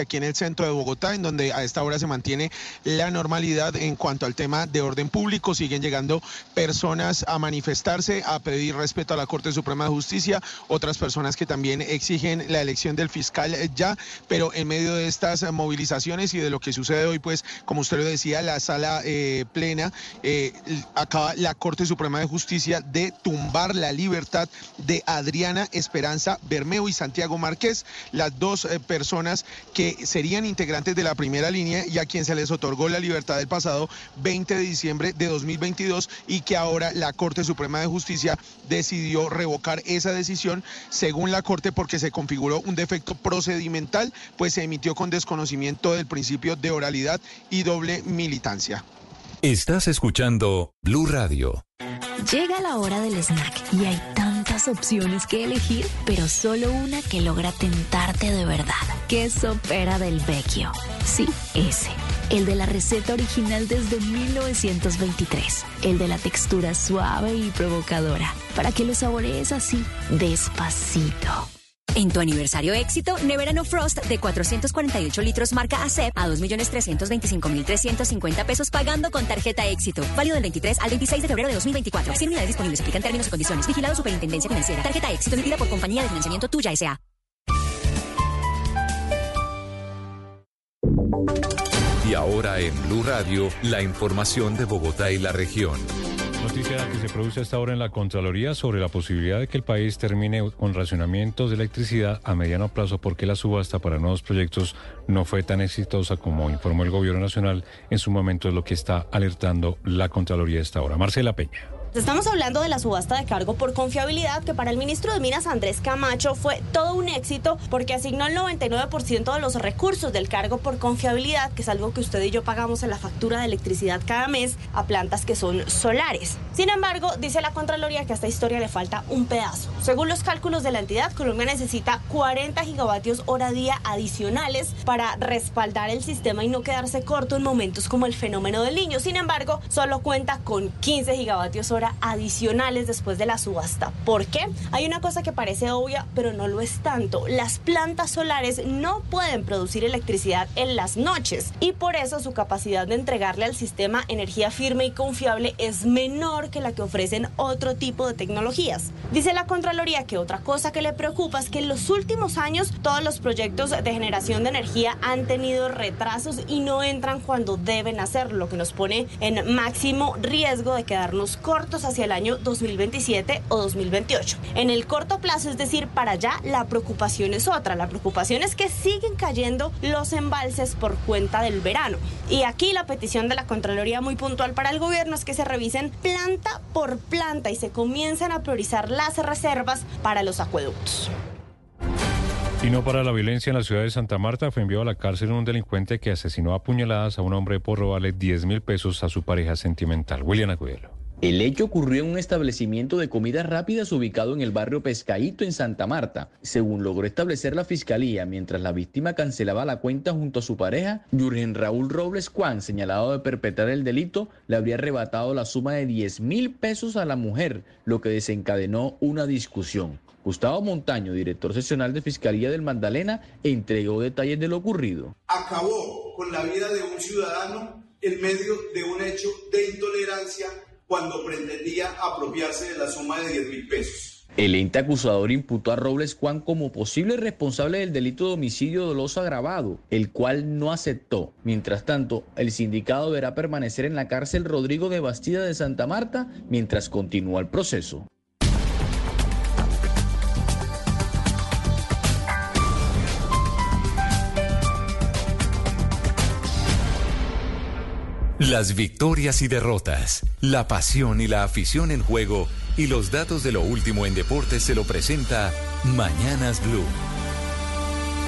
Aquí en el centro de Bogotá, en donde a esta hora se mantiene la normalidad en cuanto al tema de orden público. Siguen llegando personas a manifestarse, a pedir respeto a la Corte Suprema de Justicia, otras personas que también exigen la elección del fiscal ya, pero en medio de estas movilizaciones y de lo que sucede hoy, pues, como usted lo decía, la sala plena, acaba la Corte Suprema de Justicia de tumbar la libertad de Adriana Esperanza Bermeo y Santiago Márquez, las dos personas que serían integrantes de la primera línea y a quien se les otorgó la libertad el pasado 20 de diciembre de 2022 y que ahora la Corte Suprema de Justicia decidió revocar esa decisión, según la Corte, porque se configuró un defecto procedimental, pues se emitió con desconocimiento del principio de oralidad y doble militancia. Estás escuchando Blue Radio. Llega la hora del snack y hay tantas opciones que elegir, pero solo una que logra tentarte de verdad. Queso pera del Vecchio. Sí, ese. El de la receta original desde 1923. El de la textura suave y provocadora. Para que lo saborees así, despacito. En tu aniversario éxito, Nevera No Frost de 448 litros marca ASEP a 2.325.350 pesos pagando con tarjeta éxito. Válido del 23 al 26 de febrero de 2024. 100 unidades disponibles. Aplican términos y condiciones. Vigilado Superintendencia Financiera. Tarjeta éxito emitida por Compañía de Financiamiento Tuya S.A. Y ahora en Blue Radio, la información de Bogotá y la región. Noticia que se produce hasta ahora en la Contraloría sobre la posibilidad de que el país termine con racionamientos de electricidad a mediano plazo porque la subasta para nuevos proyectos no fue tan exitosa como informó el Gobierno Nacional. En su momento es lo que está alertando la Contraloría hasta ahora. Marcela Peña. Estamos hablando de la subasta de cargo por confiabilidad que para el ministro de Minas Andrés Camacho fue todo un éxito porque asignó el 99% de los recursos del cargo por confiabilidad, que es algo que usted y yo pagamos en la factura de electricidad cada mes, a plantas que son solares. Sin embargo, dice la Contraloría que a esta historia le falta un pedazo. Según los cálculos de la entidad, Colombia necesita 40 gigavatios hora día adicionales para respaldar el sistema y no quedarse corto en momentos como el fenómeno del Niño. Sin embargo, solo cuenta con 15 gigavatios hora adicionales después de la subasta. ¿Por qué? Hay una cosa que parece obvia, pero no lo es tanto. Las plantas solares no pueden producir electricidad en las noches y por eso su capacidad de entregarle al sistema energía firme y confiable es menor que la que ofrecen otro tipo de tecnologías. Dice la Contraloría que otra cosa que le preocupa es que en los últimos años todos los proyectos de generación de energía han tenido retrasos y no entran cuando deben hacerlo, lo que nos pone en máximo riesgo de quedarnos cortos hacia el año 2027 o 2028. En el corto plazo, es decir, para allá, la preocupación es otra. La preocupación es que siguen cayendo los embalses por cuenta del verano. Y aquí la petición de la Contraloría muy puntual para el gobierno es que se revisen planta por planta y se comiencen a priorizar las reservas para los acueductos. Y no para la violencia en la ciudad de Santa Marta, fue enviado a la cárcel un delincuente que asesinó a puñaladas a un hombre por robarle 10.000 pesos a su pareja sentimental. William Agudelo. El hecho ocurrió en un establecimiento de comidas rápidas ubicado en el barrio Pescaíto, en Santa Marta. Según logró establecer la fiscalía, mientras la víctima cancelaba la cuenta junto a su pareja, Jurgen Raúl Robles Juan, señalado de perpetrar el delito, le habría arrebatado la suma de 10.000 pesos a la mujer, lo que desencadenó una discusión. Gustavo Montaño, director seccional de Fiscalía del Magdalena, entregó detalles de lo ocurrido. Acabó con la vida de un ciudadano en medio de un hecho de intolerancia cuando pretendía apropiarse de la suma de 10.000 pesos. El ente acusador imputó a Robles Juan como posible responsable del delito de homicidio doloso agravado, el cual no aceptó. Mientras tanto, el sindicado deberá permanecer en la cárcel Rodrigo de Bastida de Santa Marta mientras continúa el proceso. Las victorias y derrotas, la pasión y la afición en juego y los datos de lo último en deportes se lo presenta Mañanas Blue.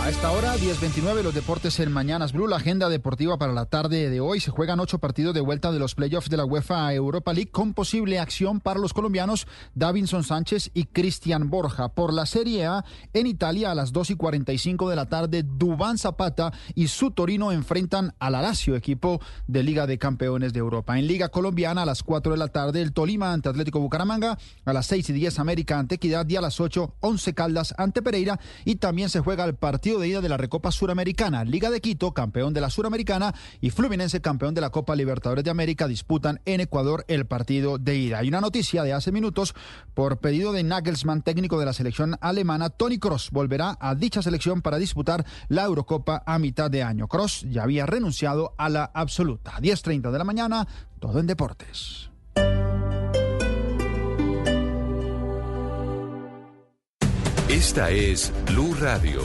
A esta hora, 10:29, los deportes en Mañanas Blue. La agenda deportiva para la tarde de hoy: se juegan 8 partidos de vuelta de los playoffs de la UEFA Europa League, con posible acción para los colombianos Davinson Sánchez y Cristian Borja. Por la Serie A, en Italia, a las 2:45 de la tarde, Duván Zapata y su Torino enfrentan al Alacio, equipo de Liga de Campeones de Europa. En Liga Colombiana, a las 4 de la tarde, el Tolima ante Atlético Bucaramanga, a las 6:10, América ante Equidad, y a las 8, Once Caldas ante Pereira. Y también se juega el partido de ida de la Recopa Suramericana. Liga de Quito, campeón de la Suramericana, y Fluminense, campeón de la Copa Libertadores de América, disputan en Ecuador el partido de ida. Y una noticia de hace minutos: por pedido de Nagelsmann, técnico de la selección alemana, Toni Kroos volverá a dicha selección para disputar la Eurocopa a mitad de año. Kroos ya había renunciado a la absoluta. 10:30 de la mañana, todo en deportes. Esta es Blue Radio.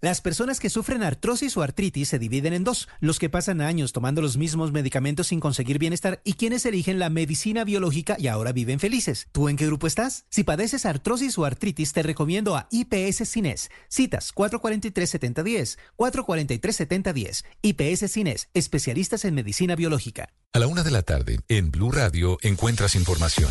Las personas que sufren artrosis o artritis se dividen en dos: los que pasan años tomando los mismos medicamentos sin conseguir bienestar, y quienes eligen la medicina biológica y ahora viven felices. ¿Tú en qué grupo estás? Si padeces artrosis o artritis, te recomiendo a IPS Cines. Citas 443-7010, 443-7010. IPS Cines, especialistas en medicina biológica. A la 1 de la tarde, en Blue Radio, encuentras información.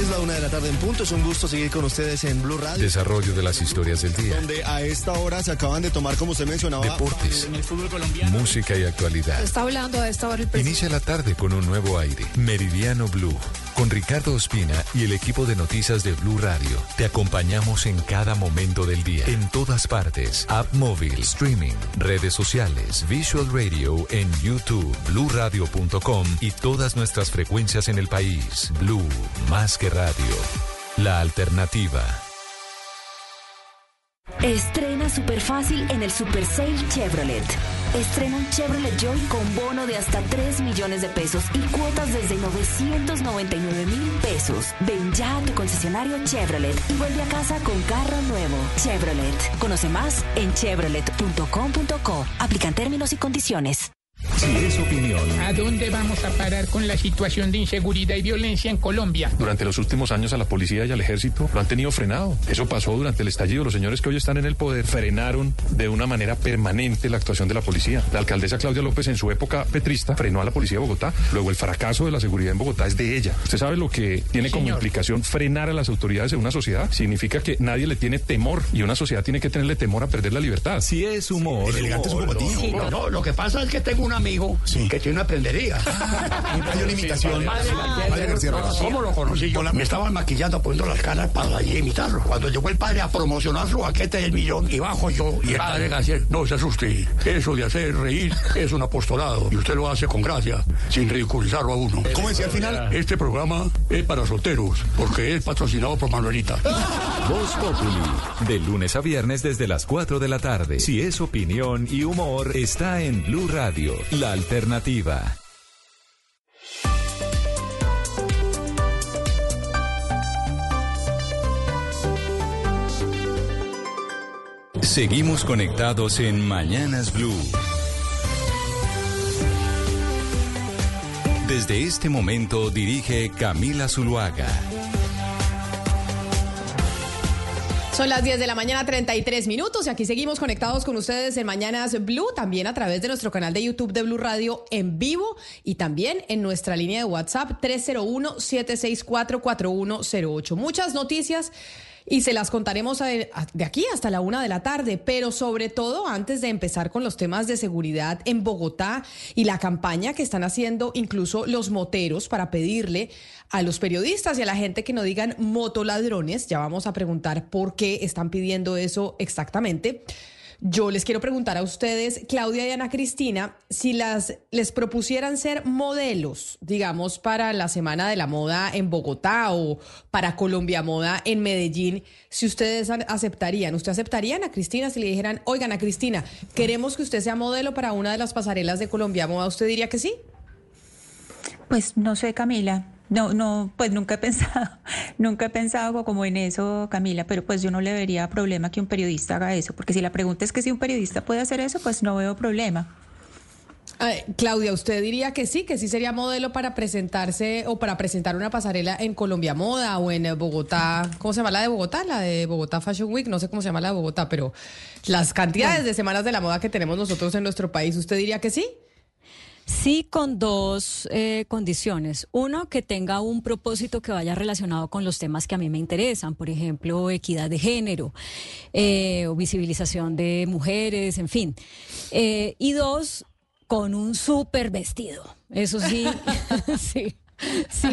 Es la 1 de la tarde en punto. Es un gusto seguir con ustedes en Blue Radio. Desarrollo de las historias del día, donde a esta hora se acaban de tomar, como usted mencionaba, deportes, en el fútbol colombiano, música y actualidad. Se está hablando a esta hora el presidente. Inicia la tarde con un nuevo aire. Meridiano Blue, con Ricardo Ospina y el equipo de noticias de Blue Radio. Te acompañamos en cada momento del día, en todas partes. App móvil, streaming, redes sociales, Visual Radio en YouTube, BluRadio.com y todas nuestras frecuencias en el país. Blue, más que radio, la alternativa. Estrena Superfácil en el Super Sale Chevrolet. Estrena un Chevrolet Joy con bono de hasta 3 millones de pesos y cuotas desde 999.000 pesos. Ven ya a tu concesionario Chevrolet y vuelve a casa con carro nuevo. Chevrolet. Conoce más en chevrolet.com.co. Aplican términos y condiciones. Si es opinión. ¿A dónde vamos a parar con la situación de inseguridad y violencia en Colombia? Durante los últimos años, a la policía y al ejército lo han tenido frenado. Eso pasó durante el estallido. Los señores que hoy están en el poder frenaron de una manera permanente la actuación de la policía. La alcaldesa Claudia López, en su época petrista, frenó a la policía de Bogotá. Luego el fracaso de la seguridad en Bogotá es de ella. ¿Usted sabe lo que tiene como implicación frenar a las autoridades en una sociedad? Significa que nadie le tiene temor, y una sociedad tiene que tenerle temor a perder la libertad. Si es humor, es elegante, es humor. Sí, no, lo que pasa es que tengo un amigo, sí, que tiene una prendería. Hay una imitación. Padre García Ramos. ¿Cómo lo conocí yo? Me estaban maquillando, poniendo las caras para allí imitarlo. Cuando llegó el padre a promocionar su baquete del millón, y bajo yo, y el padre García: no se asuste, eso de hacer reír es un apostolado, y usted lo hace con gracia, sin ridiculizarlo a uno. ¿Cómo decía al final? Este programa es para solteros, porque es patrocinado por Manuelita. Voz Populi, de lunes a viernes desde las 4 de la tarde. Si es opinión y humor, está en Blue Radio, la alternativa. Seguimos conectados en Mañanas Blue. Desde este momento dirige Camila Zuluaga. Son las 10 de la mañana, 33 minutos, y aquí seguimos conectados con ustedes en Mañanas Blue, también a través de nuestro canal de YouTube de Blue Radio en vivo, y también en nuestra línea de WhatsApp 301-764-4108. Muchas noticias, y se las contaremos de aquí hasta la 1 de la tarde, pero sobre todo antes de empezar con los temas de seguridad en Bogotá y la campaña que están haciendo incluso los moteros para pedirle a los periodistas y a la gente que no digan motoladrones. Ya vamos a preguntar por qué están pidiendo eso exactamente. Yo les quiero preguntar a ustedes, Claudia y Ana Cristina, si les propusieran ser modelos, digamos, para la Semana de la Moda en Bogotá o para Colombia Moda en Medellín, si ustedes aceptarían. ¿Usted aceptaría, Ana Cristina, si le dijeran: oiga, Ana Cristina, queremos que usted sea modelo para una de las pasarelas de Colombia Moda? ¿Usted diría que sí? Pues no sé, Camila. No, pues nunca he pensado como en eso, Camila, pero pues yo no le vería problema que un periodista haga eso, porque si la pregunta es que si un periodista puede hacer eso, pues no veo problema. Claudia, ¿usted diría que sí sería modelo para presentarse o para presentar una pasarela en Colombia Moda o en Bogotá? ¿Cómo se llama la de Bogotá? La de Bogotá Fashion Week, no sé cómo se llama la de Bogotá, pero las cantidades de semanas de la moda que tenemos nosotros en nuestro país, ¿usted diría que sí? Sí, con dos condiciones. Uno, que tenga un propósito que vaya relacionado con los temas que a mí me interesan, por ejemplo, equidad de género, o visibilización de mujeres, en fin. Y dos, con un súper vestido. Eso sí, sí,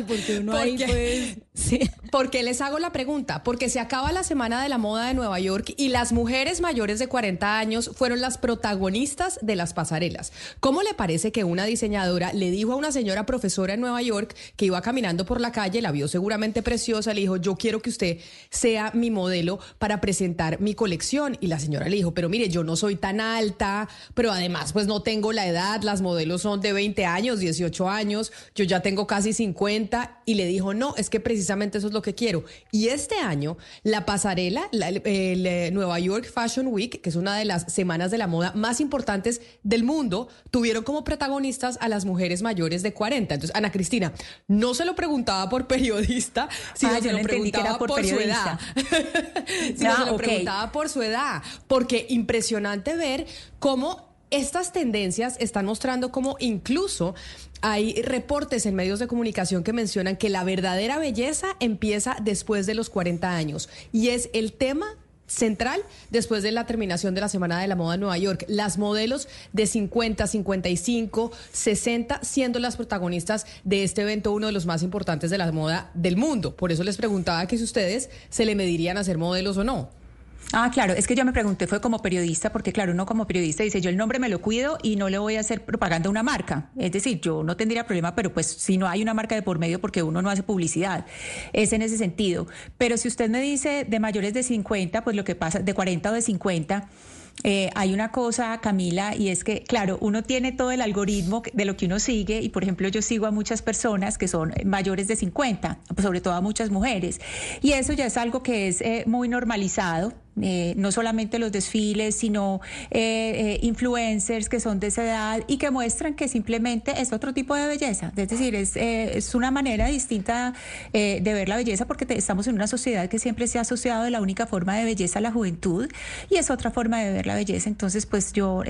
porque uno ahí pues... Sí. ¿Por qué les hago la pregunta? Porque se acaba la Semana de la Moda de Nueva York y las mujeres mayores de 40 años fueron las protagonistas de las pasarelas. ¿Cómo le parece que una diseñadora le dijo a una señora profesora en Nueva York que iba caminando por la calle, la vio seguramente preciosa, le dijo, yo quiero que usted sea mi modelo para presentar mi colección? Y la señora le dijo, pero mire, yo no soy tan alta, pero además pues no tengo la edad, las modelos son de 20 años, 18 años, yo ya tengo casi 50, y le dijo, no, es que precisamente eso es lo que quiero. Y este año, la pasarela, el Nueva York Fashion Week, que es una de las semanas de la moda más importantes del mundo, tuvieron como protagonistas a las mujeres mayores de 40. Entonces, Ana Cristina, no se lo preguntaba por periodista, sino yo se lo preguntaba por su edad. Preguntaba por su edad, porque impresionante ver cómo estas tendencias están mostrando cómo incluso hay reportes en medios de comunicación que mencionan que la verdadera belleza empieza después de los 40 años y es el tema central después de la terminación de la Semana de la Moda en Nueva York. Las modelos de 50, 55, 60 siendo las protagonistas de este evento, uno de los más importantes de la moda del mundo. Por eso les preguntaba que si ustedes se le medirían a ser modelos o no. Ah, claro, es que yo me pregunté, fue como periodista, porque claro, uno como periodista dice, yo el nombre me lo cuido y no le voy a hacer propaganda a una marca. Es decir, yo no tendría problema, pero pues si no hay una marca de por medio, porque uno no hace publicidad, es en ese sentido. Pero si usted me dice de mayores de 50, pues lo que pasa, de 40 o de 50... hay una cosa, Camila, y es que, claro, uno tiene todo el algoritmo de lo que uno sigue y, por ejemplo, yo sigo a muchas personas que son mayores de 50, sobre todo a muchas mujeres, y eso ya es algo que es muy normalizado. No solamente los desfiles, sino influencers que son de esa edad y que muestran que simplemente es otro tipo de belleza. Es decir, es una manera distinta de ver la belleza, porque estamos en una sociedad que siempre se ha asociado de la única forma de belleza a la juventud y es otra forma de ver la belleza. Entonces, pues yo,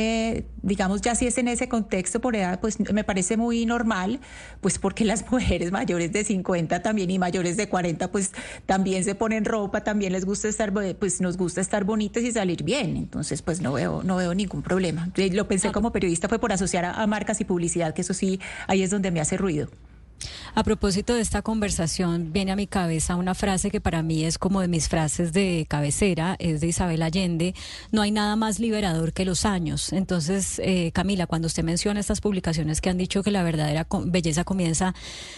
digamos, ya si es en ese contexto por edad, pues me parece muy normal, pues porque las mujeres mayores de 50 también y mayores de 40, pues también se ponen ropa, también les gusta estar, pues nos gusta estar bonitas y salir bien, entonces pues no veo ningún problema. Lo pensé como periodista fue por asociar a marcas y publicidad, que eso sí, ahí es donde me hace ruido. A propósito de esta conversación, viene a mi cabeza una frase que para mí es como de mis frases de cabecera, es de Isabel Allende, no hay nada más liberador que los años. Entonces, Camila, cuando usted menciona estas publicaciones que han dicho que la verdadera belleza comienza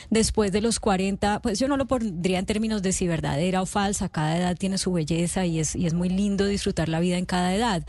después de los 40, pues yo no lo pondría en términos de si verdadera o falsa, cada edad tiene su belleza y es muy lindo disfrutar la vida en cada edad.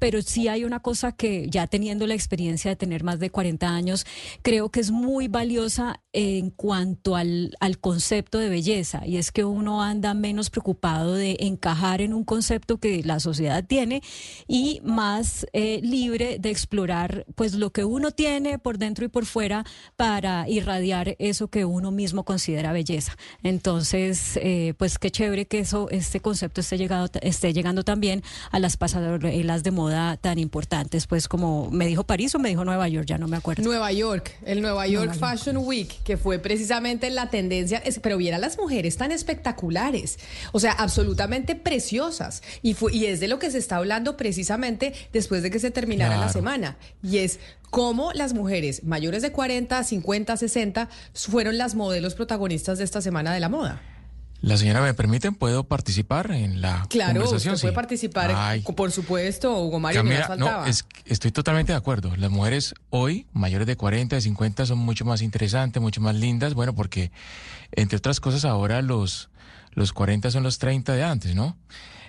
Pero sí hay una cosa que, ya teniendo la experiencia de tener más de 40 años, creo que es muy valiosa en cuanto al concepto de belleza, y es que uno anda menos preocupado de encajar en un concepto que la sociedad tiene y más libre de explorar pues lo que uno tiene por dentro y por fuera para irradiar eso que uno mismo considera belleza. Entonces, pues qué chévere que este concepto esté llegando también a las pasarelas de moda tan importantes, pues como me dijo París o me dijo Nueva York, ya no me acuerdo. Nueva York Fashion Week, que fue precisamente la tendencia, pero viera las mujeres tan espectaculares, o sea, absolutamente preciosas, y es de lo que se está hablando precisamente después de que se terminara la semana, y es cómo las mujeres mayores de 40, 50, 60 fueron las modelos protagonistas de esta Semana de la Moda. La señora, ¿me permiten? ¿Puedo participar en la conversación? Claro, usted puede participar, por supuesto, Hugo Mario, Camila, no faltaba. No, estoy totalmente de acuerdo. Las mujeres hoy, mayores de 40, de 50, son mucho más interesantes, mucho más lindas, bueno, porque, entre otras cosas, ahora los 40 son los 30 de antes, ¿no?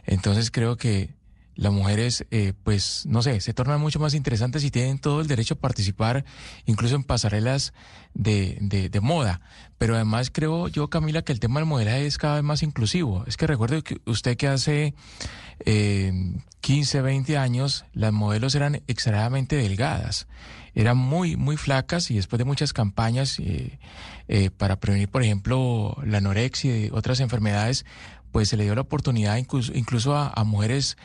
Entonces creo que las mujeres, pues, no sé, se tornan mucho más interesantes y tienen todo el derecho a participar, incluso en pasarelas de moda. Pero además creo yo, Camila, que el tema del modelaje es cada vez más inclusivo. Es que recuerdo que usted que hace 15, 20 años, las modelos eran exageradamente delgadas. Eran muy, muy flacas, y después de muchas campañas para prevenir, por ejemplo, la anorexia y otras enfermedades, pues se le dio la oportunidad incluso a mujeres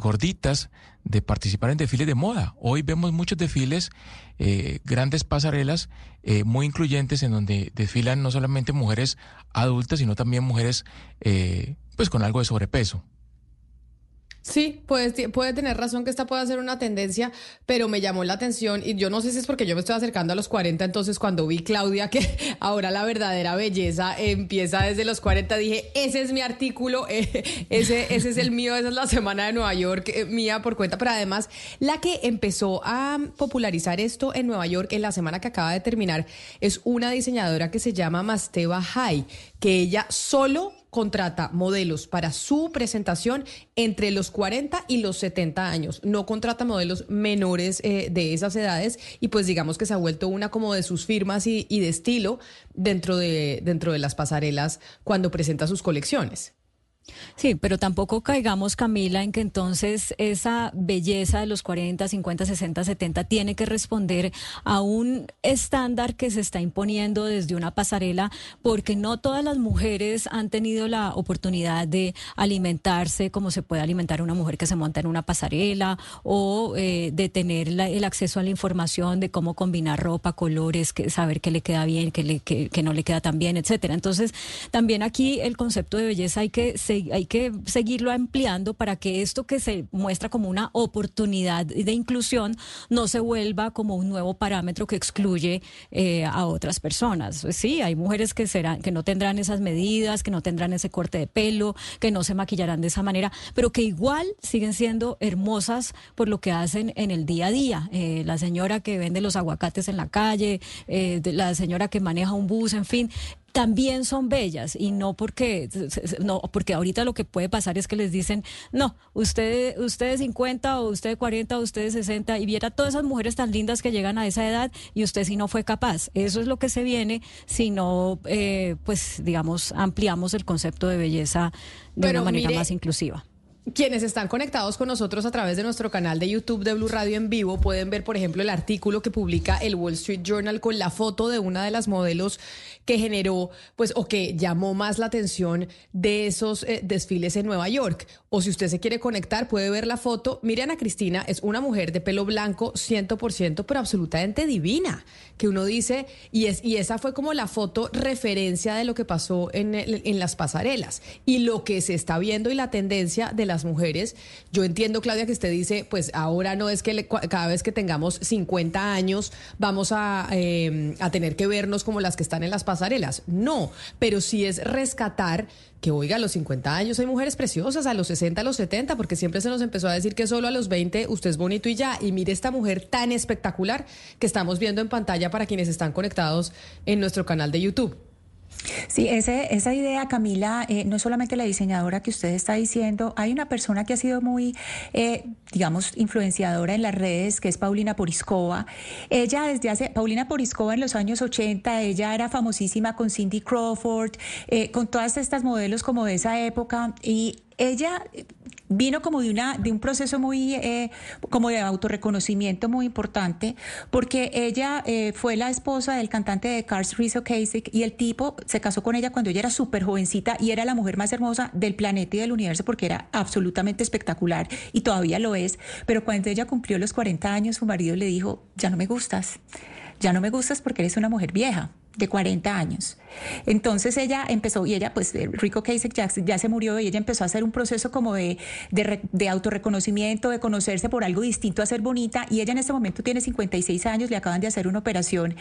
gorditas de participar en desfiles de moda. Hoy vemos muchos desfiles, grandes pasarelas muy incluyentes, en donde desfilan no solamente mujeres adultas, sino también mujeres pues con algo de sobrepeso. Sí, pues puede tener razón que esta pueda ser una tendencia, pero me llamó la atención, y yo no sé si es porque yo me estoy acercando a los 40, entonces cuando vi, Claudia, que ahora la verdadera belleza empieza desde los 40, dije, ese es mi artículo, ese es el mío, esa es la semana de Nueva York, mía por cuenta. Pero además, la que empezó a popularizar esto en Nueva York en la semana que acaba de terminar es una diseñadora que se llama Masteva High, que ella solo contrata modelos para su presentación entre los 40 y los 70 años. No contrata modelos menores de esas edades, y pues digamos que se ha vuelto una como de sus firmas y de estilo dentro de las pasarelas cuando presenta sus colecciones. Sí, pero tampoco caigamos, Camila, en que entonces esa belleza de los 40, 50, 60, 70 tiene que responder a un estándar que se está imponiendo desde una pasarela, porque no todas las mujeres han tenido la oportunidad de alimentarse como se puede alimentar una mujer que se monta en una pasarela, o de tener el acceso a la información de cómo combinar ropa, colores, saber qué le queda bien, qué no le queda tan bien, etcétera. Entonces, también aquí el concepto de belleza hay que seguirlo ampliando para que esto que se muestra como una oportunidad de inclusión no se vuelva como un nuevo parámetro que excluye a otras personas. Sí, hay mujeres que no tendrán esas medidas, que no tendrán ese corte de pelo, que no se maquillarán de esa manera, pero que igual siguen siendo hermosas por lo que hacen en el día a día. La señora que vende los aguacates en la calle, la señora que maneja un bus, en fin, también son bellas, y no porque ahorita lo que puede pasar es que les dicen, no, usted de 50, o usted de 40, o usted de 60, y viera todas esas mujeres tan lindas que llegan a esa edad, y usted sí no fue capaz. Eso es lo que se viene si no, pues digamos, ampliamos el concepto de belleza de una manera más inclusiva. Quienes están conectados con nosotros a través de nuestro canal de YouTube de Blue Radio en vivo pueden ver, por ejemplo, el artículo que publica el Wall Street Journal con la foto de una de las modelos que generó, pues, o que llamó más la atención de esos desfiles en Nueva York. O si usted se quiere conectar, puede ver la foto. Mire, Ana Cristina es una mujer de pelo blanco 100%, pero absolutamente divina, que uno dice, y esa fue como la foto referencia de lo que pasó en las pasarelas y lo que se está viendo y la tendencia de las mujeres. Yo entiendo, Claudia, que usted dice, pues ahora no es que cada vez que tengamos 50 años vamos a tener que vernos como las que están en las pasarelas. No, pero sí es rescatar que, oiga, a los 50 años hay mujeres preciosas, a los 60, a los 70, porque siempre se nos empezó a decir que solo a los 20 usted es bonito y ya. Y mire esta mujer tan espectacular que estamos viendo en pantalla para quienes están conectados en nuestro canal de YouTube. Sí, esa idea, Camila, no solamente la diseñadora que usted está diciendo, hay una persona que ha sido muy, digamos, influenciadora en las redes, que es Paulina Porizkova. Paulina Porizkova en los años 80, ella era famosísima con Cindy Crawford, con todas estas modelos como de esa época, y ella vino como de un proceso muy, como de autorreconocimiento muy importante, porque ella fue la esposa del cantante de Cars, Riz Ocasek, y el tipo se casó con ella cuando ella era súper jovencita y era la mujer más hermosa del planeta y del universo, porque era absolutamente espectacular y todavía lo es. Pero cuando ella cumplió los 40 años, su marido le dijo, ya no me gustas porque eres una mujer vieja de 40 años. Entonces ella empezó, y ella, pues, Rico Kasek ya se murió, y ella empezó a hacer un proceso como de autorreconocimiento, de conocerse por algo distinto a ser bonita, y ella en este momento tiene 56 años, le acaban de hacer una operación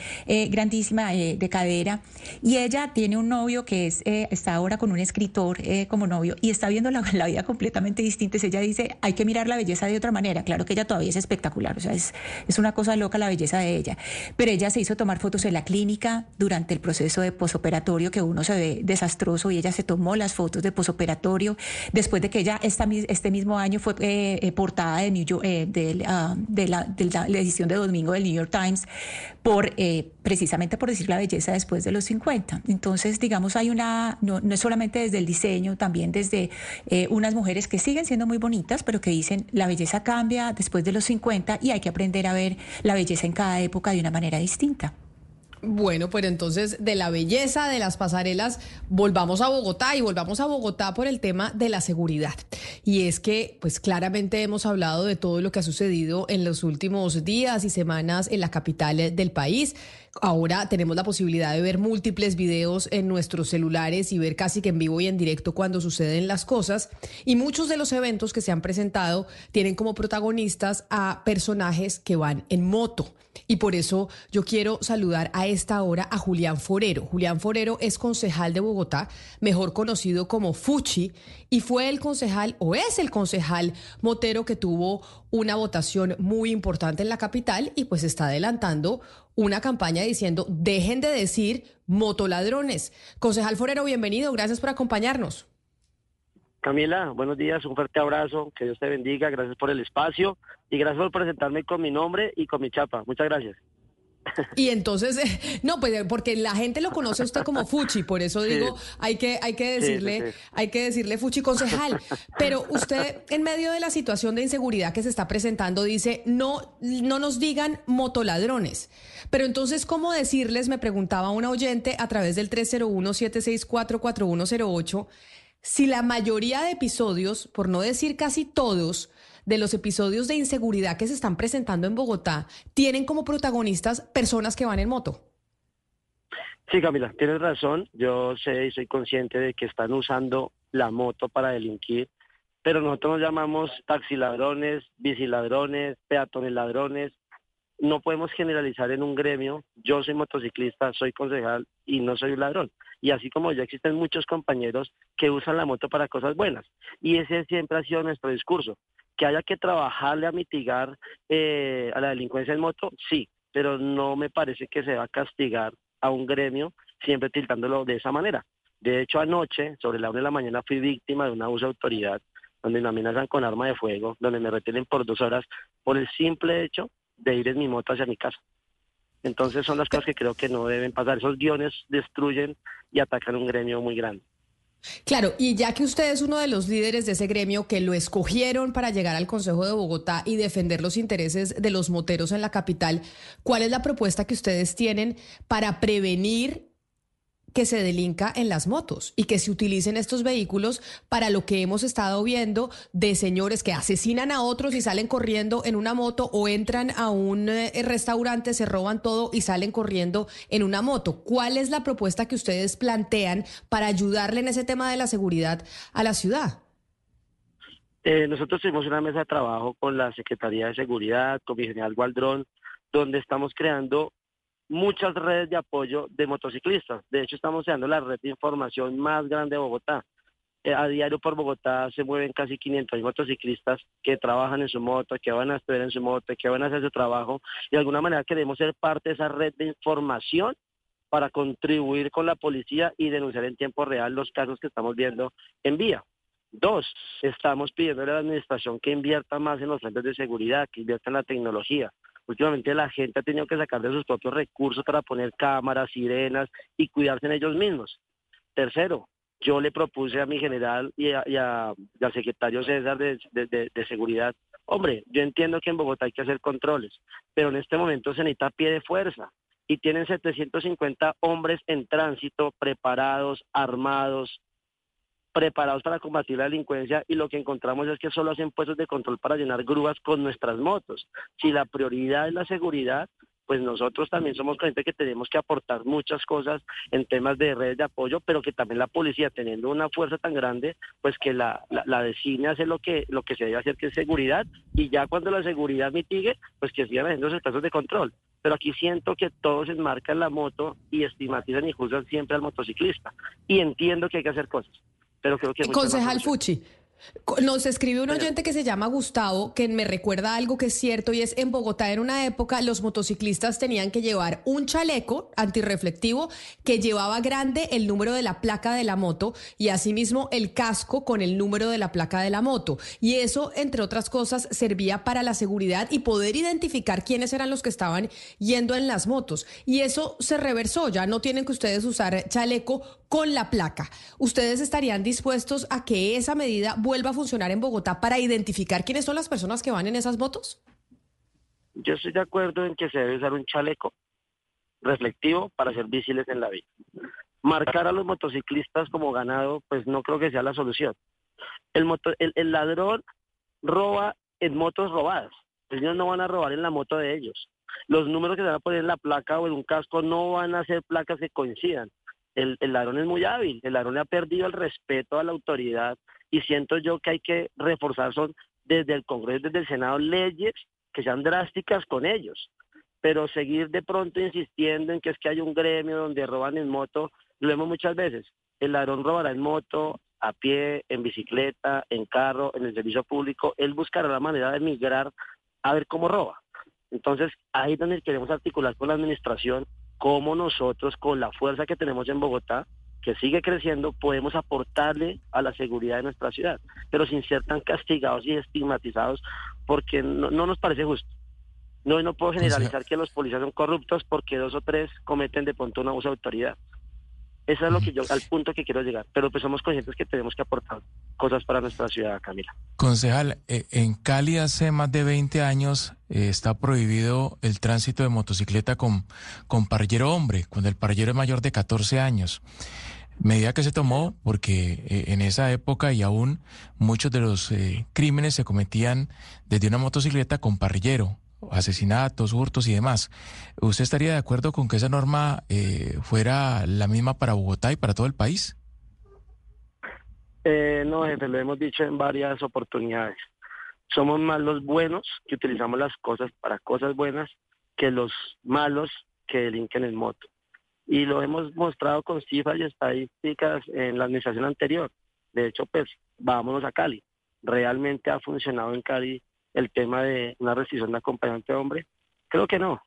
grandísima de cadera, y ella tiene un novio que está ahora con un escritor como novio, y está viendo la vida completamente distinta. Ella dice, hay que mirar la belleza de otra manera. Claro que ella todavía es espectacular, o sea, es una cosa loca la belleza de ella, pero ella se hizo tomar fotos en la clínica, durante el proceso de posoperatorio, que uno se ve desastroso, y ella se tomó las fotos de posoperatorio después de que ella este mismo año fue portada de New York, de la edición de domingo del New York Times precisamente por decir la belleza después de los 50. Entonces, digamos, hay no es solamente desde el diseño, también desde unas mujeres que siguen siendo muy bonitas, pero que dicen la belleza cambia después de los 50 y hay que aprender a ver la belleza en cada época de una manera distinta. Bueno, pues entonces de la belleza de las pasarelas volvamos a Bogotá, y volvamos a Bogotá por el tema de la seguridad. Y es que pues claramente hemos hablado de todo lo que ha sucedido en los últimos días y semanas en la capital del país. Ahora tenemos la posibilidad de ver múltiples videos en nuestros celulares y ver casi que en vivo y en directo cuando suceden las cosas, y muchos de los eventos que se han presentado tienen como protagonistas a personajes que van en moto, y por eso yo quiero saludar a esta hora a Julián Forero. Julián Forero es concejal de Bogotá, mejor conocido como Fuchi, y fue el concejal, o es el concejal motero que tuvo una votación muy importante en la capital, y pues está adelantando una campaña diciendo dejen de decir motoladrones. Concejal Forero, bienvenido, gracias por acompañarnos. Camila, buenos días, un fuerte abrazo, que Dios te bendiga, gracias por el espacio y gracias por presentarme con mi nombre y con mi chapa, muchas gracias. Y entonces, no, pues porque la gente lo conoce a usted como Fuchi, por eso digo, sí, hay que decirle Fuchi, concejal. Pero usted, en medio de la situación de inseguridad que se está presentando, dice, no nos digan motoladrones. Pero entonces, ¿cómo decirles? Me preguntaba una oyente a través del 301-764-4108, si la mayoría de episodios, por no decir casi todos, de los episodios de inseguridad que se están presentando en Bogotá, tienen como protagonistas personas que van en moto. Sí, Camila, tienes razón. Yo sé y soy consciente de que están usando la moto para delinquir, pero nosotros nos llamamos taxiladrones, biciladrones, peatones ladrones. No podemos generalizar en un gremio. Yo soy motociclista, soy concejal y no soy un ladrón. Y así como yo, existen muchos compañeros que usan la moto para cosas buenas. Y ese siempre ha sido nuestro discurso. Que haya que trabajarle a mitigar a la delincuencia en moto, sí, pero no me parece que se va a castigar a un gremio siempre tildándolo de esa manera. De hecho, anoche, sobre la 1:00 a.m, fui víctima de un abuso de autoridad, donde me amenazan con arma de fuego, donde me retienen por 2 horas por el simple hecho de ir en mi moto hacia mi casa. Entonces son las cosas que creo que no deben pasar. Esos guiones destruyen y atacan un gremio muy grande. Claro, y ya que usted es uno de los líderes de ese gremio que lo escogieron para llegar al Consejo de Bogotá y defender los intereses de los moteros en la capital, ¿cuál es la propuesta que ustedes tienen para prevenir que se delinca en las motos y que se utilicen estos vehículos para lo que hemos estado viendo de señores que asesinan a otros y salen corriendo en una moto, o entran a un restaurante, se roban todo y salen corriendo en una moto? ¿Cuál es la propuesta que ustedes plantean para ayudarle en ese tema de la seguridad a la ciudad? Nosotros tuvimos una mesa de trabajo con la Secretaría de Seguridad, con mi general Waldrón, donde estamos creando muchas redes de apoyo de motociclistas. De hecho, estamos creando la red de información más grande de Bogotá. A diario por Bogotá se mueven casi 500 motociclistas que trabajan en su moto, que van a estudiar en su moto, que van a hacer su trabajo, y de alguna manera queremos ser parte de esa red de información para contribuir con la policía y denunciar en tiempo real los casos que estamos viendo en vía. 2, estamos pidiéndole a la administración que invierta más en los frentes de seguridad, que invierta en la tecnología. Últimamente la gente ha tenido que sacar de sus propios recursos para poner cámaras, sirenas y cuidarse en ellos mismos. 3, yo le propuse a mi general y al secretario César de Seguridad, hombre, yo entiendo que en Bogotá hay que hacer controles, pero en este momento se necesita pie de fuerza, y tienen 750 hombres en tránsito preparados, armados, preparados para combatir la delincuencia, y lo que encontramos es que solo hacen puestos de control para llenar grúas con nuestras motos. Si la prioridad es la seguridad, pues nosotros también somos conscientes que tenemos que aportar muchas cosas en temas de redes de apoyo, pero que también la policía, teniendo una fuerza tan grande, pues que la decine hacer lo que se debe hacer, que es seguridad, y ya cuando la seguridad mitigue, pues que sigan haciendo esos puestos de control. Pero aquí siento que todos enmarcan la moto y estigmatizan y juzgan siempre al motociclista, y entiendo que hay que hacer cosas. Pero creo que concejal Fuchi, Nos escribe un oyente que se llama Gustavo, que me recuerda algo que es cierto, y es en Bogotá en una época los motociclistas tenían que llevar un chaleco antirreflectivo que llevaba grande el número de la placa de la moto y asimismo el casco con el número de la placa de la moto. Y eso, entre otras cosas, servía para la seguridad y poder identificar quiénes eran los que estaban yendo en las motos. Y eso se reversó, ya no tienen que ustedes usar chaleco con la placa. ¿Ustedes estarían dispuestos a que esa medida vuelva a funcionar en Bogotá para identificar quiénes son las personas que van en esas motos? Yo estoy de acuerdo en que se debe usar un chaleco reflectivo para ser visibles en la vía. Marcar a los motociclistas como ganado, pues no creo que sea la solución. El ladrón roba en motos robadas. Ellos no van a robar en la moto de ellos. Los números que se van a poner en la placa o en un casco no van a ser placas que coincidan. El ladrón es muy hábil, el ladrón le ha perdido el respeto a la autoridad y siento yo que hay que reforzar desde el Congreso, desde el Senado, leyes que sean drásticas con ellos. Pero seguir de pronto insistiendo en que es que hay un gremio donde roban en moto, lo vemos muchas veces. El ladrón robará en moto, a pie, en bicicleta, en carro, en el servicio público. Él buscará la manera de migrar a ver cómo roba. Entonces, ahí es donde queremos articular con la administración cómo nosotros, con la fuerza que tenemos en Bogotá, que sigue creciendo, podemos aportarle a la seguridad de nuestra ciudad, pero sin ser tan castigados y estigmatizados, porque no nos parece justo. No puedo generalizar que los policías son corruptos porque 2 o 3 cometen de pronto un abuso de autoridad. Eso es lo que yo, al punto que quiero llegar, pero pues somos conscientes que tenemos que aportar cosas para nuestra ciudad, Camila. Concejal, en Cali hace más de 20 años está prohibido el tránsito de motocicleta con parrillero hombre, cuando el parrillero es mayor de 14 años. Medida que se tomó porque en esa época y aún muchos de los crímenes se cometían desde una motocicleta con parrillero. Asesinatos, hurtos y demás. ¿Usted estaría de acuerdo con que esa norma fuera la misma para Bogotá y para todo el país? No, jefe, lo hemos dicho en varias oportunidades. Somos más los buenos que utilizamos las cosas para cosas buenas que los malos que delinquen en moto. Y lo hemos mostrado con cifras y estadísticas en la administración anterior. De hecho, pues, vámonos a Cali. Realmente ha funcionado en Cali el tema de una restricción de acompañante hombre, creo que no.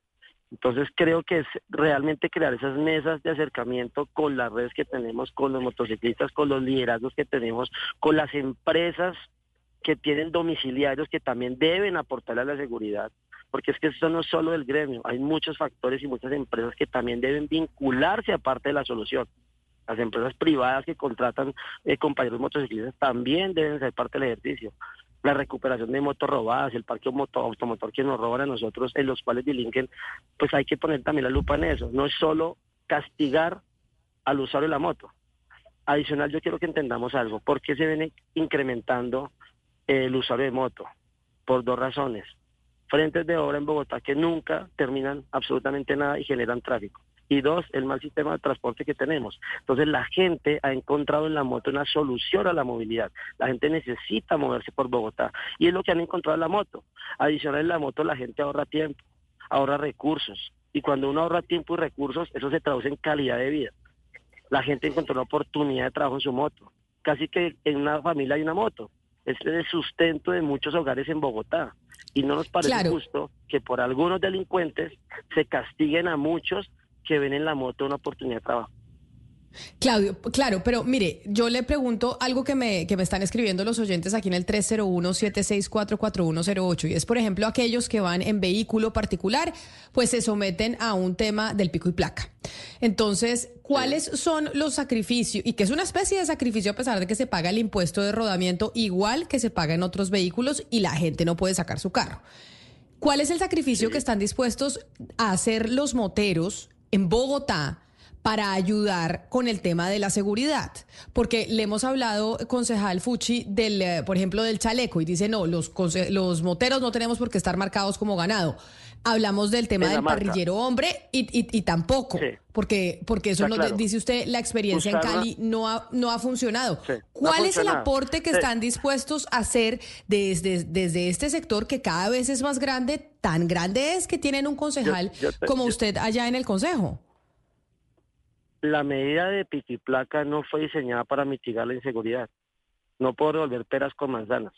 Entonces creo que es realmente crear esas mesas de acercamiento con las redes que tenemos, con los motociclistas, con los liderazgos que tenemos, con las empresas que tienen domiciliarios que también deben aportar a la seguridad, porque es que eso no es solo del gremio, hay muchos factores y muchas empresas que también deben vincularse a parte de la solución. Las empresas privadas que contratan compañeros motociclistas también deben ser parte del ejercicio. La recuperación de motos robadas, el parque automotor que nos roban a nosotros, en los cuales delinquen, pues hay que poner también la lupa en eso. No es solo castigar al usuario de la moto. Adicional, yo quiero que entendamos algo. ¿Por qué se viene incrementando el usuario de moto? Por 2 razones. Frentes de obra en Bogotá que nunca terminan absolutamente nada y generan tráfico. Y 2, el mal sistema de transporte que tenemos. Entonces la gente ha encontrado en la moto una solución a la movilidad. La gente necesita moverse por Bogotá y es lo que han encontrado en la moto. Adicional, en la moto la gente ahorra tiempo, ahorra recursos. Y cuando uno ahorra tiempo y recursos, eso se traduce en calidad de vida. La gente encontró una oportunidad de trabajo en su moto. Casi que en una familia hay una moto. Este es el sustento de muchos hogares en Bogotá. Y no nos parece justo que por algunos delincuentes se castiguen a muchos que ven en la moto una oportunidad de trabajo. Claudio, claro, pero mire, yo le pregunto algo que me están escribiendo los oyentes aquí en el 301-764-4108, y es, por ejemplo, aquellos que van en vehículo particular, pues se someten a un tema del pico y placa. Entonces, ¿cuáles son los sacrificios? Y que es una especie de sacrificio a pesar de que se paga el impuesto de rodamiento igual que se paga en otros vehículos y la gente no puede sacar su carro. ¿Cuál es el sacrificio que están dispuestos a hacer los moteros en Bogotá para ayudar con el tema de la seguridad? Porque le hemos hablado, concejal Fuchi, por ejemplo, del chaleco, y dice, no, los moteros no tenemos por qué estar marcados como ganado. Hablamos del tema del parrillero hombre y tampoco, porque eso nos dice usted, la experiencia en Cali no ha funcionado. Sí, ¿cuál es el aporte que están dispuestos a hacer desde este sector que cada vez es más grande? Tan grande es que tienen un concejal como usted allá en el Consejo. La medida de pico y placa no fue diseñada para mitigar la inseguridad. no puedo revolver peras con manzanas.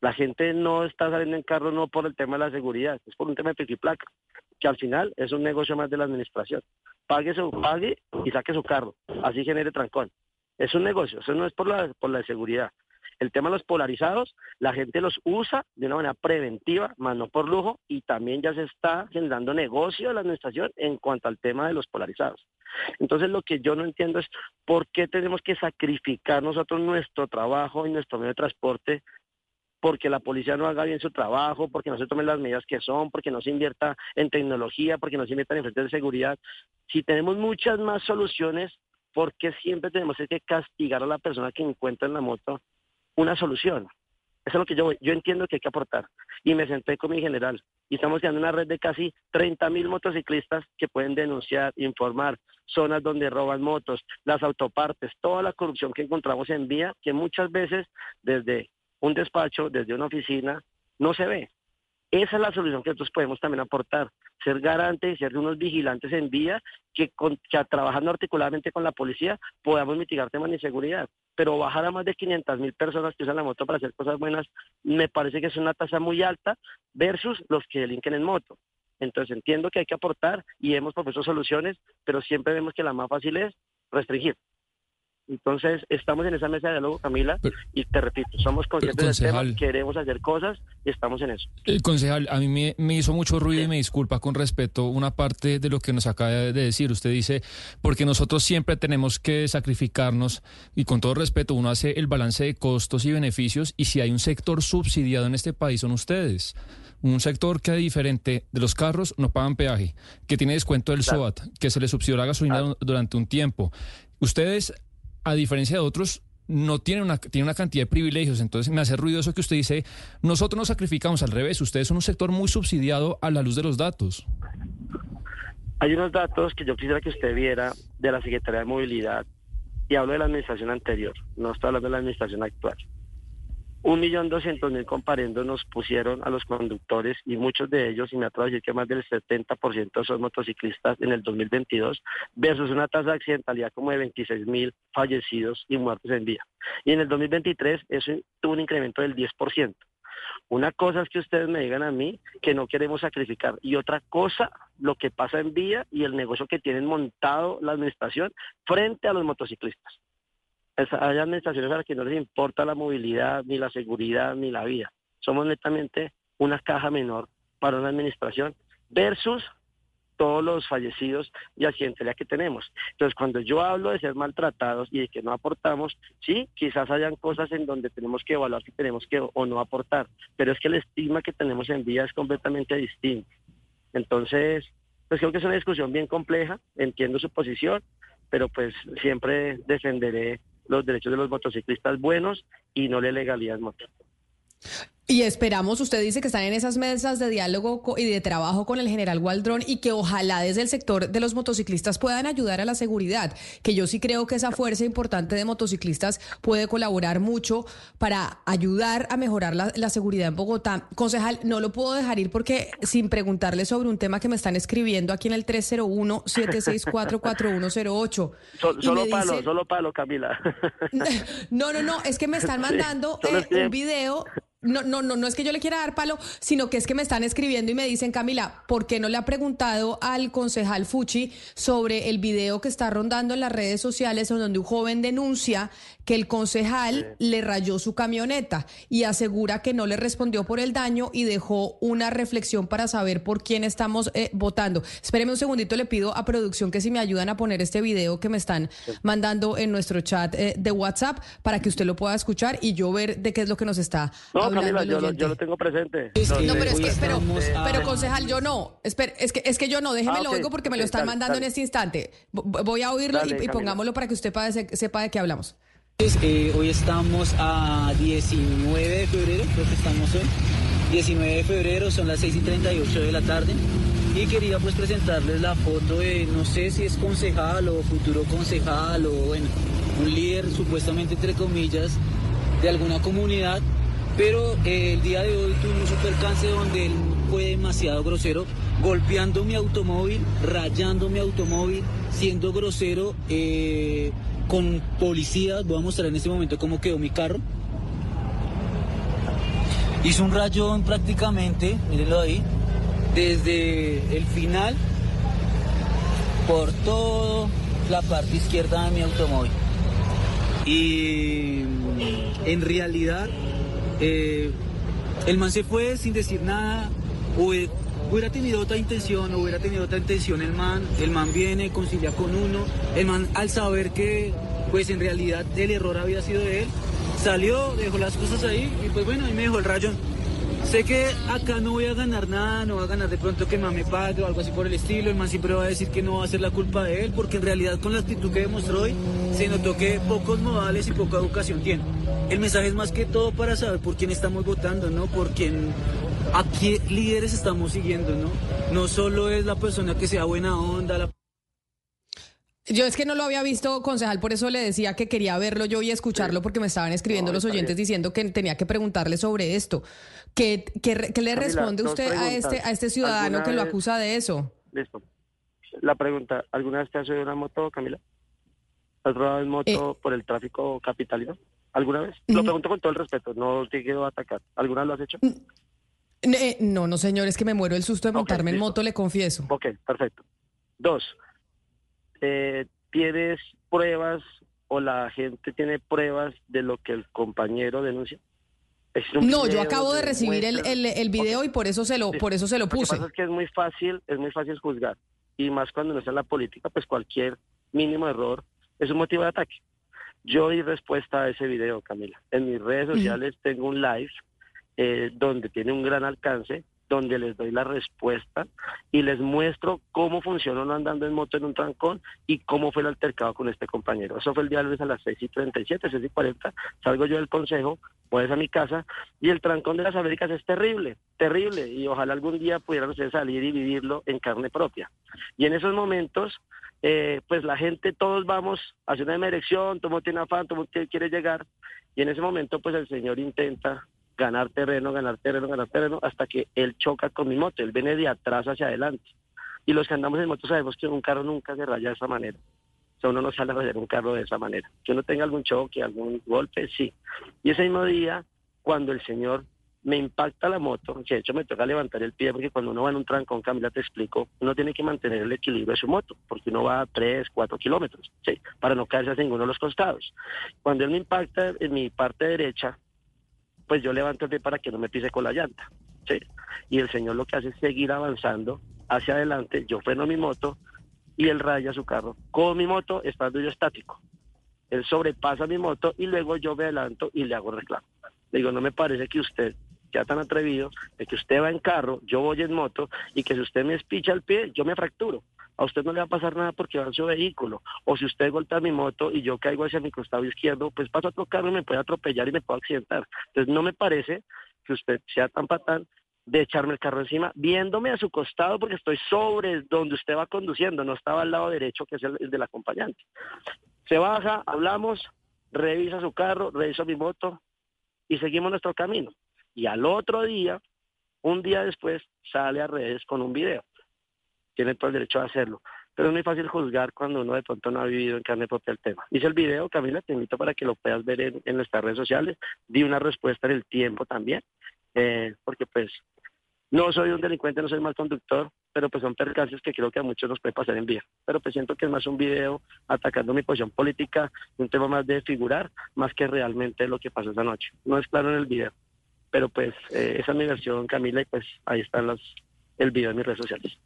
La gente no está saliendo en carro no por el tema de la seguridad, es por un tema de piquiplaca, que al final es un negocio más de la administración. Pague y saque su carro, así genere trancón. Es un negocio, eso no es por la seguridad. El tema de los polarizados, la gente los usa de una manera preventiva, más no por lujo, y también ya se está generando negocio de la administración en cuanto al tema de los polarizados. Entonces lo que yo no entiendo es por qué tenemos que sacrificar nosotros nuestro trabajo y nuestro medio de transporte porque la policía no haga bien su trabajo, porque no se tomen las medidas que son, porque no se invierta en tecnología, porque no se invierta en frentes de seguridad. Si tenemos muchas más soluciones, ¿por qué siempre tenemos que castigar a la persona que encuentra en la moto una solución? Eso es lo que yo entiendo que hay que aportar. Y me senté con mi general. Y estamos creando una red de casi 30.000 motociclistas que pueden denunciar, informar, zonas donde roban motos, las autopartes, toda la corrupción que encontramos en vía, que muchas veces desde un despacho, desde una oficina, no se ve. Esa es la solución que nosotros podemos también aportar. Ser garantes y ser unos vigilantes en vía que trabajando articuladamente con la policía podamos mitigar temas de inseguridad. Pero bajar a más de 500.000 personas que usan la moto para hacer cosas buenas, me parece que es una tasa muy alta versus los que delinquen en moto. Entonces entiendo que hay que aportar y hemos propuesto soluciones, pero siempre vemos que la más fácil es restringir. Entonces estamos en esa mesa de diálogo, Camila, y te repito, somos conscientes del tema, queremos hacer cosas y estamos en eso. Concejal, a mí me hizo mucho ruido, sí, y me disculpa con respeto una parte de lo que nos acaba de decir. Usted dice, porque nosotros siempre tenemos que sacrificarnos, y con todo respeto, uno hace el balance de costos y beneficios, y si hay un sector subsidiado en este país son ustedes. Un sector que, diferente de los carros, no pagan peaje, que tiene descuento del SOAT, que se le subsidió la gasolina durante un tiempo. Ustedes, a diferencia de otros, no tiene una cantidad de privilegios. Entonces me hace ruido eso que usted dice, nosotros nos sacrificamos, al revés, ustedes son un sector muy subsidiado a la luz de los datos. Hay unos datos que yo quisiera que usted viera de la Secretaría de Movilidad, y hablo de la administración anterior, no estoy hablando de la administración actual. 1.200.000 comparendos nos pusieron a los conductores, y muchos de ellos, y me atrevo a decir que más del 70% son motociclistas en el 2022, versus una tasa de accidentalidad como de 26.000 fallecidos y muertos en vía. Y en el 2023 eso tuvo un incremento del 10%. Una cosa es que ustedes me digan a mí que no queremos sacrificar, y otra cosa lo que pasa en vía y el negocio que tienen montado la administración frente a los motociclistas. Hay administraciones a las que no les importa la movilidad, ni la seguridad, ni la vida. Somos netamente una caja menor para una administración versus todos los fallecidos y accidentalidad que tenemos. Entonces, cuando yo hablo de ser maltratados y de que no aportamos, sí, quizás hayan cosas en donde tenemos que evaluar si tenemos que o no aportar, pero es que el estigma que tenemos en vía es completamente distinto. Entonces, pues creo que es una discusión bien compleja, entiendo su posición, pero pues siempre defenderé los derechos de los motociclistas buenos y no la ilegalidad motor. Y esperamos, usted dice que están en esas mesas de diálogo y de trabajo con el general Waldrón, y que ojalá desde el sector de los motociclistas puedan ayudar a la seguridad, que yo sí creo que esa fuerza importante de motociclistas puede colaborar mucho para ayudar a mejorar la seguridad en Bogotá. Concejal, no lo puedo dejar ir porque sin preguntarle sobre un tema que me están escribiendo aquí en el 301-764-4108. Solo palo, Camila. No, es que me están mandando un video... No es que yo le quiera dar palo, sino que es que me están escribiendo y me dicen, Camila, ¿por qué no le ha preguntado al concejal Fuchi sobre el video que está rondando en las redes sociales en donde un joven denuncia que el concejal le rayó su camioneta y asegura que no le respondió por el daño y dejó una reflexión para saber por quién estamos votando? Espéreme un segundito, le pido a producción que si me ayudan a poner este video que me están mandando en nuestro chat de WhatsApp para que usted lo pueda escuchar y yo ver de qué es lo que nos está hablando. Camila, yo lo tengo presente. No, pero es que, pero concejal, yo no. Es que yo no, déjemelo oigo porque me lo están mandando en este instante. Voy a oírlo y pongámoslo para que usted sepa de qué hablamos. Hoy estamos a 19 de febrero, creo que estamos hoy. 19 de febrero, son las 6:38 de la tarde. Y quería pues presentarles la foto de, no sé si es concejal o futuro concejal o bueno, un líder supuestamente entre comillas de alguna comunidad. Pero el día de hoy tuve un supercance donde él fue demasiado grosero, golpeando mi automóvil, rayando mi automóvil, siendo grosero, con policías. Voy a mostrar en este momento cómo quedó mi carro. Hizo un rayón prácticamente, mírenlo ahí, desde el final por toda la parte izquierda de mi automóvil. Y en realidad el man se fue sin decir nada. Hubiera tenido otra intención, el man viene, concilia con uno, el man al saber que pues en realidad el error había sido de él, salió, dejó las cosas ahí y pues bueno, ahí me dejó el rayón. Sé que acá no voy a ganar nada, no va a ganar de pronto que el man me pague o algo así por el estilo, el man siempre va a decir que no va a ser la culpa de él, porque en realidad con la actitud que demostró hoy se notó que pocos modales y poca educación tiene. El mensaje es más que todo para saber por quién estamos votando, ¿no? Por quién... ¿A qué líderes estamos siguiendo, no? No solo es la persona que sea buena onda. Yo es que no lo había visto, concejal, por eso le decía que quería verlo yo y escucharlo, porque me estaban escribiendo los oyentes diciendo que tenía que preguntarle sobre esto. ¿Qué le responde usted a este ciudadano que lo acusa de eso? Listo. La pregunta, ¿alguna vez te has subido una moto, Camila? ¿Has rodado en moto por el tráfico capitalino? ¿Alguna vez? Lo pregunto con todo el respeto, no te quiero atacar. ¿Alguna vez lo has hecho? No, no señor, es que me muero el susto de montarme en moto, le confieso. Ok, perfecto. Dos, ¿tienes pruebas o la gente tiene pruebas de lo que el compañero denuncia? No, yo acabo de recibir el video y por eso se lo puse. Lo que pasa es que es muy fácil juzgar, y más cuando no está en la política, pues cualquier mínimo error es un motivo de ataque. Yo di respuesta a ese video, Camila. En mis redes sociales tengo un live donde tiene un gran alcance, donde les doy la respuesta y les muestro cómo funciona uno andando en moto en un trancón y cómo fue el altercado con este compañero. Eso fue el día lunes a las 6:37, 6:40, salgo yo del consejo, voy a mi casa y el trancón de las Américas es terrible, terrible, y ojalá algún día pudieran ustedes salir y vivirlo en carne propia. Y en esos momentos, pues la gente, todos vamos hacia una dirección, todo mundo tiene afán, todo mundo quiere llegar, y en ese momento pues el señor intenta ganar terreno, hasta que él choca con mi moto. Él viene de atrás hacia adelante. Y los que andamos en moto sabemos que un carro nunca se raya de esa manera. O sea, uno no sale a rayar un carro de esa manera. Que uno tenga algún choque, algún golpe, sí. Y ese mismo día, cuando el señor me impacta la moto, que de hecho me toca levantar el pie, porque cuando uno va en un trancón, Camila, te explico, uno tiene que mantener el equilibrio de su moto, porque uno va a 3-4 kilómetros, ¿sí? Para no caerse a ninguno de los costados. Cuando él me impacta en mi parte derecha, pues yo levanto el pie para que no me pise con la llanta, ¿sí? Y el señor lo que hace es seguir avanzando hacia adelante, yo freno mi moto y él raya su carro con mi moto, estando yo estático. Él sobrepasa mi moto y luego yo me adelanto y le hago reclamo. Le digo, no me parece que usted sea tan atrevido, de que usted va en carro, yo voy en moto, y que si usted me espicha el pie, yo me fracturo. A usted no le va a pasar nada porque va en su vehículo. O si usted golpea mi moto y yo caigo hacia mi costado izquierdo, pues paso a otro carro y me puede atropellar y me puedo accidentar. Entonces no me parece que usted sea tan patán de echarme el carro encima, viéndome a su costado, porque estoy sobre donde usted va conduciendo, no estaba al lado derecho, que es el del acompañante. Se baja, hablamos, revisa su carro, reviso mi moto y seguimos nuestro camino. Y al otro día, un día después, sale a redes con un video. Tiene todo el derecho a hacerlo, pero es muy fácil juzgar cuando uno de pronto no ha vivido en carne propia el tema. Hice el video, Camila, te invito para que lo puedas ver en nuestras redes sociales. Di una respuesta en el tiempo también, porque pues no soy un delincuente, no soy mal conductor, pero pues son percances que creo que a muchos nos puede pasar en vía. Pero pues siento que es más un video atacando mi posición política, un tema más de figurar, más que realmente lo que pasó esa noche. No es claro en el video, pero pues esa es mi versión, Camila, y pues ahí están el video en mis redes sociales.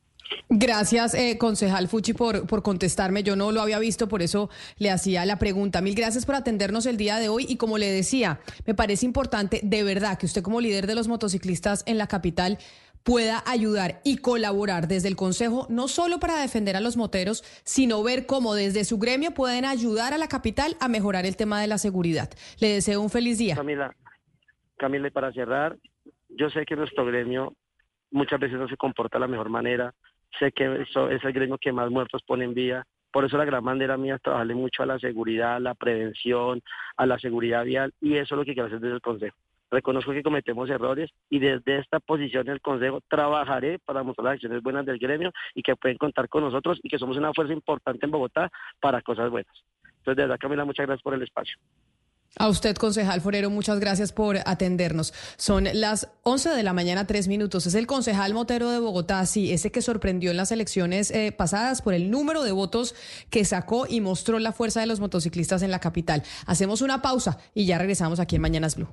Gracias, concejal Fuchi, por contestarme. Yo no lo había visto, por eso le hacía la pregunta. Mil gracias por atendernos el día de hoy. Y como le decía, me parece importante de verdad que usted, como líder de los motociclistas en la capital, pueda ayudar y colaborar desde el Consejo, no solo para defender a los moteros, sino ver cómo desde su gremio pueden ayudar a la capital a mejorar el tema de la seguridad. Le deseo un feliz día. Camila, y para cerrar, yo sé que nuestro gremio muchas veces no se comporta de la mejor manera. Sé que eso es el gremio que más muertos pone en vía, por eso la gran bandera mía es trabajarle mucho a la seguridad, a la prevención, a la seguridad vial, y eso es lo que quiero hacer desde el Consejo. Reconozco que cometemos errores y desde esta posición del Consejo trabajaré para mostrar las acciones buenas del gremio y que pueden contar con nosotros y que somos una fuerza importante en Bogotá para cosas buenas. Entonces, de verdad, Camila, muchas gracias por el espacio. A usted, concejal Forero, muchas gracias por atendernos. Son las 11:03 a.m. Es el concejal Motero de Bogotá, sí, ese que sorprendió en las elecciones pasadas por el número de votos que sacó y mostró la fuerza de los motociclistas en la capital. Hacemos una pausa y ya regresamos aquí en Mañanas Blue.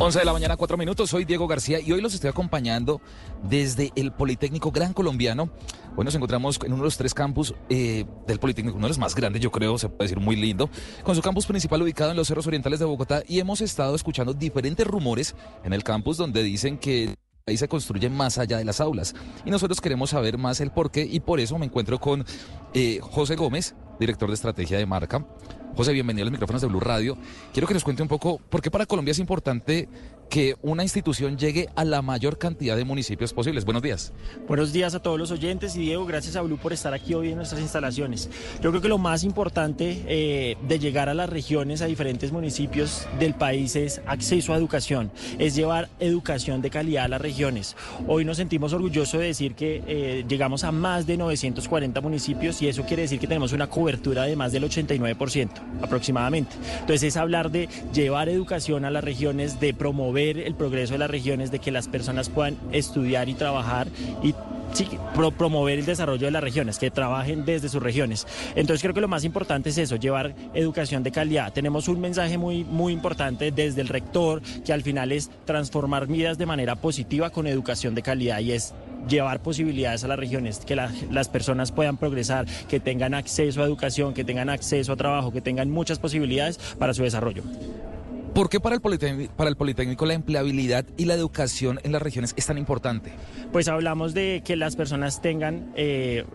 Once de la mañana, 4 minutos, soy Diego García y hoy los estoy acompañando desde el Politécnico Gran Colombiano. Hoy nos encontramos en uno de los 3 campus del Politécnico, uno de los más grandes, yo creo, se puede decir muy lindo, con su campus principal ubicado en los cerros orientales de Bogotá, y hemos estado escuchando diferentes rumores en el campus donde dicen que ahí se construye más allá de las aulas, y nosotros queremos saber más el porqué, y por eso me encuentro con José Gómez, director de estrategia de marca. José, bienvenido a los micrófonos de Blue Radio. Quiero que nos cuente un poco por qué para Colombia es importante que una institución llegue a la mayor cantidad de municipios posibles. Buenos días. Buenos días a todos los oyentes, y Diego, gracias a Blue por estar aquí hoy en nuestras instalaciones. Yo creo que lo más importante de llegar a las regiones, a diferentes municipios del país, es acceso a educación, es llevar educación de calidad a las regiones. Hoy nos sentimos orgullosos de decir que llegamos a más de 940 municipios, y eso quiere decir que tenemos una cobertura de más del 89%. Aproximadamente. Entonces es hablar de llevar educación a las regiones, de promover el progreso de las regiones, de que las personas puedan estudiar y trabajar y promover el desarrollo de las regiones, que trabajen desde sus regiones. Entonces creo que lo más importante es eso, llevar educación de calidad. Tenemos un mensaje muy importante desde el rector, que al final es transformar vidas de manera positiva con educación de calidad, y es llevar posibilidades a las regiones, que las personas puedan progresar, que tengan acceso a educación, que tengan acceso a trabajo, que tengan muchas posibilidades para su desarrollo. ¿Por qué para el Politécnico la empleabilidad y la educación en las regiones es tan importante? Pues hablamos de que las personas tengan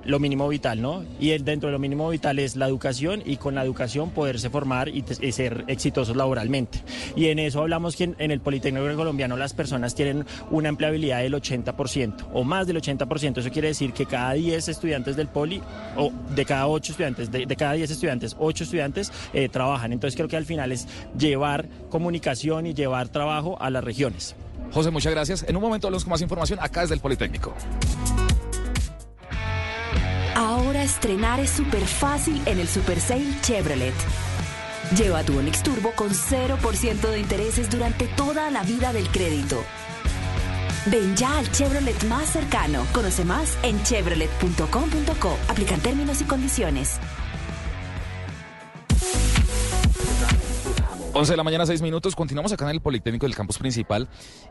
lo mínimo vital, ¿no? Y dentro de lo mínimo vital es la educación, y con la educación poderse formar y ser exitosos laboralmente. Y en eso hablamos que en el Politécnico Colombiano las personas tienen una empleabilidad del 80% o más del 80%. Eso quiere decir que cada 10 estudiantes del Poli, o de cada 8 estudiantes, de cada 10 estudiantes, 8 estudiantes trabajan. Entonces creo que al final es llevar comunicación y llevar trabajo a las regiones. José, muchas gracias. En un momento hablamos con más información acá desde el Politécnico. Ahora estrenar es súper fácil en el Super Sale Chevrolet. Lleva tu Onix Turbo con 0% de intereses durante toda la vida del crédito. Ven ya al Chevrolet más cercano. Conoce más en chevrolet.com.co. Aplican términos y condiciones. 11 de la mañana, 6 minutos. Continuamos acá en el Politécnico del campus principal.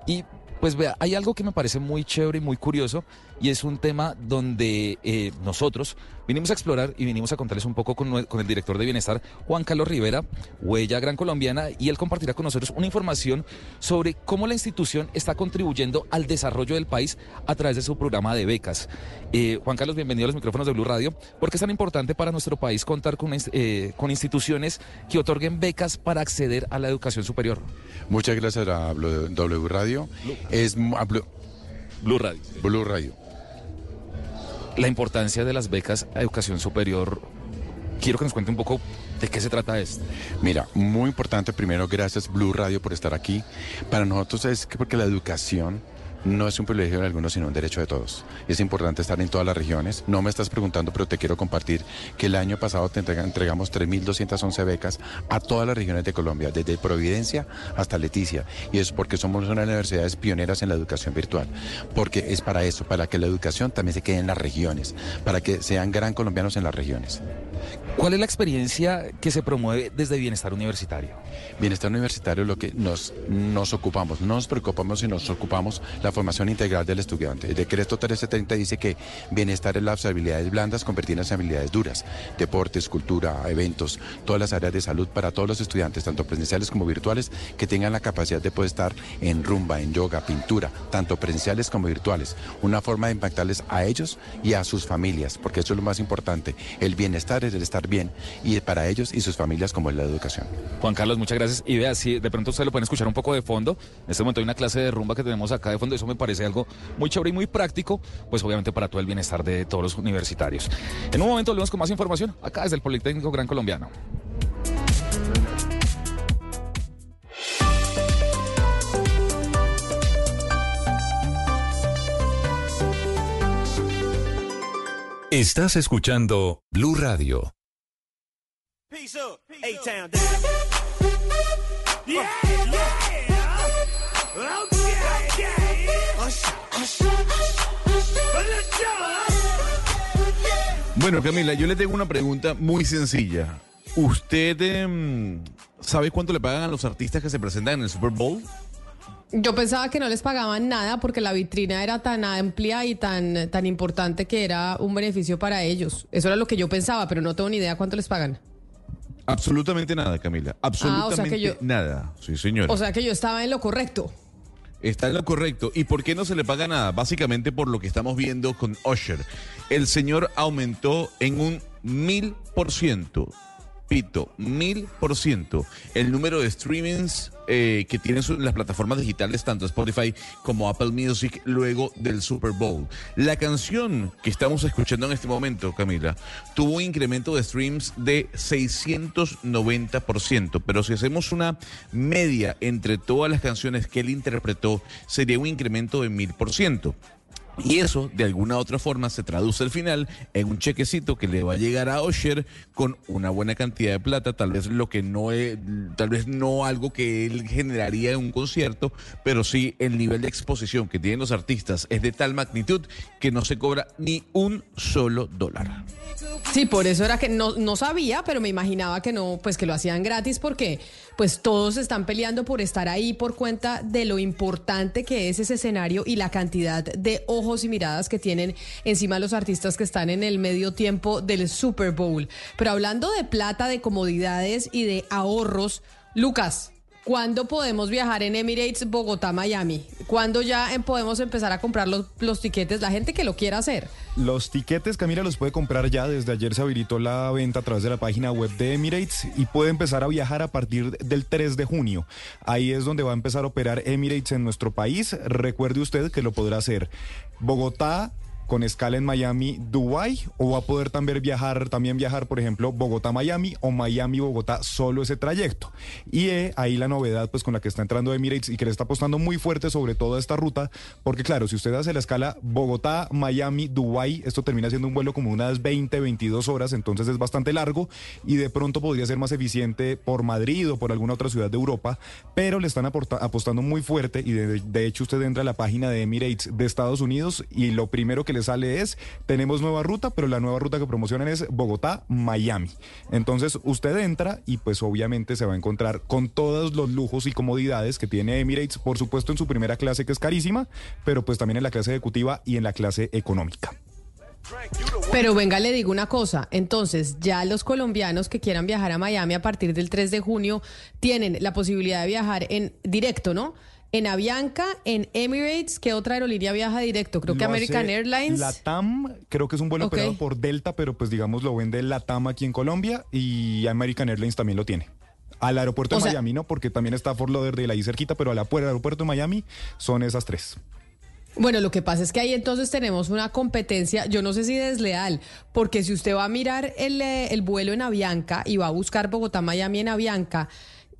Y pues vea, hay algo que me parece muy chévere y muy curioso, y es un tema donde nosotros vinimos a explorar y vinimos a contarles un poco con el director de Bienestar, Juan Carlos Rivera, Huella Gran Colombiana, y él compartirá con nosotros una información sobre cómo la institución está contribuyendo al desarrollo del país a través de su programa de becas. Juan Carlos, bienvenido a los micrófonos de Blue Radio. ¿Por qué es tan importante para nuestro país contar con instituciones que otorguen becas para acceder a la educación superior? Muchas gracias a W Radio. Blue Radio. La importancia de las becas a educación superior. Quiero que nos cuente un poco de qué se trata esto. Mira, muy importante. Primero, gracias Blue Radio por estar aquí. Para nosotros es porque la educación no es un privilegio de algunos, sino un derecho de todos. Es importante estar en todas las regiones. No me estás preguntando, pero te quiero compartir que el año pasado te entregamos 3.211 becas a todas las regiones de Colombia, desde Providencia hasta Leticia. Y es porque somos unas universidades pioneras en la educación virtual. Porque es para eso, para que la educación también se quede en las regiones, para que sean gran colombianos en las regiones. ¿Cuál es la experiencia que se promueve desde Bienestar Universitario? Bienestar Universitario es lo que nos ocupamos. No nos preocupamos, sino nos ocupamos la formación integral del estudiante. El decreto 370 dice que bienestar es las habilidades blandas convertidas en habilidades duras, deportes, cultura, eventos, todas las áreas de salud para todos los estudiantes, tanto presenciales como virtuales, que tengan la capacidad de poder estar en rumba, en yoga, pintura, tanto presenciales como virtuales. Una forma de impactarles a ellos y a sus familias, porque eso es lo más importante. El bienestar es el estar bien, y para ellos y sus familias como es la educación. Juan Carlos, muchas gracias. Y vea, si de pronto ustedes lo pueden escuchar un poco de fondo, en este momento hay una clase de rumba que tenemos acá de fondo. Eso me parece algo muy chévere y muy práctico, pues obviamente para todo el bienestar de todos los universitarios. En un momento volvemos con más información acá desde el Politécnico Gran Colombiano. Estás escuchando Blue Radio. Peace up, peace up. Yeah, yeah. Okay, yeah. Bueno, Camila, yo le tengo una pregunta muy sencilla. ¿Usted sabe cuánto le pagan a los artistas que se presentan en el Super Bowl? Yo pensaba que no les pagaban nada porque la vitrina era tan amplia y tan importante que era un beneficio para ellos. Eso era lo que yo pensaba, pero no tengo ni idea cuánto les pagan. Absolutamente nada, Camila. Absolutamente nada. Sí, señora. O sea que yo estaba en lo correcto. Está en lo correcto. ¿Y por qué no se le paga nada? Básicamente por lo que estamos viendo con Usher. El señor aumentó en un 1000%. Repito, 1000% el número de streamings que tienen las plataformas digitales, tanto Spotify como Apple Music, luego del Super Bowl. La canción que estamos escuchando en este momento, Camila, tuvo un incremento de streams de 690%, pero si hacemos una media entre todas las canciones que él interpretó, sería un incremento de 1000%. Y eso, de alguna u otra forma, se traduce al final en un chequecito que le va a llegar a Usher con una buena cantidad de plata, tal vez no algo que él generaría en un concierto, pero sí el nivel de exposición que tienen los artistas es de tal magnitud que no se cobra ni un solo dólar. Sí, por eso era que no sabía, pero me imaginaba que no, pues que lo hacían gratis porque pues todos están peleando por estar ahí por cuenta de lo importante que es ese escenario y la cantidad de ojos y miradas que tienen encima los artistas que están en el medio tiempo del Super Bowl. Pero hablando de plata, de comodidades y de ahorros, Lucas, ¿cuándo podemos viajar en Emirates, Bogotá, Miami? ¿Cuándo ya podemos empezar a comprar los tiquetes? La gente que lo quiera hacer. Los tiquetes, Camila, los puede comprar ya. Desde ayer se habilitó la venta a través de la página web de Emirates y puede empezar a viajar a partir del 3 de junio. Ahí es donde va a empezar a operar Emirates en nuestro país. Recuerde usted que lo podrá hacer Bogotá, con escala en Miami, Dubái, o va a poder también viajar, por ejemplo, Bogotá-Miami o Miami-Bogotá, solo ese trayecto. Y ahí la novedad pues con la que está entrando Emirates y que le está apostando muy fuerte sobre toda esta ruta, porque claro, si usted hace la escala Bogotá-Miami-Dubái, esto termina siendo un vuelo como unas 20, 22 horas, entonces es bastante largo y de pronto podría ser más eficiente por Madrid o por alguna otra ciudad de Europa, pero le están apostando muy fuerte y de hecho usted entra a la página de Emirates de Estados Unidos y lo primero que le sale es, tenemos nueva ruta, pero la nueva ruta que promocionan es Bogotá-Miami. Entonces usted entra y pues obviamente se va a encontrar con todos los lujos y comodidades que tiene Emirates, por supuesto en su primera clase que es carísima, pero pues también en la clase ejecutiva y en la clase económica. Pero venga, le digo una cosa, entonces ya los colombianos que quieran viajar a Miami a partir del 3 de junio tienen la posibilidad de viajar en directo, ¿no? En Avianca, en Emirates, ¿qué otra aerolínea viaja directo? Creo que American Airlines. La TAM, creo que es un vuelo operado por Delta, pero pues digamos lo vende la TAM aquí en Colombia y American Airlines también lo tiene. Al aeropuerto de Miami, ¿no? Porque también está Fort Lauderdale ahí cerquita, pero al aeropuerto de Miami son esas tres. Bueno, lo que pasa es que ahí entonces tenemos una competencia, yo no sé si desleal, porque si usted va a mirar el vuelo en Avianca y va a buscar Bogotá-Miami en Avianca,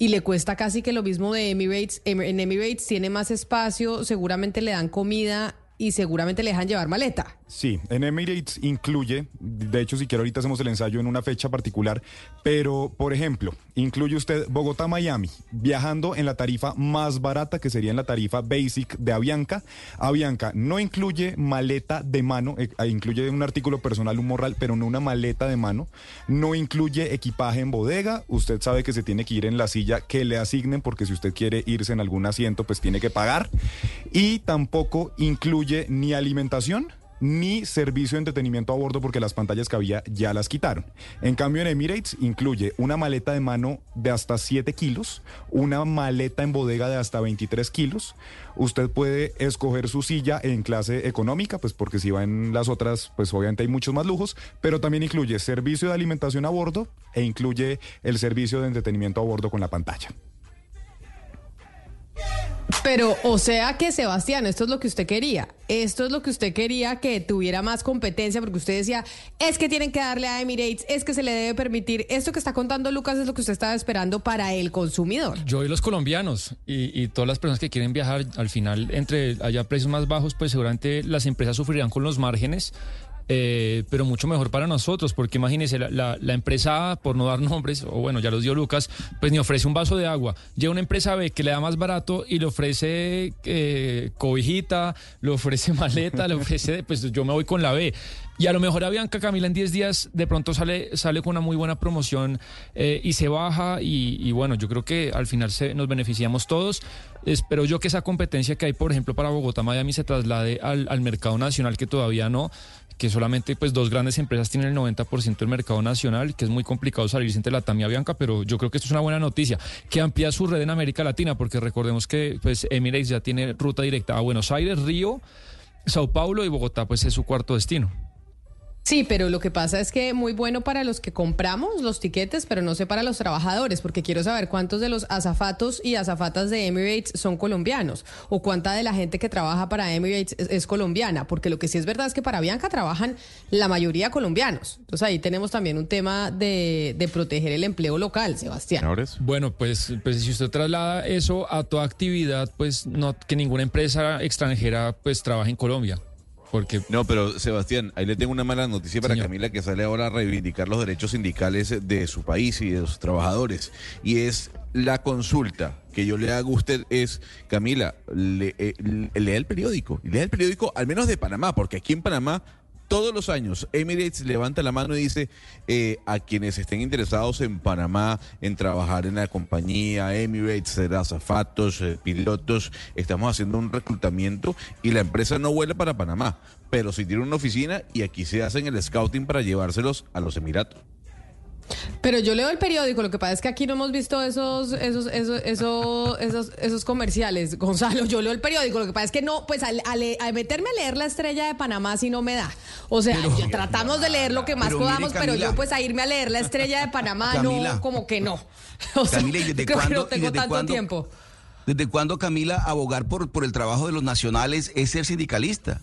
y le cuesta casi que lo mismo de Emirates. En Emirates tiene más espacio, seguramente le dan comida y seguramente le dejan llevar maleta. Sí, en Emirates incluye, de hecho si quiere ahorita hacemos el ensayo en una fecha particular, pero por ejemplo, incluye usted Bogotá-Miami, viajando en la tarifa más barata que sería en la tarifa basic de Avianca. Avianca no incluye maleta de mano, incluye un artículo personal, un morral, pero no una maleta de mano, no incluye equipaje en bodega, usted sabe que se tiene que ir en la silla que le asignen porque si usted quiere irse en algún asiento pues tiene que pagar y tampoco incluye ni alimentación, ni servicio de entretenimiento a bordo porque las pantallas que había ya las quitaron. En cambio en Emirates incluye una maleta de mano de hasta 7 kilos, una maleta en bodega de hasta 23 kilos, usted puede escoger su silla en clase económica, pues porque si va en las otras, pues obviamente hay muchos más lujos, pero también incluye servicio de alimentación a bordo e incluye el servicio de entretenimiento a bordo con la pantalla. Pero, o sea que, Sebastián, esto es lo que usted quería que tuviera más competencia, porque usted decía, es que tienen que darle a Emirates, es que se le debe permitir, esto que está contando Lucas es lo que usted estaba esperando para el consumidor. Yo y los colombianos, y todas las personas que quieren viajar, al final, entre allá precios más bajos, pues seguramente las empresas sufrirán con los márgenes, pero mucho mejor para nosotros, porque imagínense, la empresa A, por no dar nombres, o bueno, ya los dio Lucas, pues ni ofrece un vaso de agua. Llega una empresa B que le da más barato y le ofrece cobijita, le ofrece maleta, le ofrece, pues yo me voy con la B. Y a lo mejor Avianca, Camila, en 10 días de pronto sale con una muy buena promoción y se baja y bueno, yo creo que al final nos beneficiamos todos. Espero yo que esa competencia que hay, por ejemplo, para Bogotá, Miami, se traslade al mercado nacional, que todavía no, que solamente pues dos grandes empresas tienen el 90% del mercado nacional, que es muy complicado salir entre la TAM y Avianca, pero yo creo que esto es una buena noticia, que amplía su red en América Latina, porque recordemos que pues Emirates ya tiene ruta directa a Buenos Aires, Río, Sao Paulo, y Bogotá pues es su cuarto destino. Sí, pero lo que pasa es que muy bueno para los que compramos los tiquetes, pero no sé para los trabajadores, porque quiero saber cuántos de los azafatos y azafatas de Emirates son colombianos, o cuánta de la gente que trabaja para Emirates es colombiana, porque lo que sí es verdad es que para Avianca trabajan la mayoría colombianos. Entonces ahí tenemos también un tema de proteger el empleo local, Sebastián. Bueno, pues si usted traslada eso a toda actividad, pues no que ninguna empresa extranjera pues trabaje en Colombia. Porque... No, pero Sebastián, ahí le tengo una mala noticia para Camila, que sale ahora a reivindicar los derechos sindicales de su país y de sus trabajadores, y es la consulta que yo le hago a usted es, Camila, lea el periódico, al menos de Panamá, porque aquí en Panamá todos los años Emirates levanta la mano y dice a quienes estén interesados en Panamá en trabajar en la compañía Emirates, ser azafatos, pilotos, estamos haciendo un reclutamiento, y la empresa no vuela para Panamá, pero sí tiene una oficina y aquí se hacen el scouting para llevárselos a los Emiratos. Pero yo leo el periódico, lo que pasa es que aquí no hemos visto esos comerciales, Gonzalo. Yo leo el periódico, lo que pasa es que no, pues al meterme a leer La Estrella de Panamá sí no me da. O sea, pero, tratamos de leer lo que más podamos, mire, Camila, pero yo pues a irme a leer La Estrella de Panamá, Camila, no, como que no. O sea, Camila, ¿Desde cuándo ¿Desde cuándo, Camila, abogar por el trabajo de los nacionales es ser sindicalista?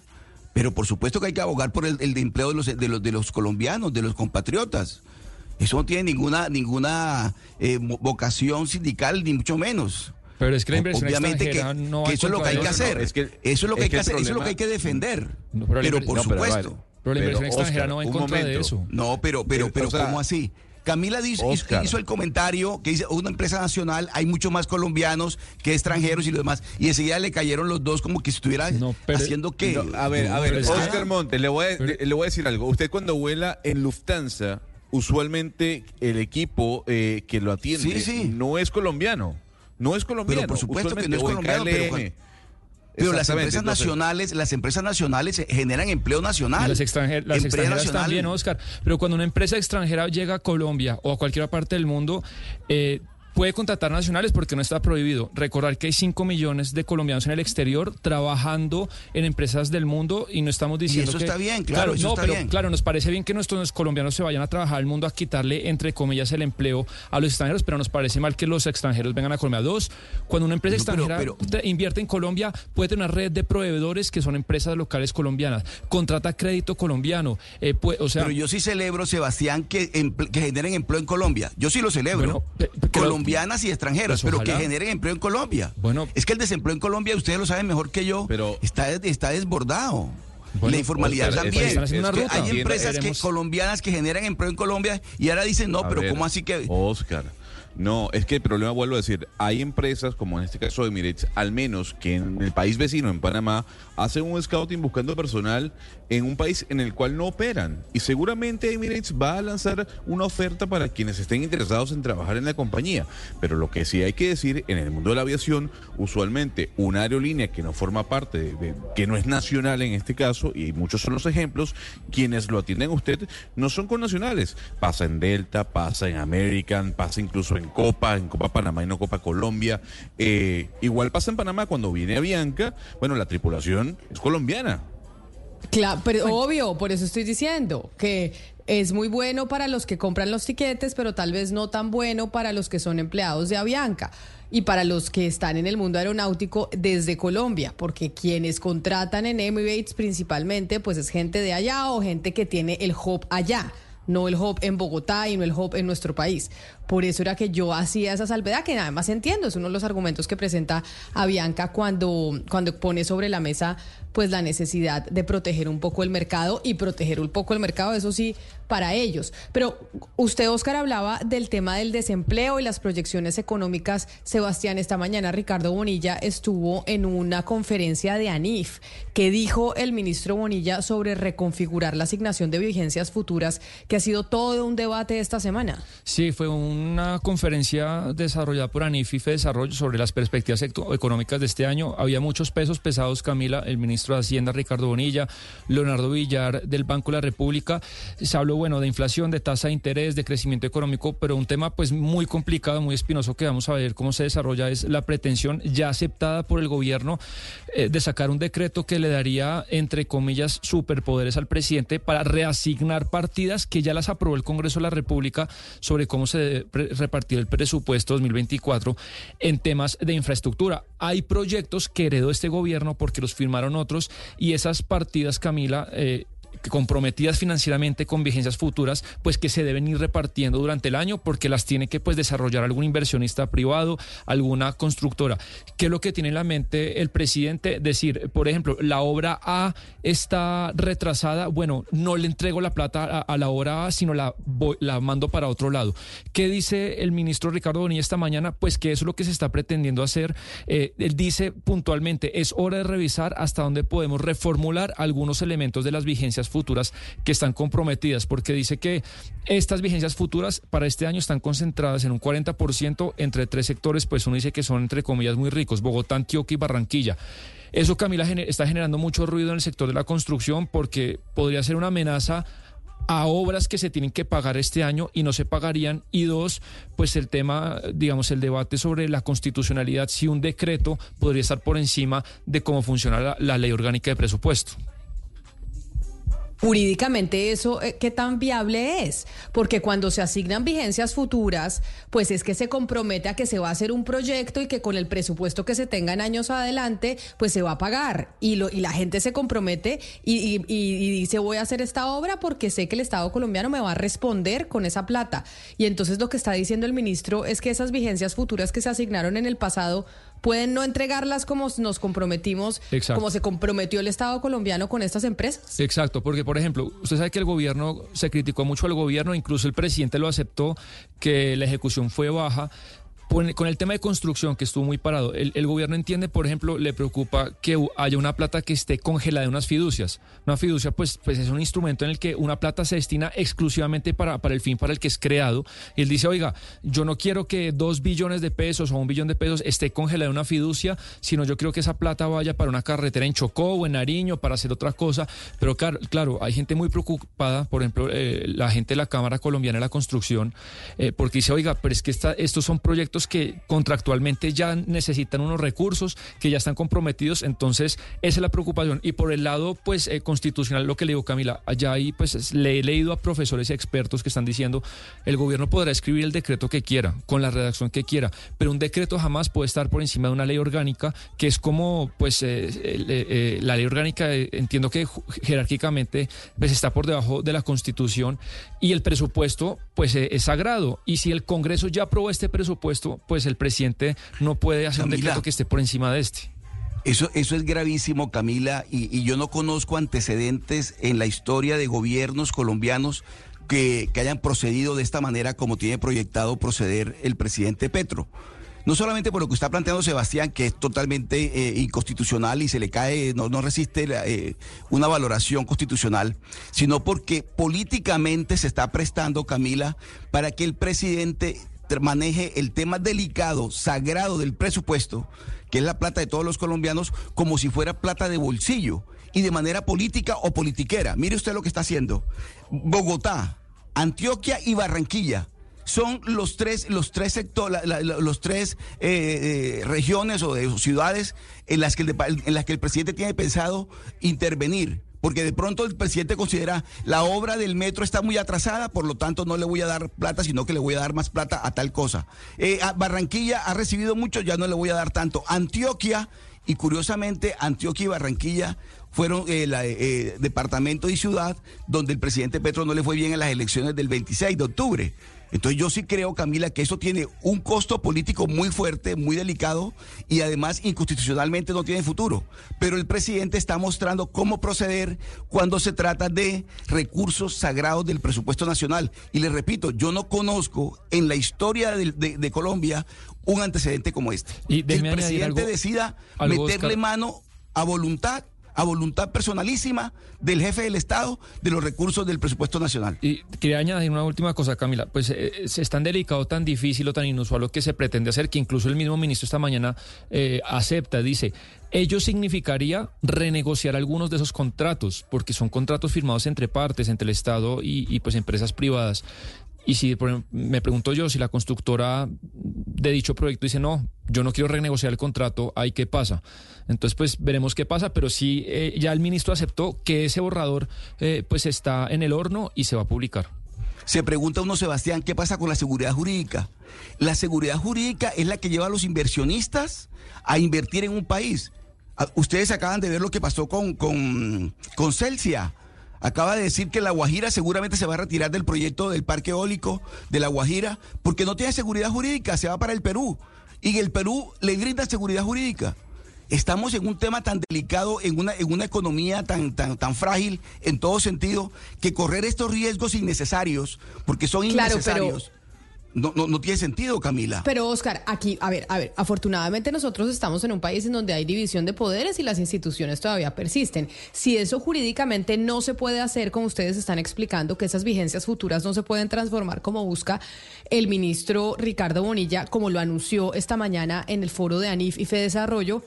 Pero por supuesto que hay que abogar por el empleo de los colombianos, de los compatriotas. Eso no tiene ninguna vocación sindical, ni mucho menos. Pero es que la inversión extranjera no va a eso es lo que hay que hacer, eso es lo que hay que defender. No, pero por supuesto. Pero la inversión extranjera no va en contra de eso. No, pero o sea, ¿cómo así? Camila hizo el comentario que dice, una empresa nacional, hay muchos más colombianos que extranjeros y los demás, y enseguida le cayeron los dos como que estuviera haciendo qué. No, a ver, Oscar Montes, le voy a decir algo. Usted cuando vuela en Lufthansa, usualmente el equipo que lo atiende no es colombiano. No es colombiano. Pero por supuesto que no es colombiano. Pero las empresas nacionales generan empleo nacional. Las extranjeras también, Oscar. Pero cuando una empresa extranjera llega a Colombia o a cualquier parte del mundo, puede contratar nacionales porque no está prohibido. Recordar que hay 5 millones de colombianos en el exterior trabajando en empresas del mundo, y no estamos diciendo que... está bien, claro, eso no, está pero, bien. Claro, nos parece bien que nuestros colombianos se vayan a trabajar al mundo a quitarle, entre comillas, el empleo a los extranjeros, pero nos parece mal que los extranjeros vengan a Colombia. 2, cuando una empresa extranjera invierte en Colombia, puede tener una red de proveedores que son empresas locales colombianas, contrata crédito colombiano. Pero yo sí celebro, Sebastián, que generen empleo en Colombia. Yo sí lo celebro. Bueno, colombianas y extranjeras, pues, pero que generen empleo en Colombia. Bueno, es que el desempleo en Colombia, ustedes lo saben mejor que yo, pero está desbordado. Bueno, la informalidad también. Hay empresas colombianas que generan empleo en Colombia y ahora dicen, ¿cómo así que...? Oscar, no, es que el problema, vuelvo a decir, hay empresas, como en este caso de Emirates, al menos que en el país vecino, en Panamá, hacen un scouting buscando personal en un país en el cual no operan. Y seguramente Emirates va a lanzar una oferta para quienes estén interesados en trabajar en la compañía. Pero lo que sí hay que decir, en el mundo de la aviación, usualmente una aerolínea que no forma parte, que no es nacional en este caso, y muchos son los ejemplos, quienes lo atienden a usted no son connacionales. Pasa en Delta, pasa en American, pasa incluso en Copa Panamá y no Copa Colombia. Igual pasa en Panamá cuando viene Avianca. Bueno, la tripulación es colombiana. Claro, pero obvio, por eso estoy diciendo que es muy bueno para los que compran los tiquetes, pero tal vez no tan bueno para los que son empleados de Avianca y para los que están en el mundo aeronáutico desde Colombia, porque quienes contratan en Emirates principalmente, pues es gente de allá o gente que tiene el hub allá, no el hub en Bogotá y no el hub en nuestro país. Por eso era que yo hacía esa salvedad, que además entiendo, es uno de los argumentos que presenta Avianca cuando pone sobre la mesa pues la necesidad de proteger un poco el mercado, y proteger un poco el mercado, eso sí, para ellos. Pero usted, Óscar, hablaba del tema del desempleo y las proyecciones económicas. Sebastián, esta mañana Ricardo Bonilla estuvo en una conferencia de ANIF. ¿Qué dijo el ministro Bonilla sobre reconfigurar la asignación de vigencias futuras, que ha sido todo un debate esta semana? Sí, fue una conferencia desarrollada por ANIF y FEDESarrollo sobre las perspectivas económicas de este año. Había muchos pesos pesados, Camila, el ministro de Hacienda, Ricardo Bonilla, Leonardo Villar del Banco de la República. Se habló, bueno, de inflación, de tasa de interés, de crecimiento económico, pero un tema pues muy complicado, muy espinoso, que vamos a ver cómo se desarrolla, es la pretensión ya aceptada por el gobierno de sacar un decreto que le daría, entre comillas, superpoderes al presidente para reasignar partidas que ya las aprobó el Congreso de la República sobre cómo se debe repartir el presupuesto 2024 en temas de infraestructura. Hay proyectos que heredó este gobierno porque los firmaron otros, y esas partidas, Camila, comprometidas financieramente con vigencias futuras, pues que se deben ir repartiendo durante el año, porque las tiene que pues desarrollar algún inversionista privado, alguna constructora. ¿Qué es lo que tiene en la mente el presidente? Decir, por ejemplo, la obra A está retrasada, bueno, no le entrego la plata a la obra A, sino la mando para otro lado. ¿Qué dice el ministro Ricardo Bonilla esta mañana? Pues que eso es lo que se está pretendiendo hacer. Él dice puntualmente, es hora de revisar hasta dónde podemos reformular algunos elementos de las vigencias futuras que están comprometidas, porque dice que estas vigencias futuras para este año están concentradas en un 40% entre tres sectores, pues uno dice que son, entre comillas, muy ricos: Bogotá, Antioquia y Barranquilla. Eso, Camila, está generando mucho ruido en el sector de la construcción, porque podría ser una amenaza a obras que se tienen que pagar este año y no se pagarían. Y dos, pues el tema, digamos, el debate sobre la constitucionalidad, si un decreto podría estar por encima de cómo funciona la ley orgánica de presupuesto. Jurídicamente, eso, ¿qué tan viable es? Porque cuando se asignan vigencias futuras, pues es que se compromete a que se va a hacer un proyecto y que con el presupuesto que se tenga en años adelante, pues se va a pagar. Y la gente se compromete y dice, voy a hacer esta obra porque sé que el Estado colombiano me va a responder con esa plata. Y entonces lo que está diciendo el ministro es que esas vigencias futuras que se asignaron en el pasado pueden no entregarlas como nos comprometimos. Exacto. Como se comprometió el Estado colombiano con estas empresas. Exacto, porque, por ejemplo, usted sabe que el gobierno, se criticó mucho al gobierno, incluso el presidente lo aceptó, que la ejecución fue baja. Con el tema de construcción, que estuvo muy parado, el gobierno entiende, por ejemplo, le preocupa que haya una plata que esté congelada en unas fiducias. Una fiducia, pues es un instrumento en el que una plata se destina exclusivamente para el fin para el que es creado. Y él dice, oiga, yo no quiero que 2 billones de pesos o 1 billón de pesos esté congelada en una fiducia, sino yo quiero que esa plata vaya para una carretera en Chocó o en Nariño, para hacer otra cosa. Pero claro, hay gente muy preocupada, por ejemplo, la gente de la Cámara Colombiana de la Construcción, porque dice, oiga, pero es que estos son proyectos que contractualmente ya necesitan unos recursos, que ya están comprometidos. Entonces, esa es la preocupación. Y por el lado pues constitucional, lo que le digo, Camila, allá ahí pues le he leído a profesores y expertos que están diciendo, el gobierno podrá escribir el decreto que quiera, con la redacción que quiera, pero un decreto jamás puede estar por encima de una ley orgánica, que es como pues la ley orgánica, entiendo que jerárquicamente pues está por debajo de la Constitución, y el presupuesto pues es sagrado. Y si el Congreso ya aprobó este presupuesto, pues el presidente no puede hacer, Camila, un decreto que esté por encima de este. Eso es gravísimo, Camila, y yo no conozco antecedentes en la historia de gobiernos colombianos que hayan procedido de esta manera como tiene proyectado proceder el presidente Petro. No solamente por lo que está planteando Sebastián, que es totalmente inconstitucional y se le cae, no resiste una valoración constitucional, sino porque políticamente se está prestando, Camila, para que el presidente maneje el tema delicado, sagrado del presupuesto, que es la plata de todos los colombianos, como si fuera plata de bolsillo y de manera política o politiquera. Mire usted lo que está haciendo. Bogotá, Antioquia y Barranquilla son los tres regiones o ciudades en las que el presidente tiene pensado intervenir. Porque de pronto el presidente considera, la obra del metro está muy atrasada, por lo tanto no le voy a dar plata, sino que le voy a dar más plata a tal cosa. Barranquilla ha recibido mucho, ya no le voy a dar tanto. Antioquia, y curiosamente Antioquia y Barranquilla fueron departamentos y ciudad donde el presidente Petro no le fue bien en las elecciones del 26 de octubre. Entonces yo sí creo, Camila, que eso tiene un costo político muy fuerte, muy delicado, y además inconstitucionalmente no tiene futuro. Pero el presidente está mostrando cómo proceder cuando se trata de recursos sagrados del presupuesto nacional. Y les repito, yo no conozco en la historia de Colombia un antecedente como este. Y que el presidente decida meterle mano a voluntad personalísima del jefe del Estado de los recursos del presupuesto nacional. Y quería añadir una última cosa, Camila. Pues es tan delicado, tan difícil o tan inusual lo que se pretende hacer, que incluso el mismo ministro esta mañana acepta, dice, ello significaría renegociar algunos de esos contratos, porque son contratos firmados entre partes, entre el Estado y pues empresas privadas. Y si me pregunto yo, si la constructora de dicho proyecto dice, no, yo no quiero renegociar el contrato, ¿ahí qué pasa? Entonces, pues veremos qué pasa, pero sí, ya el ministro aceptó que ese borrador pues está en el horno y se va a publicar. Se pregunta uno, Sebastián, ¿qué pasa con la seguridad jurídica? La seguridad jurídica es la que lleva a los inversionistas a invertir en un país. Ustedes acaban de ver lo que pasó con Celsia. Acaba de decir que La Guajira seguramente se va a retirar del proyecto del parque eólico de La Guajira porque no tiene seguridad jurídica, se va para el Perú. Y el Perú le brinda seguridad jurídica. Estamos en un tema tan delicado, en una economía tan frágil en todo sentido, que correr estos riesgos innecesarios, porque son innecesarios. Pero... No tiene sentido, Camila. Pero, Óscar, aquí, a ver, afortunadamente nosotros estamos en un país en donde hay división de poderes y las instituciones todavía persisten. Si eso jurídicamente no se puede hacer, como ustedes están explicando, que esas vigencias futuras no se pueden transformar como busca el ministro Ricardo Bonilla, como lo anunció esta mañana en el foro de ANIF y FEDesarrollo,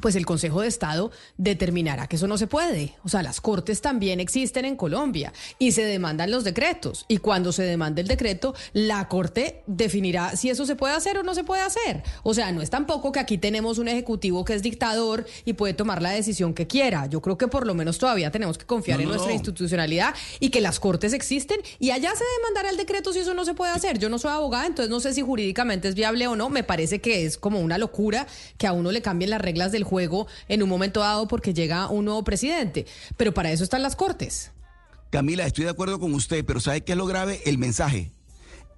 pues el Consejo de Estado determinará que eso no se puede. O sea, las cortes también existen en Colombia y se demandan los decretos. Y cuando se demande el decreto, la corte definirá si eso se puede hacer o no se puede hacer. O sea, no es tampoco que aquí tenemos un ejecutivo que es dictador y puede tomar la decisión que quiera. Yo creo que por lo menos todavía tenemos que confiar en nuestra institucionalidad y que las cortes existen y allá se demandará el decreto si eso no se puede hacer. Yo no soy abogada, entonces no sé si jurídicamente es viable o no. Me parece que es como una locura que a uno le cambien las reglas del juego en un momento dado porque llega un nuevo presidente, pero para eso están las cortes. Camila, estoy de acuerdo con usted, pero ¿sabe qué es lo grave? El mensaje,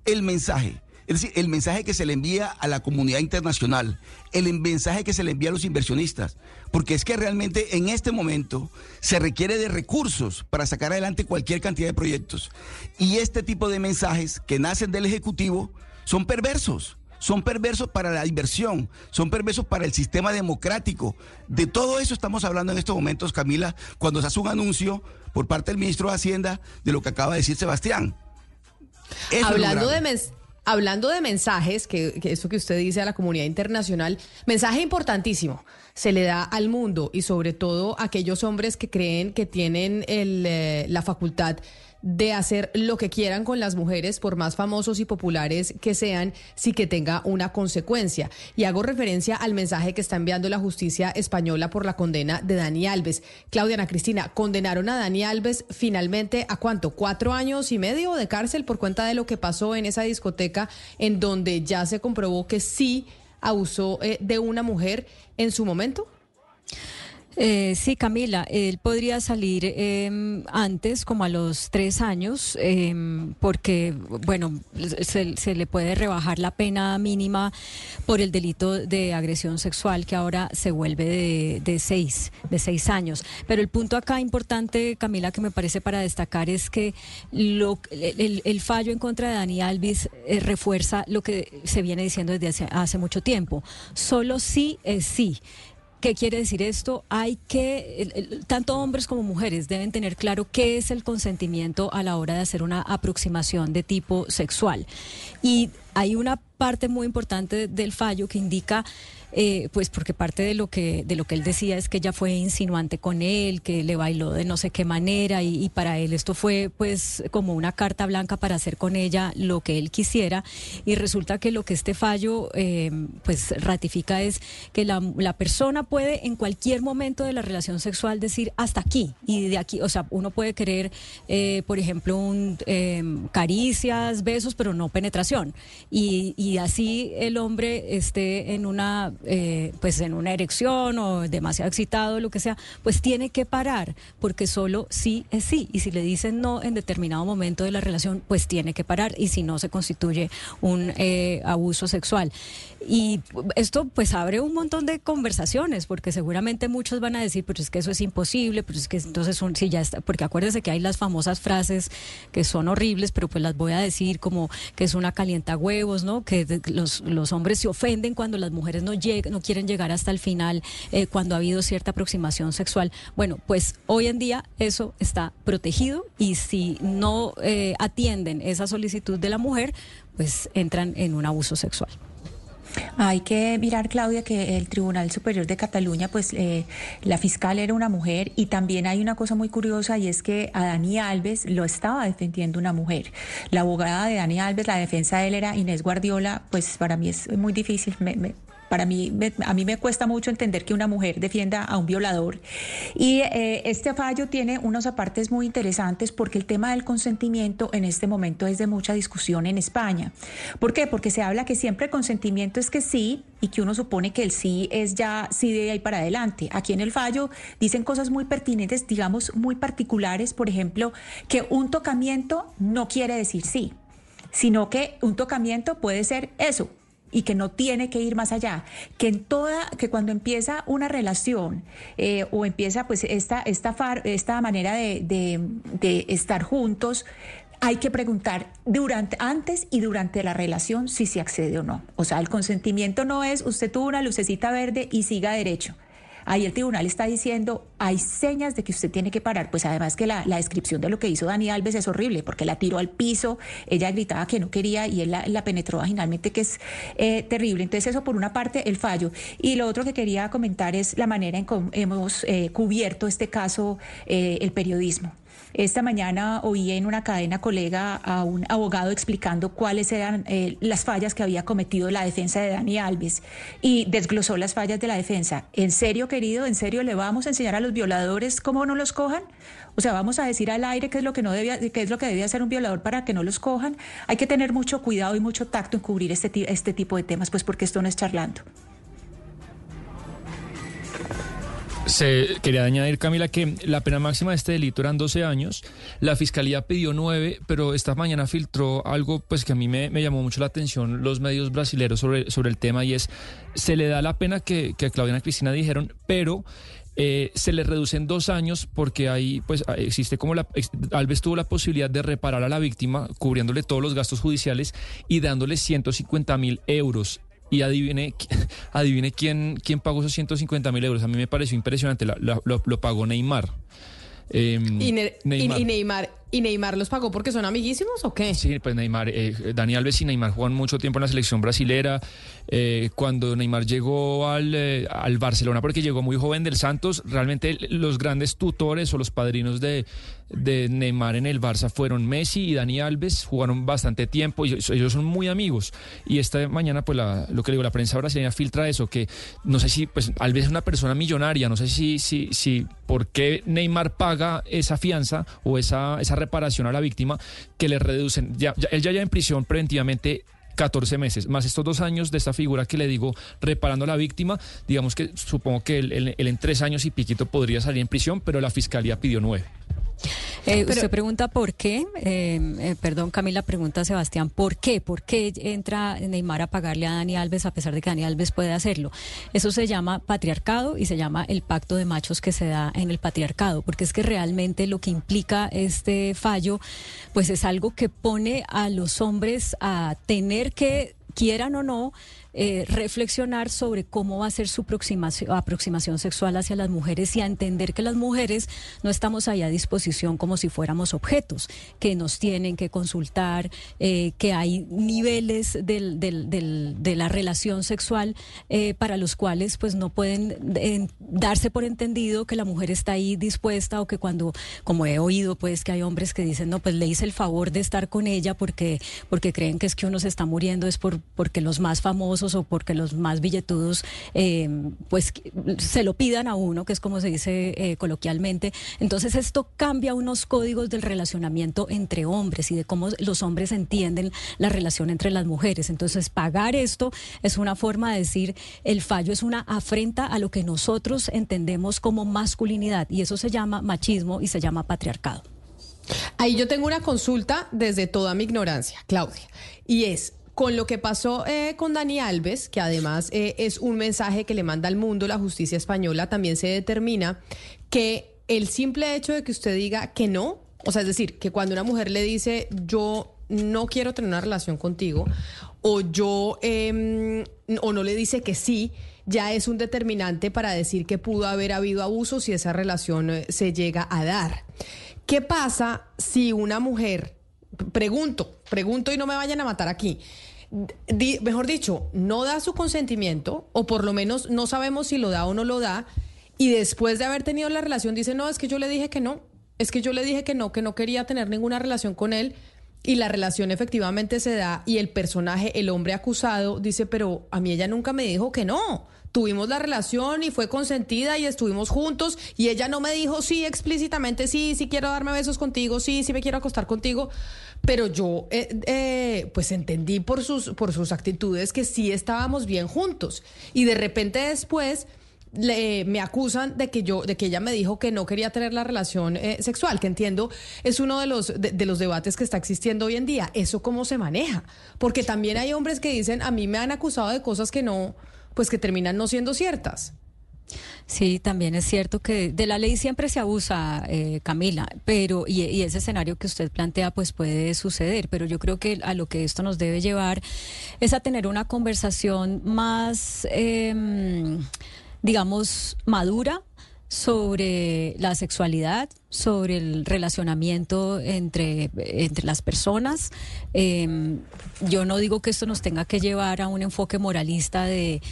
es decir, el mensaje que se le envía a la comunidad internacional, el mensaje que se le envía a los inversionistas, porque es que realmente en este momento se requiere de recursos para sacar adelante cualquier cantidad de proyectos, y este tipo de mensajes que nacen del Ejecutivo son perversos. Son perversos para la inversión, son perversos para el sistema democrático. De todo eso estamos hablando en estos momentos, Camila, cuando se hace un anuncio por parte del ministro de Hacienda de lo que acaba de decir Sebastián. Hablando de mensajes, que eso que usted dice a la comunidad internacional, mensaje importantísimo, se le da al mundo y sobre todo a aquellos hombres que creen que tienen la facultad de hacer lo que quieran con las mujeres, por más famosos y populares que sean, sí que tenga una consecuencia. Y hago referencia al mensaje que está enviando la justicia española por la condena de Dani Alves. Claudia, Ana Cristina, condenaron a Dani Alves finalmente a ¿cuánto? 4 años y medio de cárcel por cuenta de lo que pasó en esa discoteca en donde ya se comprobó que sí abusó de una mujer en su momento. Sí, Camila, él podría salir antes, como a los 3 años, porque, bueno, se le puede rebajar la pena mínima por el delito de agresión sexual, que ahora se vuelve de seis años. Pero el punto acá importante, Camila, que me parece para destacar es que el fallo en contra de Dani Alves refuerza lo que se viene diciendo desde hace mucho tiempo. Solo sí es sí. ¿Qué quiere decir esto? Hay que, tanto hombres como mujeres deben tener claro qué es el consentimiento a la hora de hacer una aproximación de tipo sexual. Y hay una parte muy importante del fallo que indica, pues porque parte de lo que él decía es que ella fue insinuante con él, que le bailó de no sé qué manera y para él esto fue pues como una carta blanca para hacer con ella lo que él quisiera, y resulta que lo que este fallo pues ratifica es que la persona puede en cualquier momento de la relación sexual decir hasta aquí, y de aquí, o sea, uno puede querer por ejemplo caricias, besos, pero no penetración. y así el hombre esté en una pues en una erección o demasiado excitado, lo que sea, pues tiene que parar, porque solo sí es sí, y si le dicen no en determinado momento de la relación, pues tiene que parar, y si no se constituye un abuso sexual. Y esto pues abre un montón de conversaciones, porque seguramente muchos van a decir, pero es que eso es imposible, pero es que entonces si ya está, porque acuérdense que hay las famosas frases que son horribles, pero pues las voy a decir, como que es una calientahuevos, ¿no? Que los hombres se ofenden cuando las mujeres no quieren llegar hasta el final, cuando ha habido cierta aproximación sexual. Bueno, pues hoy en día eso está protegido, y si no atienden esa solicitud de la mujer, pues entran en un abuso sexual. Hay que mirar, Claudia, que el Tribunal Superior de Cataluña, pues la fiscal era una mujer, y también hay una cosa muy curiosa, y es que a Dani Alves lo estaba defendiendo una mujer. La abogada de Dani Alves, la defensa de él era Inés Guardiola. Pues para mí es muy difícil, a mí me cuesta mucho entender que una mujer defienda a un violador. Y este fallo tiene unos apartes muy interesantes, porque el tema del consentimiento en este momento es de mucha discusión en España. ¿Por qué? Porque se habla que siempre el consentimiento es que sí, y que uno supone que el sí es ya sí de ahí para adelante. Aquí en el fallo dicen cosas muy pertinentes, digamos, muy particulares. Por ejemplo, que un tocamiento no quiere decir sí, sino que un tocamiento puede ser eso, y que no tiene que ir más allá, que cuando empieza una relación o empieza pues esta manera de estar juntos, hay que preguntar antes y durante la relación si se accede o no. O sea, el consentimiento no es usted tuvo una lucecita verde y siga derecho. Ahí el tribunal está diciendo, hay señas de que usted tiene que parar. Pues además que la descripción de lo que hizo Dani Alves es horrible, porque la tiró al piso, ella gritaba que no quería, y él la penetró vaginalmente, que es terrible. Entonces eso por una parte, el fallo. Y lo otro que quería comentar es la manera en cómo hemos cubierto este caso, el periodismo. Esta mañana oí en una cadena colega a un abogado explicando cuáles eran las fallas que había cometido la defensa de Dani Alves, y desglosó las fallas de la defensa. ¿En serio, querido? ¿En serio le vamos a enseñar a los violadores cómo no los cojan? O sea, ¿vamos a decir al aire qué es lo que debía hacer un violador para que no los cojan? Hay que tener mucho cuidado y mucho tacto en cubrir este tipo de temas, pues porque esto no es charlando. Se quería añadir, Camila, que la pena máxima de este delito eran 12 años. La fiscalía pidió 9, pero esta mañana filtró algo pues que a mí me llamó mucho la atención los medios brasileños sobre el tema, y es, se le da la pena que a Claudia y Cristina dijeron, pero se le reducen 2 años, porque ahí pues existe como Alves tuvo la posibilidad de reparar a la víctima, cubriéndole todos los gastos judiciales y dándole 150,000 euros. Y adivine quién pagó esos 150,000 euros. A mí me pareció impresionante. Lo pagó Neymar. ¿Y Neymar los pagó porque son amiguísimos o qué? Sí, pues Neymar, Dani Alves y Neymar jugaron mucho tiempo en la selección brasilera. Cuando Neymar llegó al Barcelona, porque llegó muy joven del Santos, realmente los grandes tutores o los padrinos de Neymar en el Barça fueron Messi y Dani Alves, jugaron bastante tiempo y ellos son muy amigos. Y esta mañana pues la prensa brasileña filtra eso, que no sé si pues Alves es una persona millonaria, no sé si por qué Neymar paga esa fianza o esa reparación a la víctima, que le reducen, él ya en prisión preventivamente 14 meses, más estos 2 años de esta figura que le digo, reparando a la víctima. Digamos que supongo que él en 3 años y piquito podría salir en prisión, pero la fiscalía pidió 9. Usted pregunta por qué, perdón, Camila, pregunta a Sebastián, ¿por qué entra Neymar a pagarle a Dani Alves a pesar de que Dani Alves puede hacerlo? Eso se llama patriarcado y se llama el pacto de machos que se da en el patriarcado, porque es que realmente lo que implica este fallo pues es algo que pone a los hombres a tener que, quieran o no, reflexionar sobre cómo va a ser su aproximación sexual hacia las mujeres, y a entender que las mujeres no estamos ahí a disposición como si fuéramos objetos, que nos tienen que consultar, que hay niveles de la relación sexual para los cuales pues no pueden darse por entendido que la mujer está ahí dispuesta, o que cuando, como he oído pues que hay hombres que dicen, no, pues le hice el favor de estar con ella porque creen que es que uno se está muriendo, es porque los más famosos poderosos o porque los más billetudos pues se lo pidan a uno, que es como se dice coloquialmente. Entonces esto cambia unos códigos del relacionamiento entre hombres y de cómo los hombres entienden la relación entre las mujeres. Entonces pagar esto es una forma de decir, el fallo es una afrenta a lo que nosotros entendemos como masculinidad, y eso se llama machismo y se llama patriarcado. Ahí yo tengo una consulta desde toda mi ignorancia, Claudia, y es con lo que pasó con Dani Alves, que además es un mensaje que le manda al mundo la justicia española. También se determina que el simple hecho de que usted diga que no, o sea, es decir, que cuando una mujer le dice yo no quiero tener una relación contigo, o yo o no le dice que sí, ya es un determinante para decir que pudo haber habido abuso si esa relación se llega a dar. ¿Qué pasa si una mujer, pregunto y no me vayan a matar aquí, mejor dicho, no da su consentimiento, o por lo menos no sabemos si lo da o no lo da, y después de haber tenido la relación dice, no, es que yo le dije que no, que no quería tener ninguna relación con él, y la relación efectivamente se da, y el personaje, el hombre acusado, dice, pero a mí ella nunca me dijo que no? Tuvimos la relación y fue consentida y estuvimos juntos y ella no me dijo sí explícitamente, sí, sí quiero darme besos contigo, sí, sí me quiero acostar contigo, pero yo pues entendí por sus actitudes que sí estábamos bien juntos, y de repente después me acusan de que ella me dijo que no quería tener la relación sexual, que entiendo es uno de los debates que está existiendo hoy en día. ¿Eso cómo se maneja? Porque también hay hombres que dicen, a mí me han acusado de cosas que no, pues que terminan no siendo ciertas. Sí, también es cierto que de la ley siempre se abusa, Camila, pero y ese escenario que usted plantea pues puede suceder, pero yo creo que a lo que esto nos debe llevar es a tener una conversación más, digamos, madura sobre la sexualidad, sobre el relacionamiento entre las personas. Yo no digo que esto nos tenga que llevar a un enfoque moralista de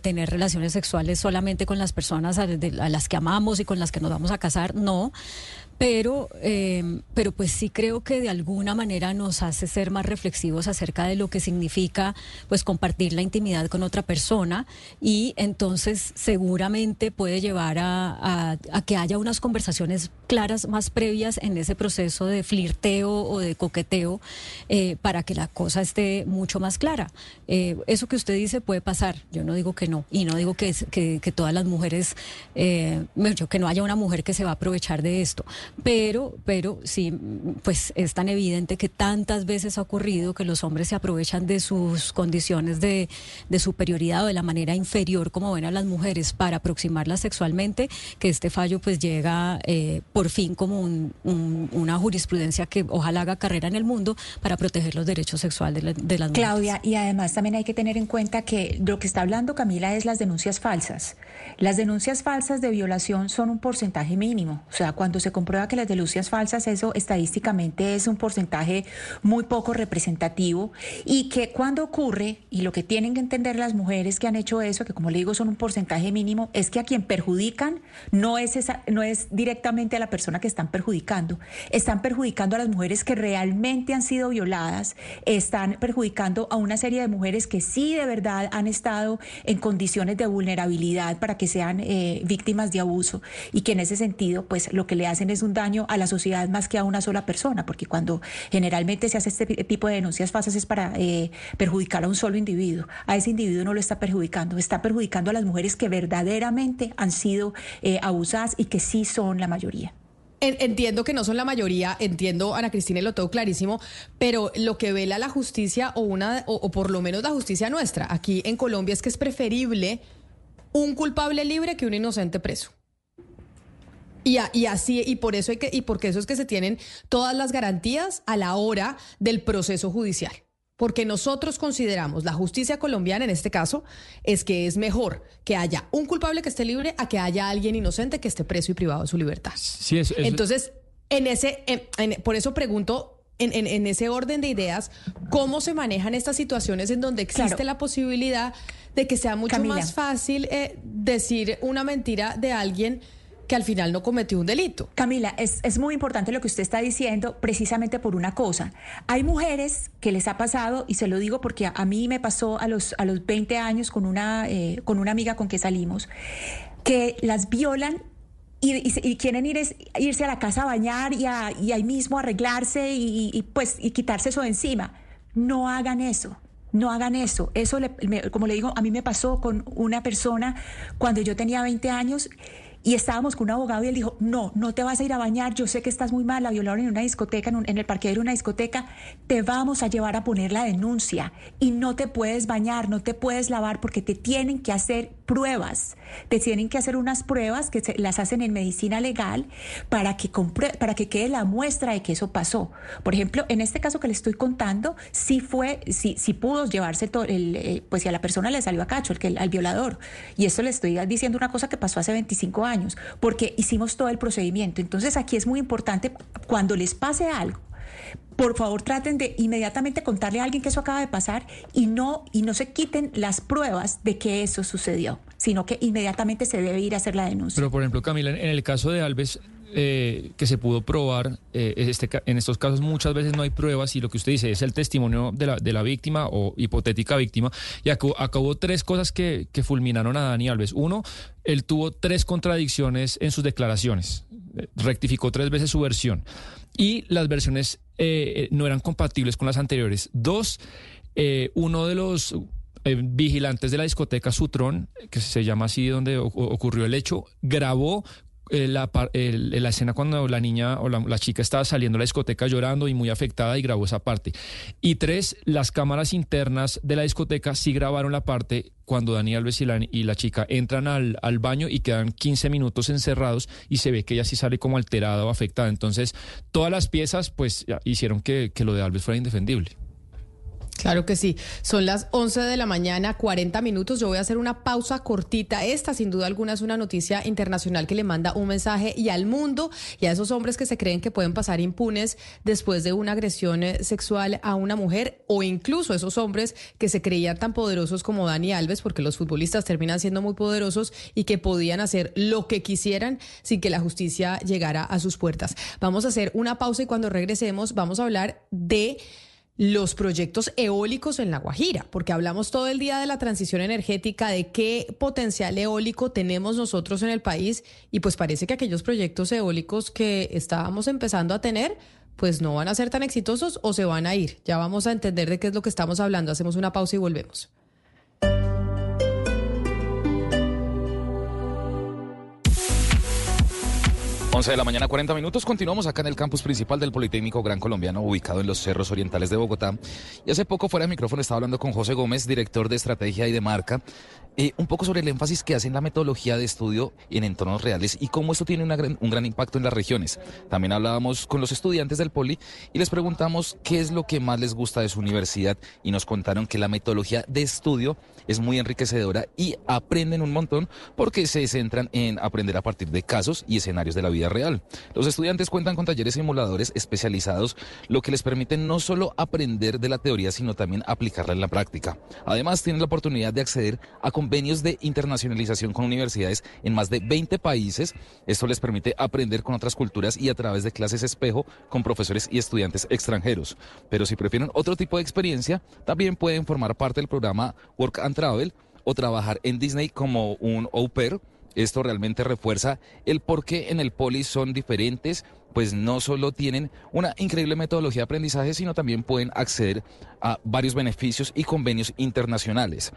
tener relaciones sexuales solamente con las personas a las que amamos y con las que nos vamos a casar, no. Pero pues sí creo que de alguna manera nos hace ser más reflexivos acerca de lo que significa pues compartir la intimidad con otra persona, y entonces seguramente puede llevar a que haya unas conversaciones claras más previas en ese proceso de flirteo o de coqueteo, para que la cosa esté mucho más clara. Eso que usted dice puede pasar, yo no digo que no, y no digo que todas las mujeres, que no haya una mujer que se va a aprovechar de esto, pero sí, pues es tan evidente que tantas veces ha ocurrido que los hombres se aprovechan de sus condiciones de superioridad o de la manera inferior como ven a las mujeres para aproximarlas sexualmente, que este fallo pues llega por fin como una jurisprudencia que ojalá haga carrera en el mundo para proteger los derechos sexuales de las mujeres. Claudia, y además también hay que tener en cuenta que lo que está hablando Camila es las denuncias falsas. Las denuncias falsas de violación son un porcentaje mínimo, o sea, cuando se comprueba que las denuncias falsas, eso estadísticamente es un porcentaje muy poco representativo, y que cuando ocurre, y lo que tienen que entender las mujeres que han hecho eso, que como le digo son un porcentaje mínimo, es que a quien perjudican no es directamente a la persona que están perjudicando a las mujeres que realmente han sido violadas, están perjudicando a una serie de mujeres que sí de verdad han estado en condiciones de vulnerabilidad para que sean víctimas de abuso, y que en ese sentido pues lo que le hacen es un daño a la sociedad más que a una sola persona, porque cuando generalmente se hace este tipo de denuncias falsas es para perjudicar a un solo individuo. A ese individuo no lo está perjudicando a las mujeres que verdaderamente han sido abusadas, y que sí son la mayoría. Entiendo que no son la mayoría, entiendo, Ana Cristina, y lo tengo clarísimo, pero lo que vela la justicia o por lo menos la justicia nuestra aquí en Colombia es que es preferible un culpable libre que un inocente preso. Y porque eso es que se tienen todas las garantías a la hora del proceso judicial. Porque nosotros consideramos, la justicia colombiana en este caso, es que es mejor que haya un culpable que esté libre a que haya alguien inocente que esté preso y privado de su libertad. Sí, eso. Entonces, por eso pregunto, en ese orden de ideas, ¿cómo se manejan estas situaciones en donde existe la posibilidad de que sea mucho más fácil decir una mentira de alguien que al final no cometió un delito. Camila, es muy importante lo que usted está diciendo, precisamente por una cosa. Hay mujeres que les ha pasado, y se lo digo porque a mí me pasó a los 20 años con una amiga con que salimos, que las violan y quieren irse a la casa a bañar y ahí mismo arreglarse y quitarse eso de encima. No hagan eso. No hagan eso. Eso, como le digo, a mí me pasó con una persona cuando yo tenía 20 años y estábamos con un abogado y él dijo, no te vas a ir a bañar, yo sé que estás muy mal, la violaron en una discoteca, en el parqueadero de una discoteca, te vamos a llevar a poner la denuncia y no te puedes bañar, no te puedes lavar porque te tienen que hacer pruebas, te tienen que hacer unas pruebas que las hacen en medicina legal para que quede la muestra de que eso pasó. Por ejemplo, en este caso que le estoy contando, sí pudo llevarse todo, pues si a la persona le salió a cacho, al violador, y esto le estoy diciendo una cosa que pasó hace 25 años, porque hicimos todo el procedimiento. Entonces aquí es muy importante, cuando les pase algo, por favor, traten de inmediatamente contarle a alguien que eso acaba de pasar y no se quiten las pruebas de que eso sucedió, sino que inmediatamente se debe ir a hacer la denuncia. Pero, por ejemplo, Camila, en el caso de Alves, que se pudo probar, en estos casos muchas veces no hay pruebas y lo que usted dice es el testimonio de la víctima o hipotética víctima, y acá hubo tres cosas que fulminaron a Dani Alves. Uno, él tuvo tres contradicciones en sus declaraciones, rectificó tres veces su versión y las versiones no eran compatibles con las anteriores. Dos, uno de los vigilantes de la discoteca Sutron, que se llama así donde ocurrió el hecho, grabó la escena cuando la niña o la chica estaba saliendo a la discoteca llorando y muy afectada, y grabó esa parte. Y tres, las cámaras internas de la discoteca sí grabaron la parte cuando Dani Alves y la chica entran al baño y quedan 15 minutos encerrados y se ve que ella sí sale como alterada o afectada. Entonces, todas las piezas pues hicieron que lo de Alves fuera indefendible. Claro que sí. Son las 11 de la mañana, 40 minutos. Yo voy a hacer una pausa cortita. Esta, sin duda alguna, es una noticia internacional que le manda un mensaje y al mundo y a esos hombres que se creen que pueden pasar impunes después de una agresión sexual a una mujer, o incluso esos hombres que se creían tan poderosos como Dani Alves, porque los futbolistas terminan siendo muy poderosos y que podían hacer lo que quisieran sin que la justicia llegara a sus puertas. Vamos a hacer una pausa y cuando regresemos vamos a hablar de los proyectos eólicos en La Guajira, porque hablamos todo el día de la transición energética, de qué potencial eólico tenemos nosotros en el país, y pues parece que aquellos proyectos eólicos que estábamos empezando a tener, pues no van a ser tan exitosos o se van a ir. Ya vamos a entender de qué es lo que estamos hablando. Hacemos una pausa y volvemos. Once de la mañana, 40 minutos. Continuamos acá en el campus principal del Politécnico Gran Colombiano, ubicado en los Cerros Orientales de Bogotá. Y hace poco, fuera de micrófono, estaba hablando con José Gómez, director de Estrategia y de Marca, un poco sobre el énfasis que hace en la metodología de estudio en entornos reales y cómo esto tiene un gran impacto en las regiones. También hablábamos con los estudiantes del Poli y les preguntamos qué es lo que más les gusta de su universidad y nos contaron que la metodología de estudio es muy enriquecedora y aprenden un montón porque se centran en aprender a partir de casos y escenarios de la vida real. Los estudiantes cuentan con talleres simuladores especializados, lo que les permite no solo aprender de la teoría, sino también aplicarla en la práctica. Además, tienen la oportunidad de acceder a convenios de internacionalización con universidades en más de 20 países. Esto les permite aprender con otras culturas y a través de clases espejo con profesores y estudiantes extranjeros. Pero si prefieren otro tipo de experiencia, también pueden formar parte del programa Work and Travel o trabajar en Disney como un au pair. Esto realmente refuerza el por qué en el Poli son diferentes, pues no solo tienen una increíble metodología de aprendizaje, sino también pueden acceder a varios beneficios y convenios internacionales.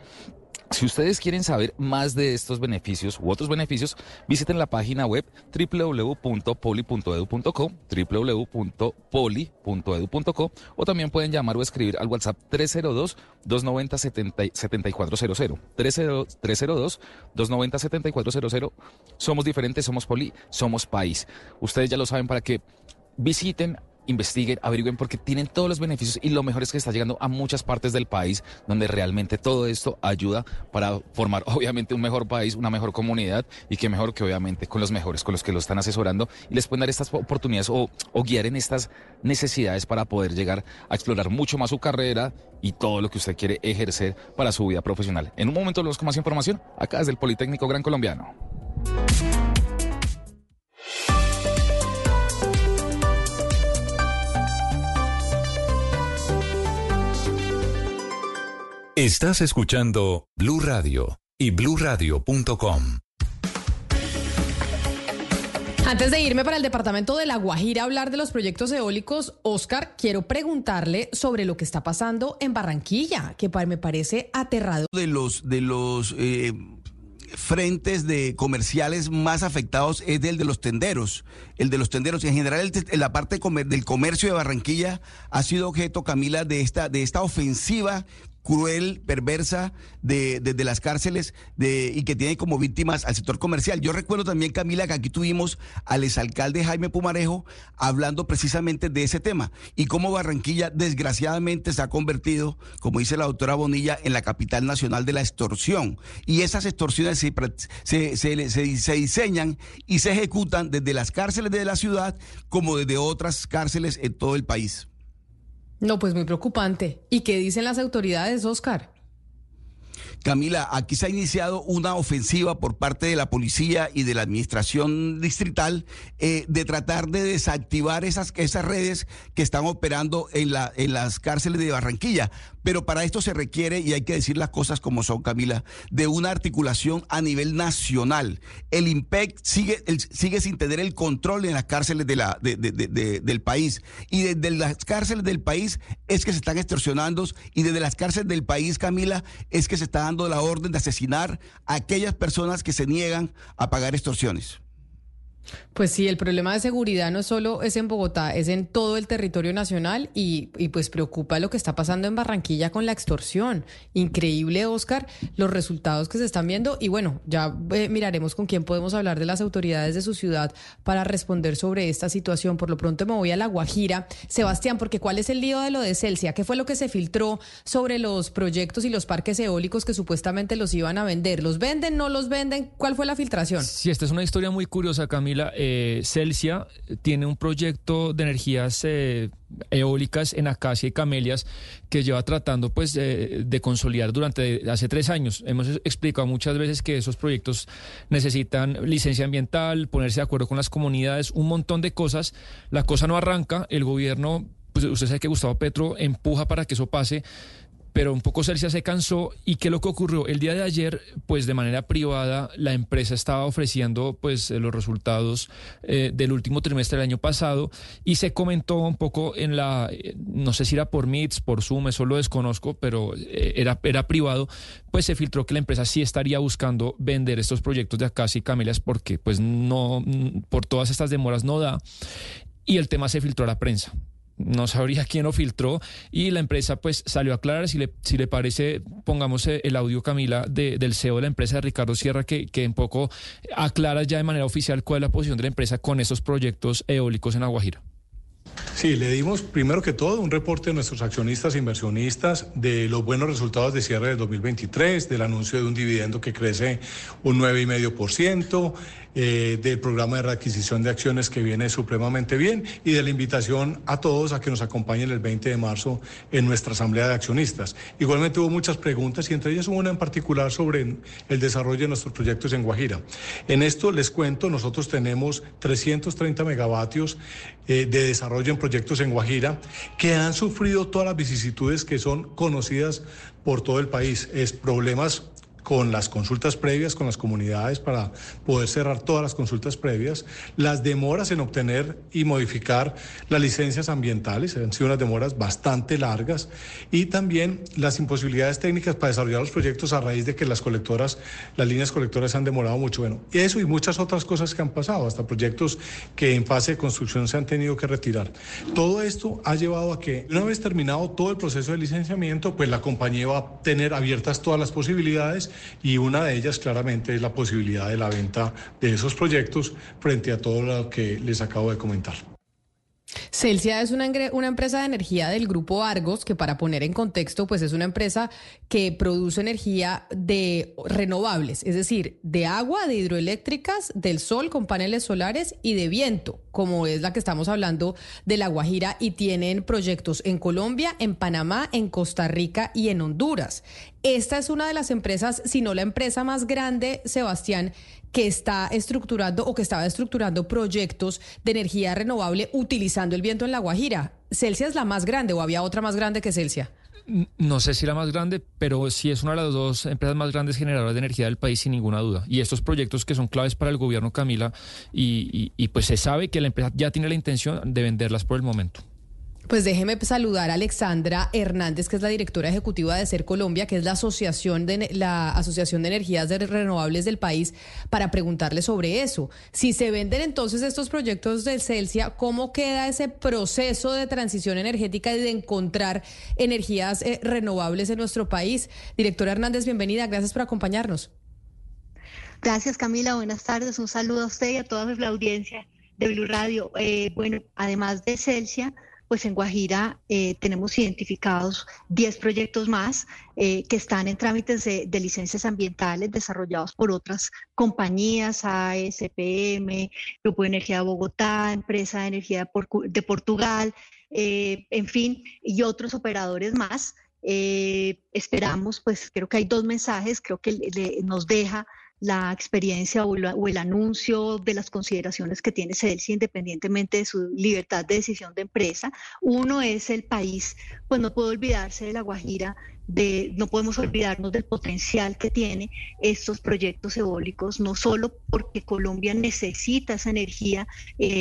Si ustedes quieren saber más de estos beneficios u otros beneficios, visiten la página web www.poli.edu.co, www.poli.edu.co, o también pueden llamar o escribir al WhatsApp 302-290-7400, 302-290-7400. Somos diferentes, somos Poli, somos país. Ustedes ya lo saben, para que visiten, investiguen, averigüen, porque tienen todos los beneficios y lo mejor es que está llegando a muchas partes del país donde realmente todo esto ayuda para formar obviamente un mejor país, una mejor comunidad, y que mejor que obviamente con los mejores, con los que lo están asesorando y les pueden dar estas oportunidades o guiar en estas necesidades para poder llegar a explorar mucho más su carrera y todo lo que usted quiere ejercer para su vida profesional. En un momento los con más información acá desde el Politécnico Gran Colombiano. Estás escuchando Blue Radio y BlueRadio.com. Antes de irme para el departamento de La Guajira a hablar de los proyectos eólicos, Oscar, quiero preguntarle sobre lo que está pasando en Barranquilla, que me parece aterrador. De los frentes de comerciales más afectados es el de los tenderos. El de los tenderos, en general, la parte del comercio de Barranquilla ha sido objeto, Camila, de esta ofensiva cruel, perversa, desde las cárceles y que tiene como víctimas al sector comercial. Yo recuerdo también, Camila, que aquí tuvimos al exalcalde Jaime Pumarejo hablando precisamente de ese tema y cómo Barranquilla desgraciadamente se ha convertido, como dice la doctora Bonilla, en la capital nacional de la extorsión. Y esas extorsiones se diseñan y se ejecutan desde las cárceles de la ciudad como desde otras cárceles en todo el país. No, pues muy preocupante. ¿Y qué dicen las autoridades, Oscar? Camila, aquí se ha iniciado una ofensiva por parte de la policía y de la administración distrital de tratar de desactivar esas redes que están operando en las cárceles de Barranquilla. Pero para esto se requiere, y hay que decir las cosas como son, Camila, de una articulación a nivel nacional. El IMPEC sigue sin tener el control en las cárceles del país. Y desde las cárceles del país es que se están extorsionando, y desde las cárceles del país, Camila, es que se está dando la orden de asesinar a aquellas personas que se niegan a pagar extorsiones. Pues sí, el problema de seguridad no solo es en Bogotá, es en todo el territorio nacional y pues preocupa lo que está pasando en Barranquilla con la extorsión. Increíble, Oscar, los resultados que se están viendo y bueno, ya miraremos con quién podemos hablar de las autoridades de su ciudad para responder sobre esta situación. Por lo pronto me voy a La Guajira, Sebastián, porque ¿cuál es el lío de lo de Celsia? ¿Qué fue lo que se filtró sobre los proyectos y los parques eólicos que supuestamente los iban a vender? ¿Los venden, no los venden? ¿Cuál fue la filtración? Sí, esta es una historia muy curiosa, Camila. Celsia tiene un proyecto de energías eólicas en acacia y camelias que lleva tratando pues de consolidar durante hace 3 años. Hemos explicado muchas veces que esos proyectos necesitan licencia ambiental, ponerse de acuerdo con las comunidades, un montón de cosas. La cosa no arranca, el gobierno, pues usted sabe que Gustavo Petro empuja para que eso pase, pero un poco Celsia se cansó. ¿Y qué es lo que ocurrió? El día de ayer, pues de manera privada, la empresa estaba ofreciendo pues los resultados del último trimestre del año pasado y se comentó un poco en la, no sé si era por Meets, por Zoom, eso lo desconozco, pero era privado, pues se filtró que la empresa sí estaría buscando vender estos proyectos de acacia y camelias porque pues no, por todas estas demoras no da, y el tema se filtró a la prensa. No sabría quién lo filtró y la empresa pues salió a aclarar. Si le parece, pongamos el audio, Camila, del CEO de la empresa, Ricardo Sierra, que un poco aclara ya de manera oficial cuál es la posición de la empresa con esos proyectos eólicos en La Guajira. Sí, le dimos primero que todo un reporte a nuestros accionistas e inversionistas de los buenos resultados de cierre de 2023, del anuncio de un dividendo que crece un 9,5%, del programa de readquisición de acciones que viene supremamente bien y de la invitación a todos a que nos acompañen el 20 de marzo en nuestra asamblea de accionistas. Igualmente hubo muchas preguntas y entre ellas hubo una en particular sobre el desarrollo de nuestros proyectos en Guajira. En esto les cuento, nosotros tenemos 330 megavatios de desarrollo en proyectos en Guajira que han sufrido todas las vicisitudes que son conocidas por todo el país. Es problemas con las consultas previas, con las comunidades para poder cerrar todas las consultas previas, las demoras en obtener y modificar las licencias ambientales, han sido unas demoras bastante largas, y también las imposibilidades técnicas para desarrollar los proyectos a raíz de que las líneas colectoras se han demorado mucho. Bueno, eso y muchas otras cosas que han pasado, hasta proyectos que en fase de construcción se han tenido que retirar. Todo esto ha llevado a que, una vez terminado todo el proceso de licenciamiento, pues la compañía va a tener abiertas todas las posibilidades, y una de ellas claramente es la posibilidad de la venta de esos proyectos frente a todo lo que les acabo de comentar. Celsia es una empresa de energía del grupo Argos, que para poner en contexto, pues es una empresa que produce energía de renovables, es decir, de agua, de hidroeléctricas, del sol con paneles solares y de viento, como es la que estamos hablando de La Guajira, y tienen proyectos en Colombia, en Panamá, en Costa Rica y en Honduras. Esta es una de las empresas, si no la empresa más grande, Sebastián, que está estructurando o que estaba estructurando proyectos de energía renovable utilizando el viento en La Guajira. ¿Celsia es la más grande o había otra más grande que Celsia? No sé si la más grande, pero sí es una de las dos empresas más grandes generadoras de energía del país, sin ninguna duda. Y estos proyectos que son claves para el gobierno, Camila, pues se sabe que la empresa ya tiene la intención de venderlas por el momento. Pues déjeme saludar a Alexandra Hernández, que es la directora ejecutiva de CER Colombia, que es la Asociación de Energías Renovables del país, para preguntarle sobre eso. Si se venden entonces estos proyectos del Celsia, ¿cómo queda ese proceso de transición energética y de encontrar energías renovables en nuestro país? Directora Hernández, bienvenida, gracias por acompañarnos. Gracias, Camila, buenas tardes, un saludo a usted y a toda la audiencia de Blue Radio. Bueno, además de Celsia, pues en Guajira tenemos identificados 10 proyectos más que están en trámites de licencias ambientales desarrollados por otras compañías, ASPM, Grupo de Energía de Bogotá, Empresa de Energía de Portugal, en fin, y otros operadores más. Esperamos, pues creo que hay dos mensajes, creo que nos deja la experiencia o el anuncio de las consideraciones que tiene Celsia independientemente de su libertad de decisión de empresa. Uno es el país, pues no puede olvidarse de La Guajira, no podemos olvidarnos del potencial que tiene estos proyectos eólicos, no solo porque Colombia necesita esa energía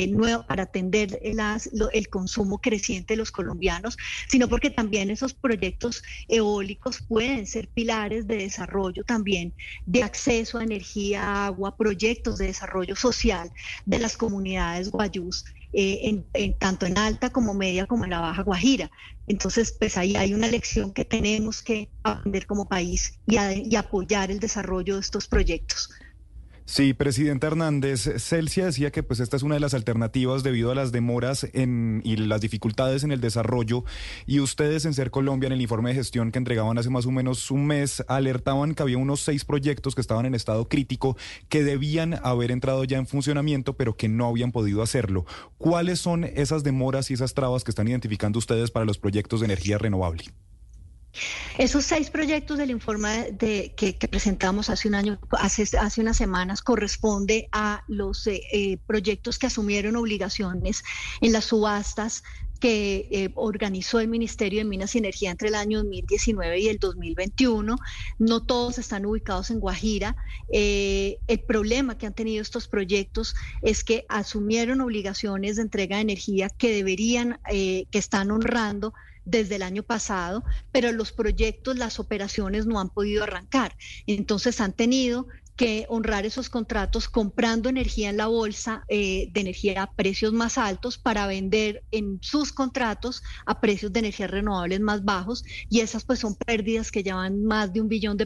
nueva para atender el consumo creciente de los colombianos, sino porque también esos proyectos eólicos pueden ser pilares de desarrollo también, de acceso a energía, agua, proyectos de desarrollo social de las comunidades guayús. Tanto en alta como media como en la baja Guajira. Entonces, pues ahí hay una lección que tenemos que aprender como país y apoyar el desarrollo de estos proyectos. Sí, presidenta Hernández, Celsia decía que pues esta es una de las alternativas debido a las demoras y las dificultades en el desarrollo, y ustedes en CER Colombia, en el informe de gestión que entregaban hace más o menos un mes, alertaban que había unos 6 proyectos que estaban en estado crítico, que debían haber entrado ya en funcionamiento, pero que no habían podido hacerlo. ¿Cuáles son esas demoras y esas trabas que están identificando ustedes para los proyectos de energía renovable? Esos 6 proyectos del informe que presentamos hace un año, hace unas semanas, corresponde a los proyectos que asumieron obligaciones en las subastas que organizó el Ministerio de Minas y Energía entre el año 2019 y el 2021. No todos están ubicados en Guajira. El problema que han tenido estos proyectos es que asumieron obligaciones de entrega de energía que deberían, que están honrando desde el año pasado, pero los proyectos, las operaciones no han podido arrancar. Entonces han tenido que honrar esos contratos comprando energía en la bolsa de energía a precios más altos para vender en sus contratos a precios de energías renovables más bajos, y esas pues son pérdidas que llevan más de $1 billón,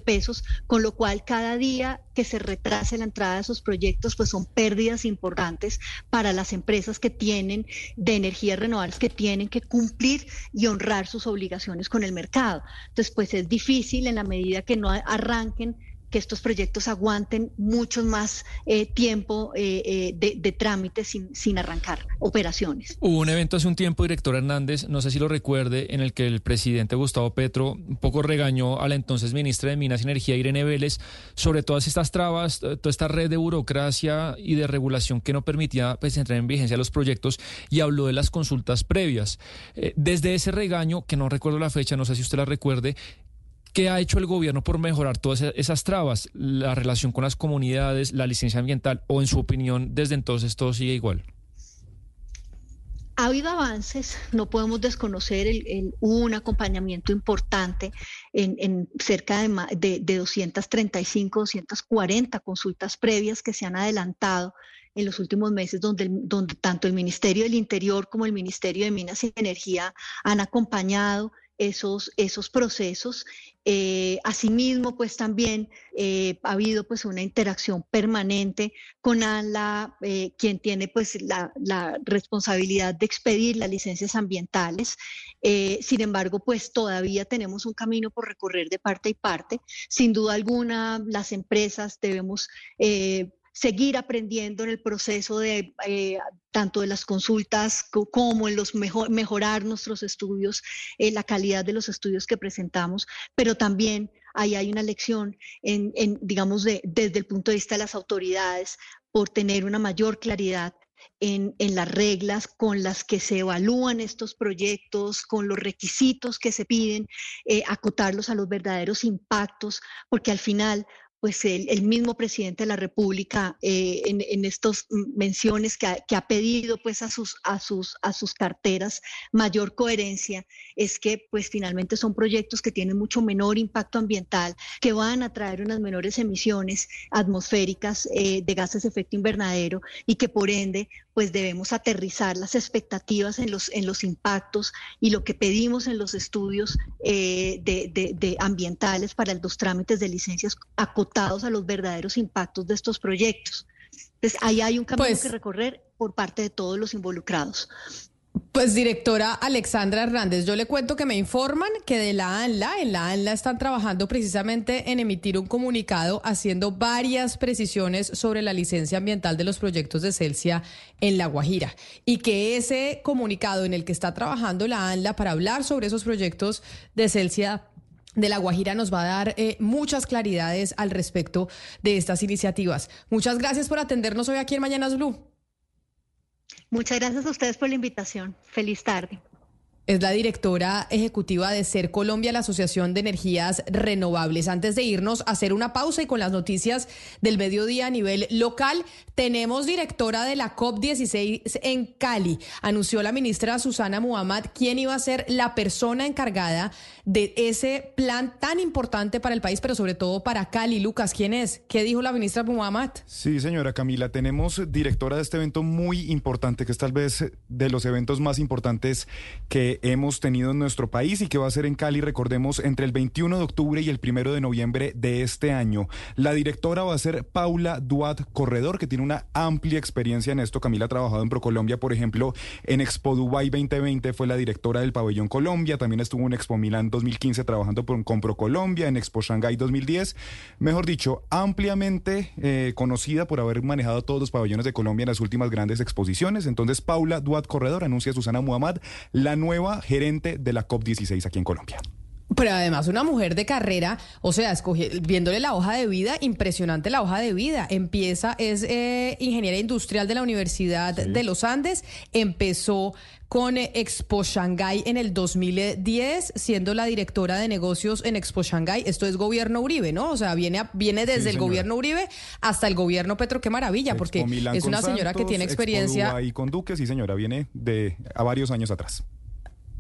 con lo cual cada día que se retrase la entrada de esos proyectos pues son pérdidas importantes para las empresas que tienen de energías renovables, que tienen que cumplir y honrar sus obligaciones con el mercado. Entonces pues es difícil, en la medida que no arranquen, que estos proyectos aguanten mucho más tiempo de trámite sin arrancar operaciones. Hubo un evento hace un tiempo, directora Hernández, no sé si lo recuerde, en el que el presidente Gustavo Petro un poco regañó a la entonces ministra de Minas y Energía, Irene Vélez, sobre todas estas trabas, toda esta red de burocracia y de regulación que no permitía pues entrar en vigencia los proyectos, y habló de las consultas previas. Desde ese regaño, que no recuerdo la fecha, no sé si usted la recuerde, ¿qué ha hecho el gobierno por mejorar todas esas trabas, la relación con las comunidades, la licencia ambiental, o en su opinión desde entonces todo sigue igual? Ha habido avances, no podemos desconocer, hubo un acompañamiento importante en cerca de 235, 240 consultas previas que se han adelantado en los últimos meses, donde tanto el Ministerio del Interior como el Ministerio de Minas y Energía han acompañado esos procesos. Asimismo, pues también ha habido pues una interacción permanente con ANLA, quien tiene pues la responsabilidad de expedir las licencias ambientales. Sin embargo, pues todavía tenemos un camino por recorrer de parte y parte. Sin duda alguna, las empresas debemos seguir aprendiendo en el proceso de tanto de las consultas como en mejorar nuestros estudios, la calidad de los estudios que presentamos, pero también ahí hay una lección digamos desde el punto de vista de las autoridades por tener una mayor claridad en las reglas con las que se evalúan estos proyectos, con los requisitos que se piden, acotarlos a los verdaderos impactos, porque al final, pues el mismo presidente de la República en estas menciones que ha pedido pues a sus carteras mayor coherencia, es que pues finalmente son proyectos que tienen mucho menor impacto ambiental, que van a traer unas menores emisiones atmosféricas de gases de efecto invernadero y que por ende pues debemos aterrizar las expectativas en los impactos y lo que pedimos en los estudios de ambientales para los trámites de licencias acotados a los verdaderos impactos de estos proyectos. Entonces, ahí hay un camino que recorrer por parte de todos los involucrados. Pues, directora Alexandra Hernández, yo le cuento que me informan que de la ANLA, en la ANLA están trabajando precisamente en emitir un comunicado haciendo varias precisiones sobre la licencia ambiental de los proyectos de Celsia en La Guajira, y que ese comunicado en el que está trabajando la ANLA para hablar sobre esos proyectos de Celsia de La Guajira nos va a dar muchas claridades al respecto de estas iniciativas. Muchas gracias por atendernos hoy aquí en Mañanas Blue. Muchas gracias a ustedes por la invitación. Feliz tarde. Es la directora ejecutiva de CER Colombia, la Asociación de Energías Renovables. Antes de irnos a hacer una pausa y con las noticias del mediodía a nivel local, tenemos directora de la COP16 en Cali. Anunció la ministra Susana Muhamad quién iba a ser la persona encargada de ese plan tan importante para el país, pero sobre todo para Cali. Lucas, ¿quién es? ¿Qué dijo la ministra Muhamad? Sí, señora Camila, tenemos directora de este evento muy importante, que es tal vez de los eventos más importantes que hemos tenido en nuestro país y que va a ser en Cali, recordemos, entre el 21 de octubre y el 1 de noviembre de este año. La directora va a ser Paula Duarte Corredor, que tiene una amplia experiencia en esto. Camila ha trabajado en ProColombia, por ejemplo, en Expo Dubai 2020 fue la directora del Pabellón Colombia, también estuvo en Expo Milán 2015 trabajando con ProColombia, en Expo Shanghai 2010. Mejor dicho, ampliamente conocida por haber manejado todos los pabellones de Colombia en las últimas grandes exposiciones. Entonces, Paula Duarte Corredor anuncia a Susana Muhamad, la nueva gerente de la COP16 aquí en Colombia. Pero además una mujer de carrera, o sea, viéndole la hoja de vida, impresionante la hoja de vida. Es ingeniera industrial de la Universidad de los Andes, empezó con Expo Shanghai en el 2010, siendo la directora de negocios en Expo Shanghai. Esto es gobierno Uribe, ¿no? O sea, viene desde el gobierno Uribe hasta el gobierno Petro. Qué maravilla, porque es una señora Santos, que tiene experiencia. Expo Dubai con Duque, sí señora, viene de a varios años atrás.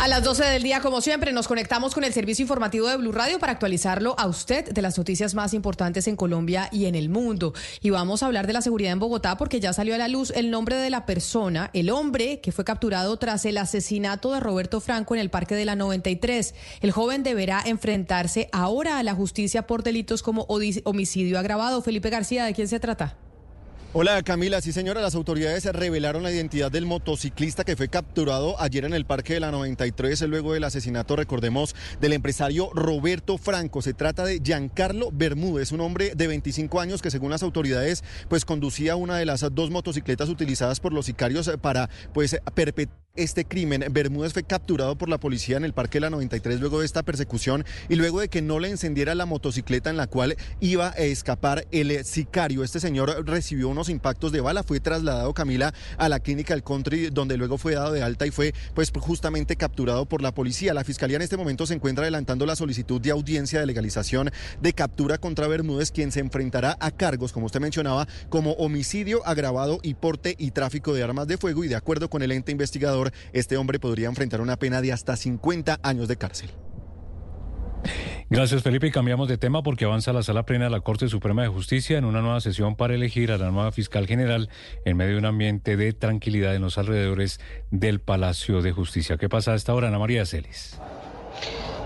A las 12 del día, como siempre, nos conectamos con el servicio informativo de Blue Radio para actualizarlo a usted de las noticias más importantes en Colombia y en el mundo. Y vamos a hablar de la seguridad en Bogotá, porque ya salió a la luz el nombre de la persona, el hombre que fue capturado tras el asesinato de Roberto Franco en el Parque de la 93. El joven deberá enfrentarse ahora a la justicia por delitos como homicidio agravado. Felipe García, ¿de quién se trata? Hola Camila, sí señora, las autoridades revelaron la identidad del motociclista que fue capturado ayer en el Parque de la 93 luego del asesinato, recordemos, del empresario Roberto Franco. Se trata de Giancarlo Bermúdez, un hombre de 25 años que, según las autoridades, pues conducía una de las dos motocicletas utilizadas por los sicarios para perpetrar este crimen. Bermúdez fue capturado por la policía en el Parque de la 93 luego de esta persecución y luego de que no le encendiera la motocicleta en la cual iba a escapar el sicario. Este señor recibió unos impactos de bala, fue trasladado, Camila, a la clínica del Country, donde luego fue dado de alta y fue pues justamente capturado por la policía. La fiscalía en este momento se encuentra adelantando la solicitud de audiencia de legalización de captura contra Bermúdez, quien se enfrentará a cargos, como usted mencionaba, como homicidio agravado y porte y tráfico de armas de fuego, y de acuerdo con el ente investigador, este hombre podría enfrentar una pena de hasta 50 años de cárcel. Gracias, Felipe, y cambiamos de tema porque avanza la sala plena de la Corte Suprema de Justicia en una nueva sesión para elegir a la nueva fiscal general en medio de un ambiente de tranquilidad en los alrededores del Palacio de Justicia. ¿Qué pasa a esta hora, Ana María Celis?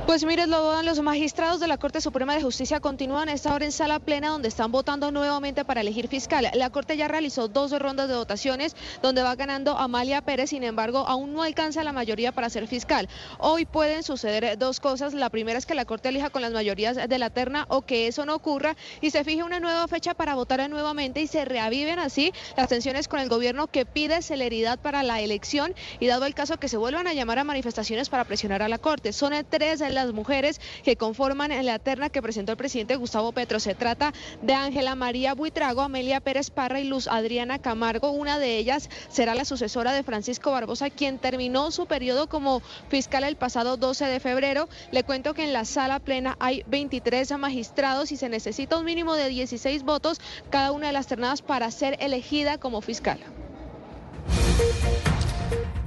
Pues mire, los magistrados de la Corte Suprema de Justicia continúan esta hora en sala plena, donde están votando nuevamente para elegir fiscal. La Corte ya realizó dos rondas de votaciones donde va ganando Amalia Pérez, sin embargo, aún no alcanza la mayoría para ser fiscal. Hoy pueden suceder dos cosas. La primera es que la Corte elija con las mayorías de la terna o que eso no ocurra y se fije una nueva fecha para votar nuevamente y se reaviven así las tensiones con el gobierno, que pide celeridad para la elección, y dado el caso que se vuelvan a llamar a manifestaciones para presionar a la Corte. Son tres las mujeres que conforman en la terna que presentó el presidente Gustavo Petro. Se trata de Ángela María Buitrago, Amelia Pérez Parra y Luz Adriana Camargo. Una de ellas será la sucesora de Francisco Barbosa, quien terminó su periodo como fiscal el pasado 12 de febrero. Le cuento que en la sala plena hay 23 magistrados y se necesita un mínimo de 16 votos cada una de las ternadas para ser elegida como fiscal.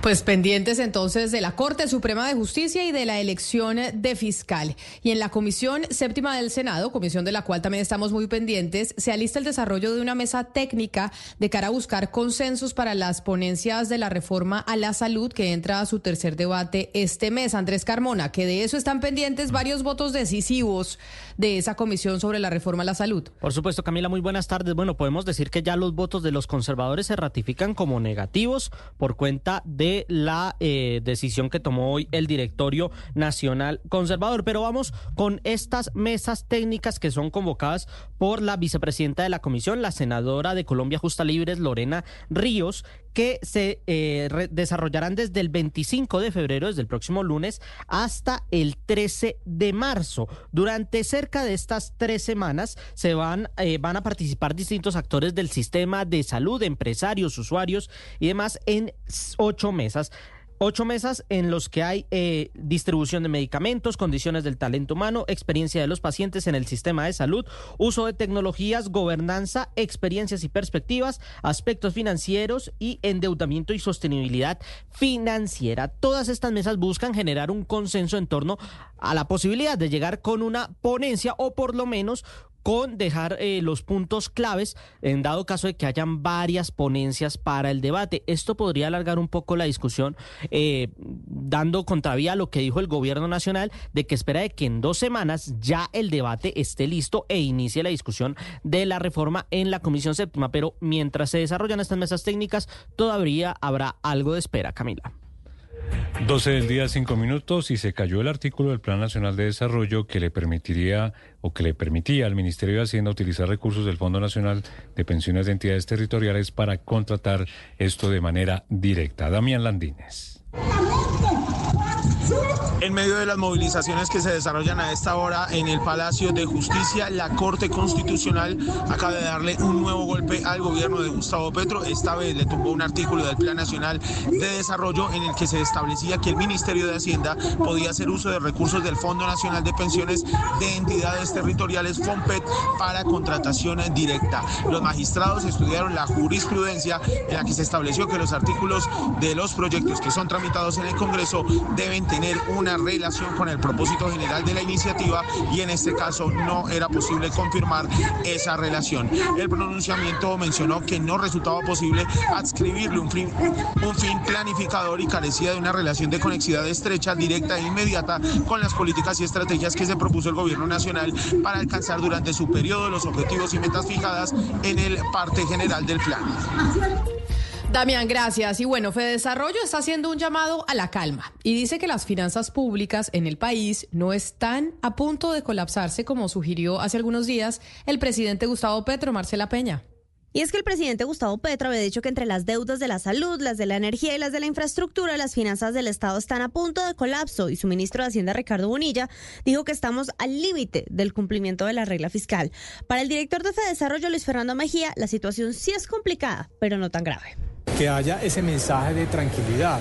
Pues pendientes entonces de la Corte Suprema de Justicia y de la elección de fiscal. Y en la Comisión Séptima del Senado, comisión de la cual también estamos muy pendientes, se alista el desarrollo de una mesa técnica de cara a buscar consensos para las ponencias de la reforma a la salud, que entra a su tercer debate este mes. Andrés Carmona, que de eso están pendientes varios votos decisivos de esa comisión sobre la reforma a la salud. Por supuesto, Camila, muy buenas tardes. Bueno, podemos decir que ya los votos de los conservadores se ratifican como negativos por cuenta de la decisión que tomó hoy el Directorio Nacional Conservador. Pero vamos con estas mesas técnicas que son convocadas por la vicepresidenta de la comisión, la senadora de Colombia Justa Libres, Lorena Ríos, que se desarrollarán desde el 25 de febrero, desde el próximo lunes, hasta el 13 de marzo. Durante cerca de estas 3 semanas se van a participar distintos actores del sistema de salud, empresarios, usuarios y demás en 8 mesas. 8 mesas en los que hay distribución de medicamentos, condiciones del talento humano, experiencia de los pacientes en el sistema de salud, uso de tecnologías, gobernanza, experiencias y perspectivas, aspectos financieros y endeudamiento y sostenibilidad financiera. Todas estas mesas buscan generar un consenso en torno a la posibilidad de llegar con una ponencia o por lo menos con dejar los puntos claves en dado caso de que hayan varias ponencias para el debate. Esto podría alargar un poco la discusión, dando contravía a lo que dijo el gobierno nacional de que espera de que en 2 semanas ya el debate esté listo e inicie la discusión de la reforma en la Comisión Séptima. Pero mientras se desarrollan estas mesas técnicas, todavía habrá algo de espera, Camila. 12:05 y se cayó el artículo del Plan Nacional de Desarrollo que le permitiría o que le permitía al Ministerio de Hacienda utilizar recursos del Fondo Nacional de Pensiones de Entidades Territoriales para contratar esto de manera directa. Damián Landines. En medio de las movilizaciones que se desarrollan a esta hora en el Palacio de Justicia, la Corte Constitucional acaba de darle un nuevo golpe al gobierno de Gustavo Petro. Esta vez le tumbó un artículo del Plan Nacional de Desarrollo en el que se establecía que el Ministerio de Hacienda podía hacer uso de recursos del Fondo Nacional de Pensiones de Entidades Territoriales, FONPET, para contratación directa. Los magistrados estudiaron la jurisprudencia en la que se estableció que los artículos de los proyectos que son tramitados en el Congreso deben tener una relación con el propósito general de la iniciativa y en este caso no era posible confirmar esa relación. El pronunciamiento mencionó que no resultaba posible adscribirle un fin planificador y carecía de una relación de conexidad estrecha, directa e inmediata con las políticas y estrategias que se propuso el gobierno nacional para alcanzar durante su periodo los objetivos y metas fijadas en el parte general del plan. Damián, gracias. Y bueno, Fedesarrollo está haciendo un llamado a la calma y dice que las finanzas públicas en el país no están a punto de colapsarse, como sugirió hace algunos días el presidente Gustavo Petro. Marcela Peña. Y es que el presidente Gustavo Petro había dicho que entre las deudas de la salud, las de la energía y las de la infraestructura, las finanzas del Estado están a punto de colapso, y su ministro de Hacienda, Ricardo Bonilla, dijo que estamos al límite del cumplimiento de la regla fiscal. Para el director de Fedesarrollo, Luis Fernando Mejía, la situación sí es complicada, pero no tan grave. Que haya ese mensaje de tranquilidad.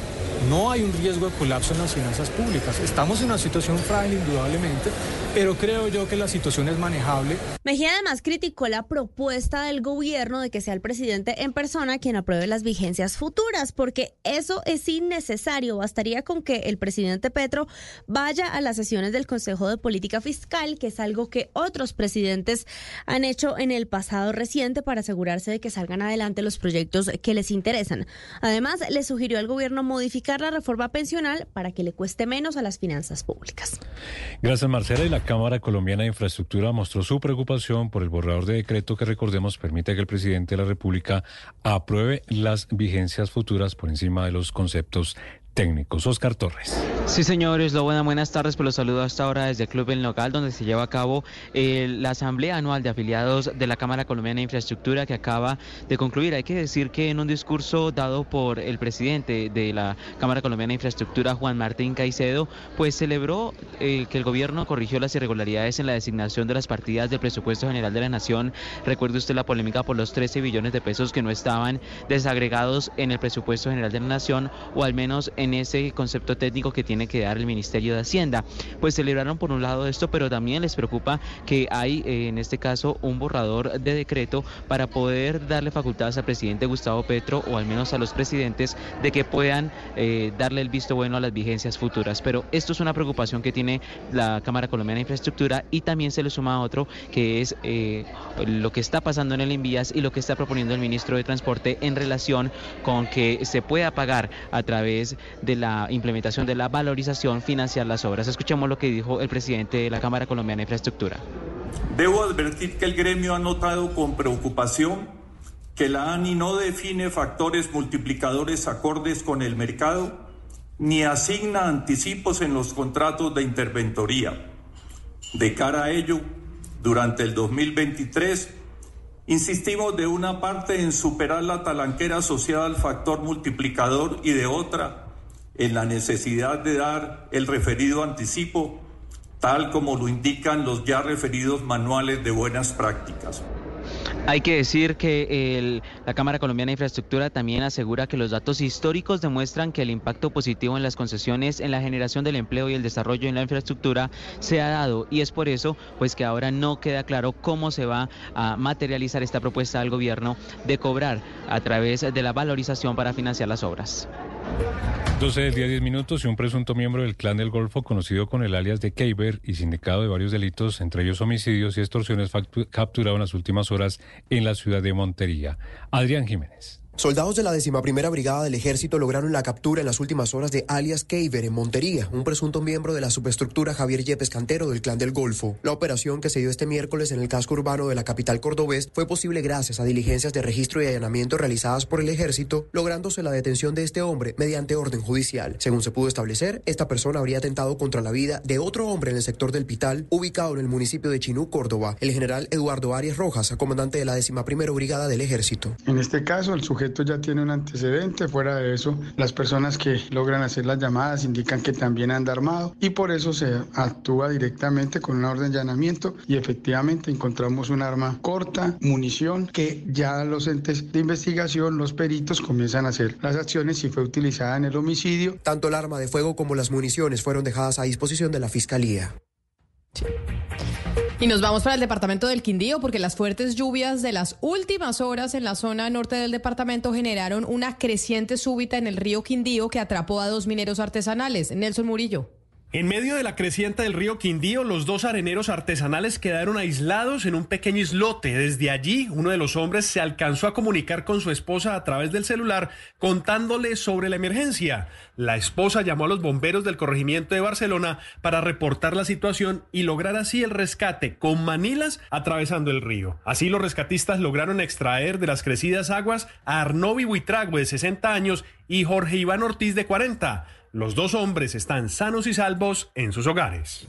No hay un riesgo de colapso en las finanzas públicas. Estamos en una situación frágil, indudablemente, pero creo yo que la situación es manejable. Mejía además criticó la propuesta del gobierno de que sea el presidente en persona quien apruebe las vigencias futuras, porque eso es innecesario. Bastaría con que el presidente Petro vaya a las sesiones del Consejo de Política Fiscal, que es algo que otros presidentes han hecho en el pasado reciente para asegurarse de que salgan adelante los proyectos que les interesan. Además, le sugirió al gobierno modificar la reforma pensional para que le cueste menos a las finanzas públicas. Gracias, Marcela. Y la Cámara Colombiana de Infraestructura mostró su preocupación por el borrador de decreto que, recordemos, permite que el presidente de la República apruebe las vigencias futuras por encima de los conceptos técnicos. Oscar Torres. Sí, señores, buenas tardes, pues los saludo hasta ahora desde el Club El Nogal, donde se lleva a cabo la Asamblea Anual de Afiliados de la Cámara Colombiana de Infraestructura, que acaba de concluir. Hay que decir que en un discurso dado por el presidente de la Cámara Colombiana de Infraestructura, Juan Martín Caicedo, pues celebró que el gobierno corrigió las irregularidades en la designación de las partidas del Presupuesto General de la Nación. Recuerde usted la polémica por los 13 billones de pesos que no estaban desagregados en el Presupuesto General de la Nación, o al menos en ese concepto técnico que tiene que dar el Ministerio de Hacienda. Pues celebraron por un lado esto, pero también les preocupa que hay en este caso un borrador de decreto para poder darle facultades al presidente Gustavo Petro, o al menos a los presidentes, de que puedan darle el visto bueno a las vigencias futuras. Pero esto es una preocupación que tiene la Cámara Colombiana de Infraestructura, y también se le suma otro, que es lo que está pasando en el Envías y lo que está proponiendo el ministro de Transporte en relación con que se pueda pagar a través de la implementación de la valorización financiar las obras. Escuchemos lo que dijo el presidente de la Cámara Colombiana de Infraestructura. Debo advertir que el gremio ha notado con preocupación que la ANI no define factores multiplicadores acordes con el mercado, ni asigna anticipos en los contratos de interventoría. De cara a ello, durante el 2023, Insistimos de una parte en superar la talanquera asociada al factor multiplicador y de otra en la necesidad de dar el referido anticipo, tal como lo indican los ya referidos manuales de buenas prácticas. Hay que decir que la Cámara Colombiana de Infraestructura también asegura que los datos históricos demuestran que el impacto positivo en las concesiones, en la generación del empleo y el desarrollo en la infraestructura se ha dado, y es por eso pues que ahora no queda claro cómo se va a materializar esta propuesta del gobierno de cobrar a través de la valorización para financiar las obras. 12 del día, 10 minutos, y un presunto miembro del Clan del Golfo, conocido con el alias de Keiber y sindicado de varios delitos, entre ellos homicidios y extorsiones, capturado en las últimas horas en la ciudad de Montería. Adrián Jiménez. Soldados de la 11ª Brigada del Ejército lograron la captura en las últimas horas de alias Keiber en Montería, un presunto miembro de la subestructura Javier Yepes Cantero del Clan del Golfo. La operación, que se dio este miércoles en el casco urbano de la capital cordobés, fue posible gracias a diligencias de registro y allanamiento realizadas por el Ejército, lográndose la detención de este hombre mediante orden judicial. Según se pudo establecer, esta persona habría atentado contra la vida de otro hombre en el sector del Pital, ubicado en el municipio de Chinú, Córdoba, el general Eduardo Arias Rojas, comandante de la 11ª Brigada del Ejército. En este caso, el sujeto ya tiene un antecedente. Fuera de eso, las personas que logran hacer las llamadas indican que también anda armado, y por eso se actúa directamente con una orden de allanamiento, y efectivamente encontramos un arma corta, munición, que ya los entes de investigación, los peritos, comienzan a hacer las acciones si fue utilizada en el homicidio. Tanto el arma de fuego como las municiones fueron dejadas a disposición de la Fiscalía. Sí. Y nos vamos para el departamento del Quindío, porque las fuertes lluvias de las últimas horas en la zona norte del departamento generaron una creciente súbita en el río Quindío que atrapó a 2 mineros artesanales. Nelson Murillo. En medio de la creciente del río Quindío, los 2 areneros artesanales quedaron aislados en un pequeño islote. Desde allí, uno de los hombres se alcanzó a comunicar con su esposa a través del celular, contándole sobre la emergencia. La esposa llamó a los bomberos del corregimiento de Barcelona para reportar la situación y lograr así el rescate con manilas atravesando el río. Así, los rescatistas lograron extraer de las crecidas aguas a Arnovi Buitragüe, de 60 años, y Jorge Iván Ortiz, de 40. Los 2 hombres están sanos y salvos en sus hogares.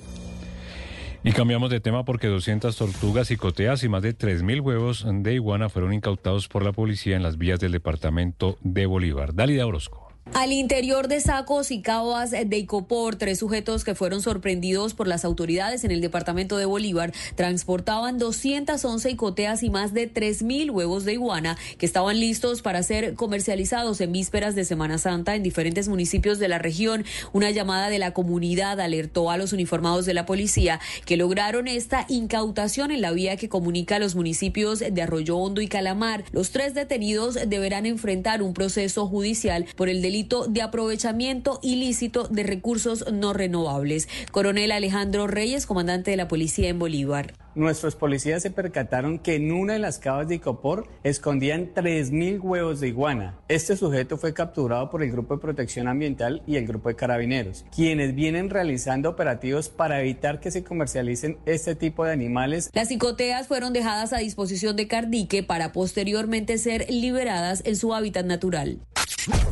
Y cambiamos de tema, porque 200 tortugas cicoteas y más de 3.000 huevos de iguana fueron incautados por la policía en las vías del departamento de Bolívar. Dálida Orozco. Al interior de sacos y caguas de Icopor, 3 sujetos que fueron sorprendidos por las autoridades en el departamento de Bolívar transportaban 211 icoteas y más de 3.000 huevos de iguana que estaban listos para ser comercializados en vísperas de Semana Santa en diferentes municipios de la región. Una llamada de la comunidad alertó a los uniformados de la policía, que lograron esta incautación en la vía que comunica los municipios de Arroyo Hondo y Calamar. Los 3 detenidos deberán enfrentar un proceso judicial por el delito de aprovechamiento ilícito de recursos no renovables. Coronel Alejandro Reyes, comandante de la policía en Bolívar. Nuestros policías se percataron que en una de las cavas de Icopor escondían 3.000 huevos de iguana. Este sujeto fue capturado por el Grupo de Protección Ambiental y el Grupo de Carabineros, quienes vienen realizando operativos para evitar que se comercialicen este tipo de animales. Las icoteas fueron dejadas a disposición de Cardique para posteriormente ser liberadas en su hábitat natural.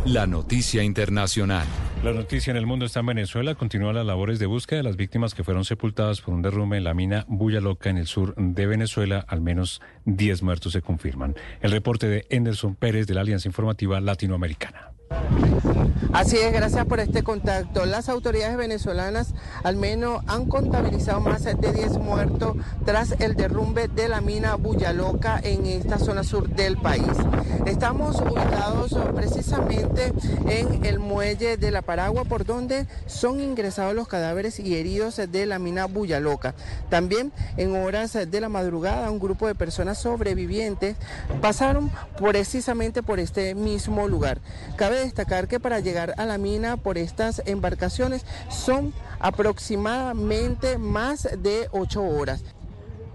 La noticia internacional. La noticia en el mundo está en Venezuela. Continúan las labores de búsqueda de las víctimas que fueron sepultadas por un derrumbe en la mina Buyaloca en el sur de Venezuela. Al menos 10 muertos se confirman. El reporte de Henderson Pérez de la Alianza Informativa Latinoamericana. Así es, gracias por este contacto. Las autoridades venezolanas al menos han contabilizado más de 10 muertos tras el derrumbe de la mina Buyaloca en esta zona sur del país. Estamos ubicados precisamente en el muelle de La Paragua, por donde son ingresados los cadáveres y heridos de la mina Buyaloca. También en horas de la madrugada, un grupo de personas sobrevivientes pasaron precisamente por este mismo lugar. Cabe destacar que para llegar a la mina por estas embarcaciones son aproximadamente más de 8 horas.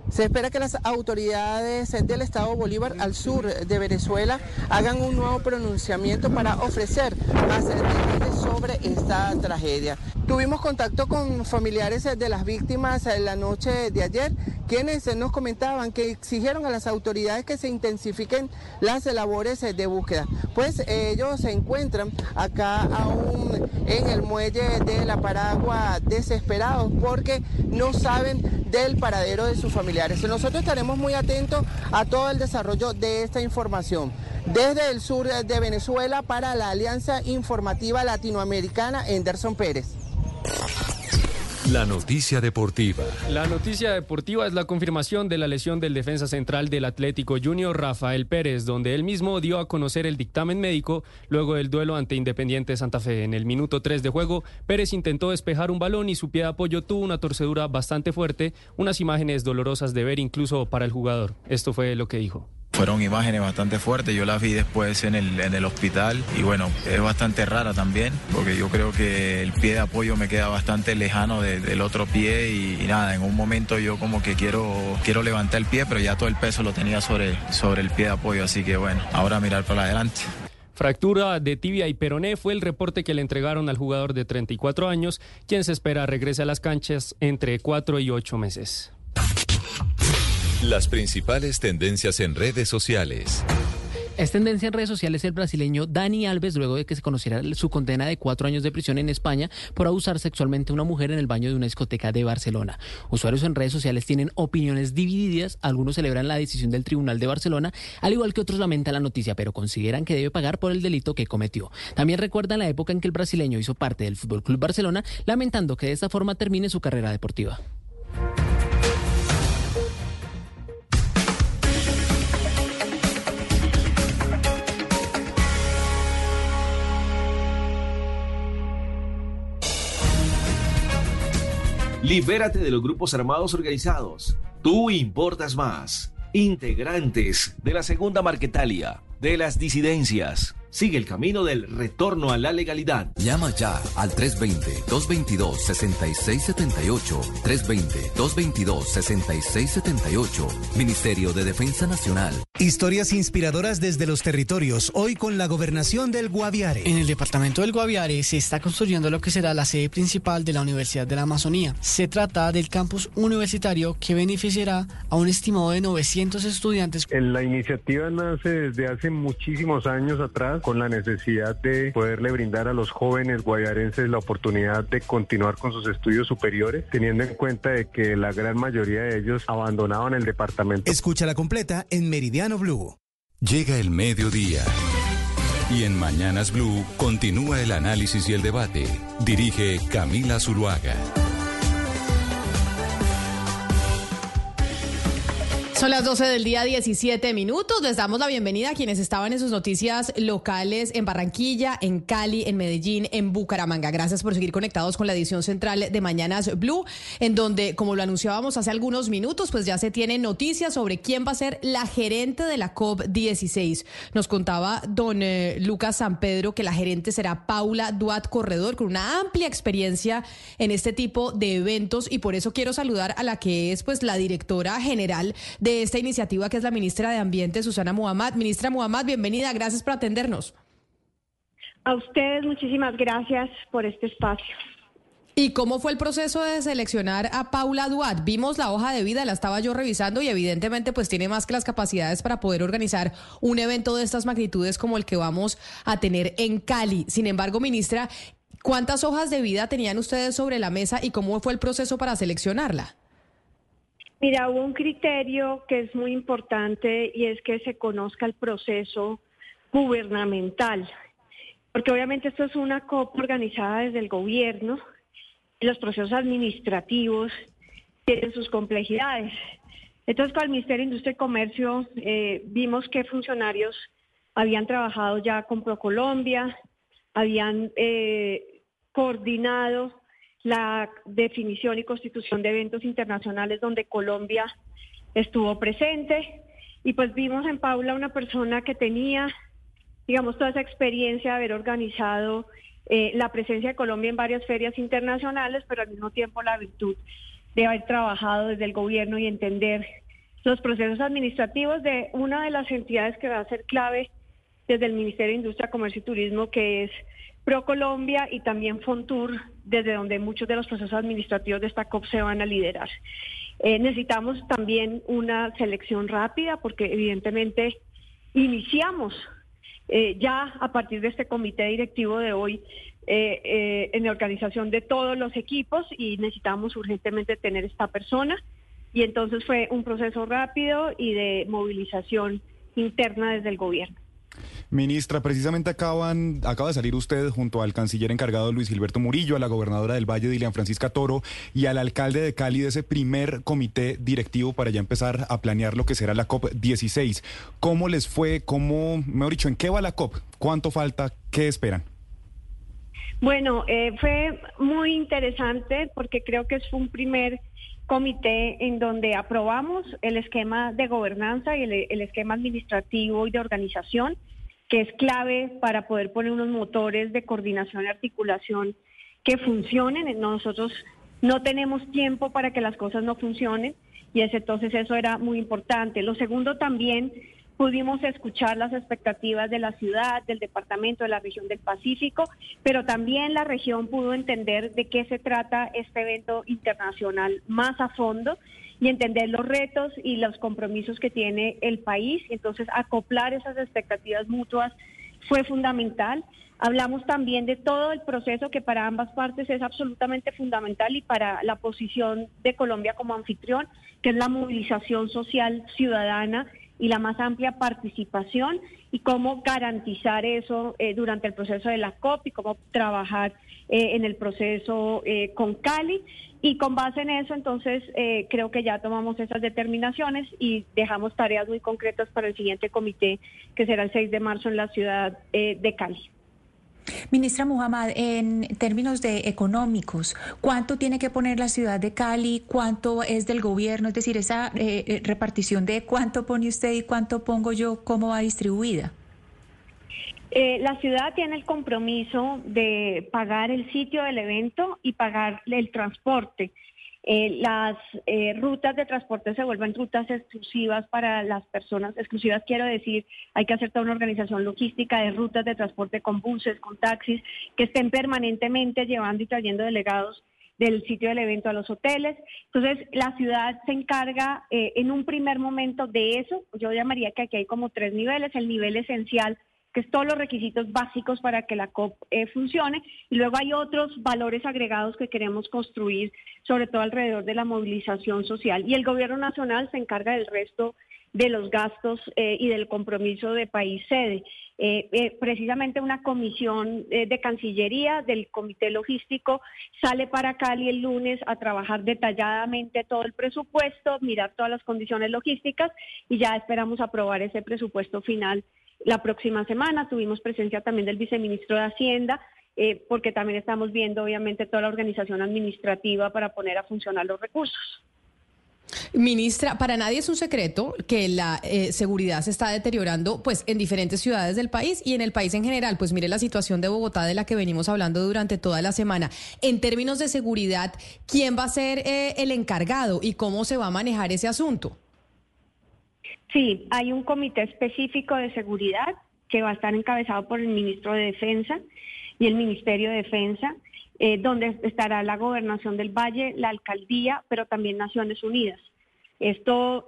Se espera que las autoridades del estado Bolívar al sur de Venezuela hagan un nuevo pronunciamiento para ofrecer más detalles sobre esta tragedia. Tuvimos contacto con familiares de las víctimas la noche de ayer, quienes nos comentaban que exigieron a las autoridades que se intensifiquen las labores de búsqueda. Pues ellos se encuentran acá aún en el muelle de La Paragua desesperados porque no saben del paradero de sus familiares. Nosotros estaremos muy atentos a todo el desarrollo de esta información. Desde el sur de Venezuela para la Alianza Informativa Latinoamericana, Anderson Pérez. La noticia deportiva. La noticia deportiva es la confirmación de la lesión del defensa central del Atlético Junior, Rafael Pérez, donde él mismo dio a conocer el dictamen médico luego del duelo ante Independiente Santa Fe. En el minuto 3 de juego, Pérez intentó despejar un balón y su pie de apoyo tuvo una torcedura bastante fuerte, unas imágenes dolorosas de ver incluso para el jugador. Esto fue lo que dijo. Fueron imágenes bastante fuertes, yo las vi después en el hospital y bueno, es bastante rara también porque yo creo que el pie de apoyo me queda bastante lejano del otro pie y nada, en un momento yo como que quiero levantar el pie pero ya todo el peso lo tenía sobre el pie de apoyo, así que bueno, ahora mirar para adelante. Fractura de tibia y peroné fue el reporte que le entregaron al jugador de 34 años, quien se espera regrese a las canchas entre 4 y 8 meses. Las principales tendencias en redes sociales. Es tendencia en redes sociales el brasileño Dani Alves, luego de que se conociera su condena de 4 años de prisión en España por abusar sexualmente a una mujer en el baño de una discoteca de Barcelona. Usuarios en redes sociales tienen opiniones divididas, algunos celebran la decisión del Tribunal de Barcelona, al igual que otros lamentan la noticia, pero consideran que debe pagar por el delito que cometió. También recuerdan la época en que el brasileño hizo parte del FC Barcelona, lamentando que de esta forma termine su carrera deportiva. Libérate de los grupos armados organizados. Tú importas más. Integrantes de la segunda Marquetalia, de las disidencias. Sigue el camino del retorno a la legalidad. Llama ya al 320-222-6678. 320-222-6678. Ministerio de Defensa Nacional. Historias inspiradoras desde los territorios. Hoy con la gobernación del Guaviare. En el departamento del Guaviare se está construyendo lo que será la sede principal de la Universidad de la Amazonía. Se trata del campus universitario que beneficiará a un estimado de 900 estudiantes. La iniciativa nace desde hace muchísimos años atrás, con la necesidad de poderle brindar a los jóvenes guaviarenses la oportunidad de continuar con sus estudios superiores, teniendo en cuenta de que la gran mayoría de ellos abandonaban el departamento. Escúchala completa en Meridiano Blue. Llega el mediodía y en Mañanas Blue continúa el análisis y el debate. Dirige Camila Zuluaga. Son las 12 del día, 17 minutos. Les damos la bienvenida a quienes estaban en sus noticias locales en Barranquilla, en Cali, en Medellín, en Bucaramanga. Gracias por seguir conectados con la edición central de Mañanas Blue, en donde, como lo anunciábamos hace algunos minutos, pues ya se tienen noticias sobre quién va a ser la gerente de la COP16. Nos contaba don Lucas San Pedro que la gerente será Paula Duarte Corredor, con una amplia experiencia en este tipo de eventos, y por eso quiero saludar a la que es pues la directora general de esta iniciativa, que es la ministra de Ambiente, Susana Muhamad. Ministra Muhamad, bienvenida, gracias por atendernos. A ustedes muchísimas gracias por este espacio. ¿Y cómo fue el proceso de seleccionar a Paula Duat? Vimos la hoja de vida, la estaba yo revisando y evidentemente pues tiene más que las capacidades para poder organizar un evento de estas magnitudes como el que vamos a tener en Cali. Sin embargo, ministra, ¿cuántas hojas de vida tenían ustedes sobre la mesa y cómo fue el proceso para seleccionarla? Mira, hubo un criterio que es muy importante y es que se conozca el proceso gubernamental, porque obviamente esto es una COP organizada desde el gobierno y los procesos administrativos tienen sus complejidades. Entonces, con el Ministerio de Industria y Comercio vimos que funcionarios habían trabajado ya con ProColombia, habían coordinado la definición y constitución de eventos internacionales donde Colombia estuvo presente, y pues vimos en Paula una persona que tenía, digamos, toda esa experiencia de haber organizado la presencia de Colombia en varias ferias internacionales, pero al mismo tiempo la virtud de haber trabajado desde el gobierno y entender los procesos administrativos de una de las entidades que va a ser clave desde el Ministerio de Industria, Comercio y Turismo, que es ProColombia, y también Fontur, desde donde muchos de los procesos administrativos de esta COP se van a liderar. Necesitamos también una selección rápida porque evidentemente iniciamos ya a partir de este comité directivo de hoy en la organización de todos los equipos y necesitamos urgentemente tener esta persona. Y entonces fue un proceso rápido y de movilización interna desde el gobierno. Ministra, precisamente acaba de salir usted junto al canciller encargado Luis Gilberto Murillo, a la gobernadora del Valle Dilian Francisca Toro y al alcalde de Cali de ese primer comité directivo para ya empezar a planear lo que será la COP16. ¿Cómo les fue? ¿En qué va la COP? ¿Cuánto falta? ¿Qué esperan? Bueno, fue muy interesante porque creo que es un primer comité en donde aprobamos el esquema de gobernanza y el esquema administrativo y de organización, que es clave para poder poner unos motores de coordinación y articulación que funcionen. Nosotros no tenemos tiempo para que las cosas no funcionen y entonces eso era muy importante. Lo segundo, también pudimos escuchar las expectativas de la ciudad, del departamento, de la región del Pacífico, pero también la región pudo entender de qué se trata este evento internacional más a fondo y entender los retos y los compromisos que tiene el país. Entonces, acoplar esas expectativas mutuas fue fundamental. Hablamos también de todo el proceso que para ambas partes es absolutamente fundamental y para la posición de Colombia como anfitrión, que es la movilización social ciudadana y la más amplia participación y cómo garantizar eso durante el proceso de la COP y cómo trabajar en el proceso con Cali. Y con base en eso, entonces, creo que ya tomamos esas determinaciones y dejamos tareas muy concretas para el siguiente comité, que será el 6 de marzo en la ciudad de Cali. Ministra Muhamad, en términos de económicos, ¿cuánto tiene que poner la ciudad de Cali? ¿Cuánto es del gobierno? Es decir, esa repartición de cuánto pone usted y cuánto pongo yo, ¿cómo va distribuida? La ciudad tiene el compromiso de pagar el sitio del evento y pagar el transporte. Las rutas de transporte se vuelven rutas exclusivas para las personas, exclusivas quiero decir, hay que hacer toda una organización logística de rutas de transporte con buses, con taxis, que estén permanentemente llevando y trayendo delegados del sitio del evento a los hoteles. Entonces, la ciudad se encarga en un primer momento de eso. Yo llamaría que aquí hay como tres niveles: el nivel esencial, que es todos los requisitos básicos para que la COP funcione, y luego hay otros valores agregados que queremos construir, sobre todo alrededor de la movilización social. Y el gobierno nacional se encarga del resto de los gastos y del compromiso de país sede. Precisamente una comisión de Cancillería del Comité Logístico sale para Cali el lunes a trabajar detalladamente todo el presupuesto, mirar todas las condiciones logísticas, y ya esperamos aprobar ese presupuesto final la próxima semana. Tuvimos presencia también del viceministro de Hacienda, porque también estamos viendo obviamente toda la organización administrativa para poner a funcionar los recursos. Ministra, para nadie es un secreto que la seguridad se está deteriorando pues en diferentes ciudades del país y en el país en general. Pues mire la situación de Bogotá, de la que venimos hablando durante toda la semana. En términos de seguridad, ¿quién va a ser el encargado y cómo se va a manejar ese asunto? Sí, hay un comité específico de seguridad que va a estar encabezado por el ministro de Defensa y el Ministerio de Defensa, donde estará la Gobernación del Valle, la Alcaldía, pero también Naciones Unidas. Esto,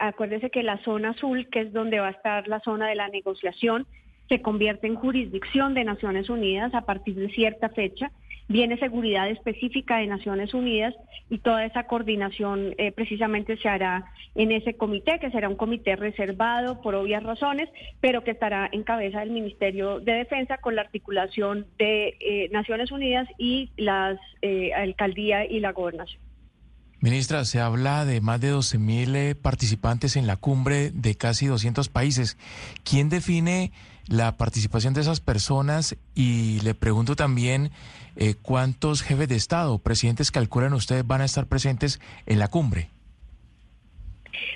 acuérdese que la zona azul, que es donde va a estar la zona de la negociación, se convierte en jurisdicción de Naciones Unidas a partir de cierta fecha. Viene seguridad específica de Naciones Unidas y toda esa coordinación precisamente se hará en ese comité, que será un comité reservado por obvias razones, pero que estará en cabeza del Ministerio de Defensa con la articulación de Naciones Unidas y la Alcaldía y la Gobernación. Ministra, se habla de más de 12.000 participantes en la cumbre de casi 200 países. ¿Quién define la participación de esas personas? Y le pregunto también, ¿cuántos jefes de Estado, presidentes, calculan ustedes van a estar presentes en la cumbre?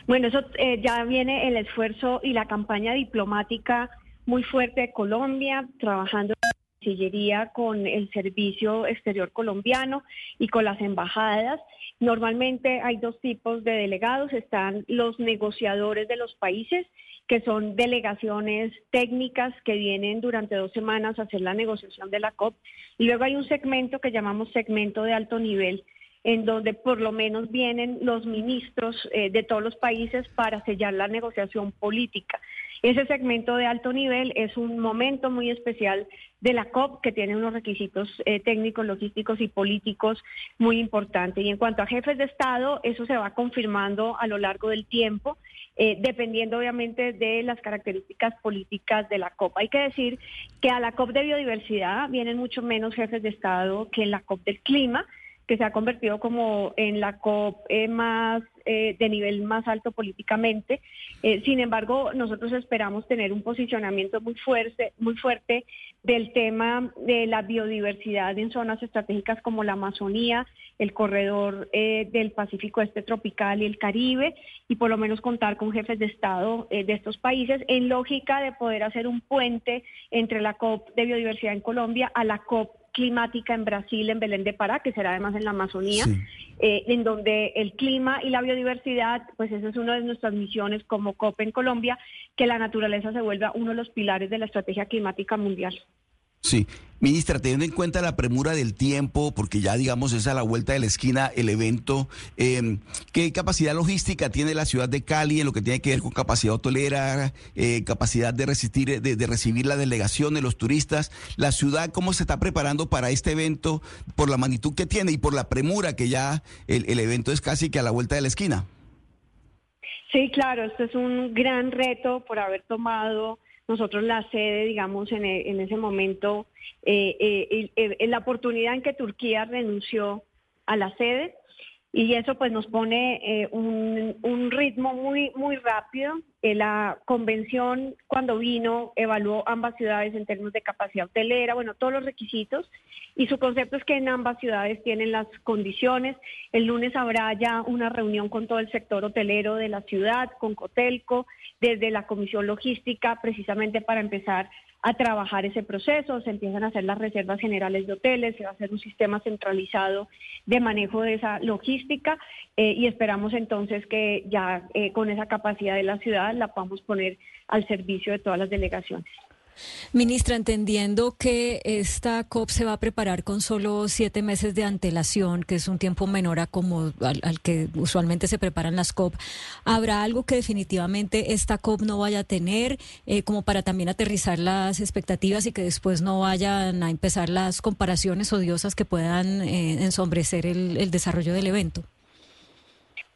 Bueno, eso ya viene el esfuerzo y la campaña diplomática muy fuerte de Colombia, trabajando en la Cancillería con el Servicio Exterior Colombiano y con las embajadas. Normalmente hay dos tipos de delegados: están los negociadores de los países, que son delegaciones técnicas que vienen durante 2 semanas a hacer la negociación de la COP, y luego hay un segmento que llamamos segmento de alto nivel, en donde por lo menos vienen los ministros de todos los países para sellar la negociación política. Ese segmento de alto nivel es un momento muy especial de la COP, que tiene unos requisitos técnicos, logísticos y políticos muy importantes. Y en cuanto a jefes de Estado, eso se va confirmando a lo largo del tiempo, dependiendo obviamente de las características políticas de la COP. Hay que decir que a la COP de biodiversidad vienen mucho menos jefes de Estado que en la COP del clima, que se ha convertido como en la COP más de nivel más alto políticamente. Sin embargo, nosotros esperamos tener un posicionamiento muy fuerte del tema de la biodiversidad en zonas estratégicas como la Amazonía, el corredor del Pacífico Este tropical y el Caribe, y por lo menos contar con jefes de Estado de estos países, en lógica de poder hacer un puente entre la COP de biodiversidad en Colombia a la COP climática en Brasil, en Belén de Pará, que será además en la Amazonía, sí, en donde el clima y la biodiversidad, pues esa es una de nuestras misiones como COP en Colombia, que la naturaleza se vuelva uno de los pilares de la estrategia climática mundial. Sí, ministra, teniendo en cuenta la premura del tiempo, porque ya digamos es a la vuelta de la esquina el evento, ¿qué capacidad logística tiene la ciudad de Cali en lo que tiene que ver con capacidad hotelera, capacidad de resistir, de recibir la delegación de los turistas? La ciudad, ¿cómo se está preparando para este evento por la magnitud que tiene y por la premura que ya el evento es casi que a la vuelta de la esquina? Sí, claro, esto es un gran reto por haber tomado nosotros la sede, digamos, en ese momento, en la oportunidad en que Turquía renunció a la sede, y eso pues nos pone un ritmo muy rápido. La convención, cuando vino, evaluó ambas ciudades en términos de capacidad hotelera, bueno, todos los requisitos, y su concepto es que en ambas ciudades tienen las condiciones. El lunes habrá ya una reunión con todo el sector hotelero de la ciudad, con Cotelco, desde la Comisión Logística, precisamente para empezar a trabajar ese proceso. Se empiezan a hacer las reservas generales de hoteles, se va a hacer un sistema centralizado de manejo de esa logística, y esperamos entonces que ya con esa capacidad de la ciudad la podamos poner al servicio de todas las delegaciones. Ministra, entendiendo que esta COP se va a preparar con solo 7 meses de antelación, que es un tiempo menor a como al que usualmente se preparan las COP, ¿habrá algo que definitivamente esta COP no vaya a tener, como para también aterrizar las expectativas y que después no vayan a empezar las comparaciones odiosas que puedan ensombrecer el desarrollo del evento?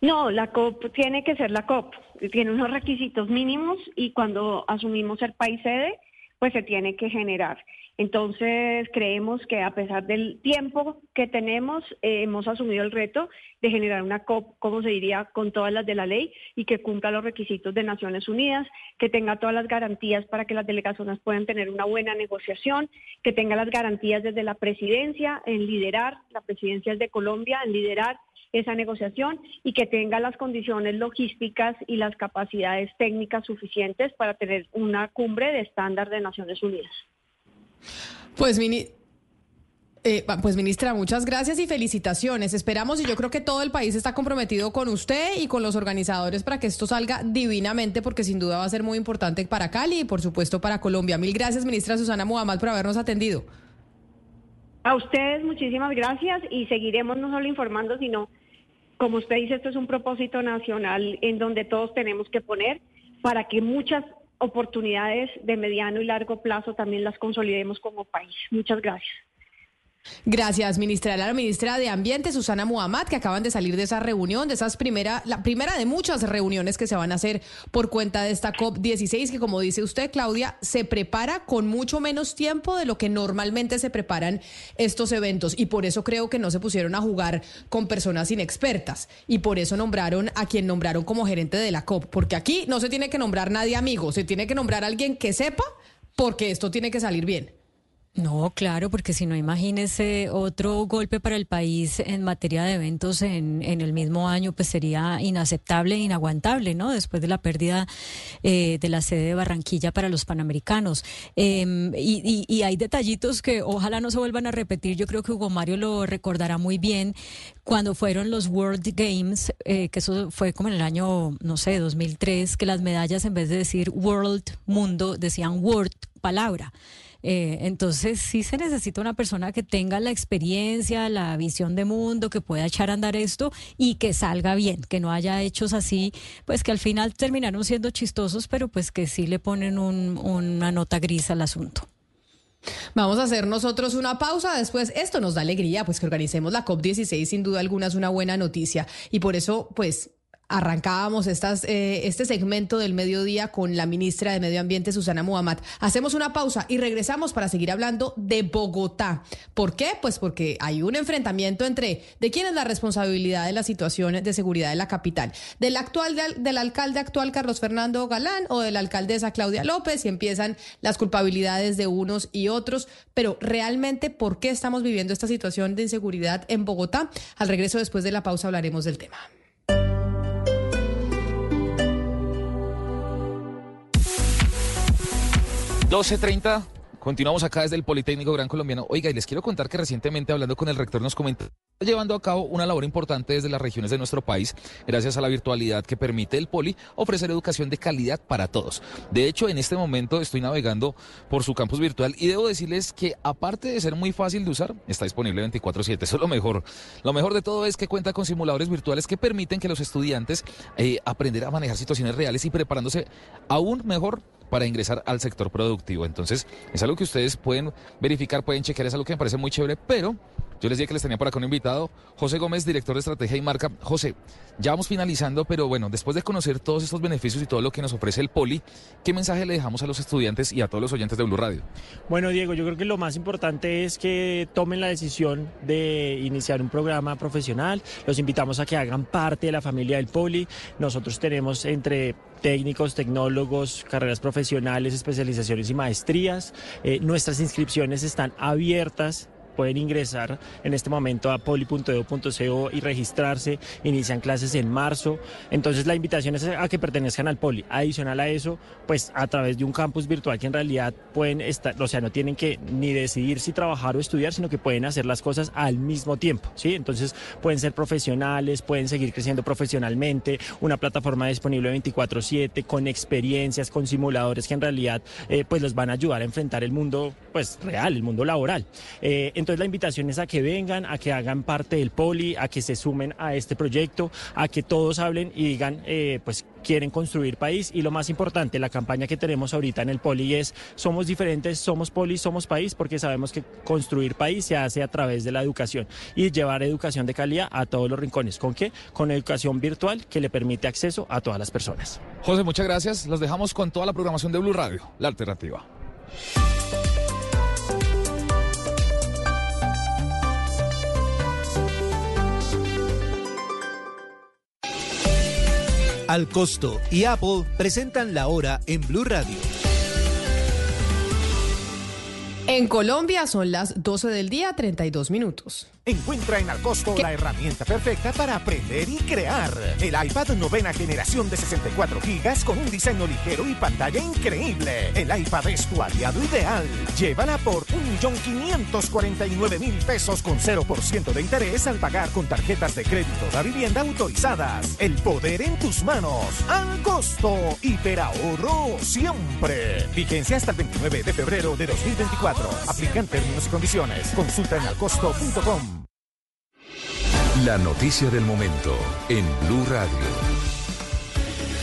No, la COP tiene que ser la COP, tiene unos requisitos mínimos y cuando asumimos ser país sede, pues se tiene que generar. Entonces creemos que a pesar del tiempo que tenemos, hemos asumido el reto de generar una COP, como se diría, con todas las de la ley y que cumpla los requisitos de Naciones Unidas, que tenga todas las garantías para que las delegaciones puedan tener una buena negociación, que tenga las garantías desde la presidencia en liderar, la presidencia es de Colombia, en liderar esa negociación, y que tenga las condiciones logísticas y las capacidades técnicas suficientes para tener una cumbre de estándar de Naciones Unidas. Pues ministra, muchas gracias y felicitaciones. Esperamos, y yo creo que todo el país está comprometido con usted y con los organizadores para que esto salga divinamente, porque sin duda va a ser muy importante para Cali y por supuesto para Colombia. Mil gracias, ministra Susana Muhamad, por habernos atendido. A ustedes muchísimas gracias, y seguiremos no solo informando, sino, como usted dice, esto es un propósito nacional en donde todos tenemos que poner para que muchas oportunidades de mediano y largo plazo también las consolidemos como país. Muchas gracias. Gracias, ministra. La ministra de Ambiente, Susana Muhamad, que acaban de salir de esa reunión, de esas la primera de muchas reuniones que se van a hacer por cuenta de esta COP16, que, como dice usted, Claudia, se prepara con mucho menos tiempo de lo que normalmente se preparan estos eventos, y por eso creo que no se pusieron a jugar con personas inexpertas, y por eso nombraron a quien nombraron como gerente de la COP, porque aquí no se tiene que nombrar nadie amigo, se tiene que nombrar a alguien que sepa, porque esto tiene que salir bien. No, claro, porque si no, imagínese otro golpe para el país en materia de eventos en el mismo año, pues sería inaceptable e inaguantable, ¿no? Después de la pérdida de la sede de Barranquilla para los Panamericanos. Y hay detallitos que ojalá no se vuelvan a repetir. Yo creo que Hugo Mario lo recordará muy bien. Cuando fueron los World Games, que eso fue como en el año, no sé, 2003, que las medallas, en vez de decir World, mundo, decían World palabra. Entonces sí se necesita una persona que tenga la experiencia, la visión de mundo, que pueda echar a andar esto y que salga bien, que no haya hechos así, pues que al final terminaron siendo chistosos, pero pues que sí le ponen una nota gris al asunto. Vamos a hacer nosotros una pausa. Después, esto nos da alegría, pues que organicemos la COP16, sin duda alguna es una buena noticia, y por eso pues arrancábamos este segmento del mediodía con la ministra de Medio Ambiente, Susana Muhamad. Hacemos una pausa y regresamos para seguir hablando de Bogotá. ¿Por qué? Pues porque hay un enfrentamiento entre de quién es la responsabilidad de la situación de seguridad de la capital, del alcalde actual Carlos Fernando Galán o de la alcaldesa Claudia López, y empiezan las culpabilidades de unos y otros. Pero realmente, ¿por qué estamos viviendo esta situación de inseguridad en Bogotá? Al regreso, después de la pausa, hablaremos del tema. ¿12:30? Continuamos acá desde el Politécnico Gran Colombiano. Oiga, y les quiero contar que recientemente, hablando con el rector, nos comentó llevando a cabo una labor importante desde las regiones de nuestro país, gracias a la virtualidad que permite el Poli ofrecer educación de calidad para todos. De hecho, en este momento estoy navegando por su campus virtual y debo decirles que, aparte de ser muy fácil de usar, está disponible 24/7. Eso es lo mejor. Lo mejor de todo es que cuenta con simuladores virtuales que permiten que los estudiantes aprender a manejar situaciones reales y preparándose aún mejor para ingresar al sector productivo. Entonces, es algo que ustedes pueden verificar, pueden chequear, es algo que me parece muy chévere, pero yo les dije que les tenía por acá un invitado, José Gómez, director de Estrategia y Marca. José, ya vamos finalizando, pero bueno, después de conocer todos estos beneficios y todo lo que nos ofrece el Poli, ¿qué mensaje le dejamos a los estudiantes y a todos los oyentes de Blue Radio? Bueno, Diego, yo creo que lo más importante es que tomen la decisión de iniciar un programa profesional. Los invitamos a que hagan parte de la familia del Poli. Nosotros tenemos entre técnicos, tecnólogos, carreras profesionales, especializaciones y maestrías. Nuestras inscripciones están abiertas. Pueden ingresar en este momento a poli.edu.co y registrarse. Inician clases en marzo. Entonces la invitación es a que pertenezcan al Poli. Adicional a eso, pues a través de un campus virtual que en realidad pueden estar, o sea, no tienen que ni decidir si trabajar o estudiar, sino que pueden hacer las cosas al mismo tiempo, ¿sí? Entonces pueden ser profesionales, pueden seguir creciendo profesionalmente, una plataforma disponible 24/7, con experiencias, con simuladores que en realidad pues los van a ayudar a enfrentar el mundo pues real, el mundo laboral. Entonces la invitación es a que vengan, a que hagan parte del Poli, a que se sumen a este proyecto, a que todos hablen y digan, pues quieren construir país. Y lo más importante, la campaña que tenemos ahorita en el Poli es: somos diferentes, somos Poli, somos país, porque sabemos que construir país se hace a través de la educación y llevar educación de calidad a todos los rincones. ¿Con qué? Con educación virtual que le permite acceso a todas las personas. José, muchas gracias. Los dejamos con toda la programación de Blue Radio, la alternativa. Al Costo y Apple presentan la hora en Blue Radio. En Colombia son las 12:32. Encuentra en Al Costo la herramienta perfecta para aprender y crear. El iPad novena generación de 64 gigas con un diseño ligero y pantalla increíble. El iPad es tu aliado ideal. Llévala por $1.549.000 con 0% de interés al pagar con tarjetas de crédito de vivienda autorizadas. El poder en tus manos. Al Costo. Hiperahorro siempre. Vigencia hasta el 29 de febrero de 2024. Aplican términos y condiciones. Consulta en alcosto.com. La noticia del momento en Blue Radio.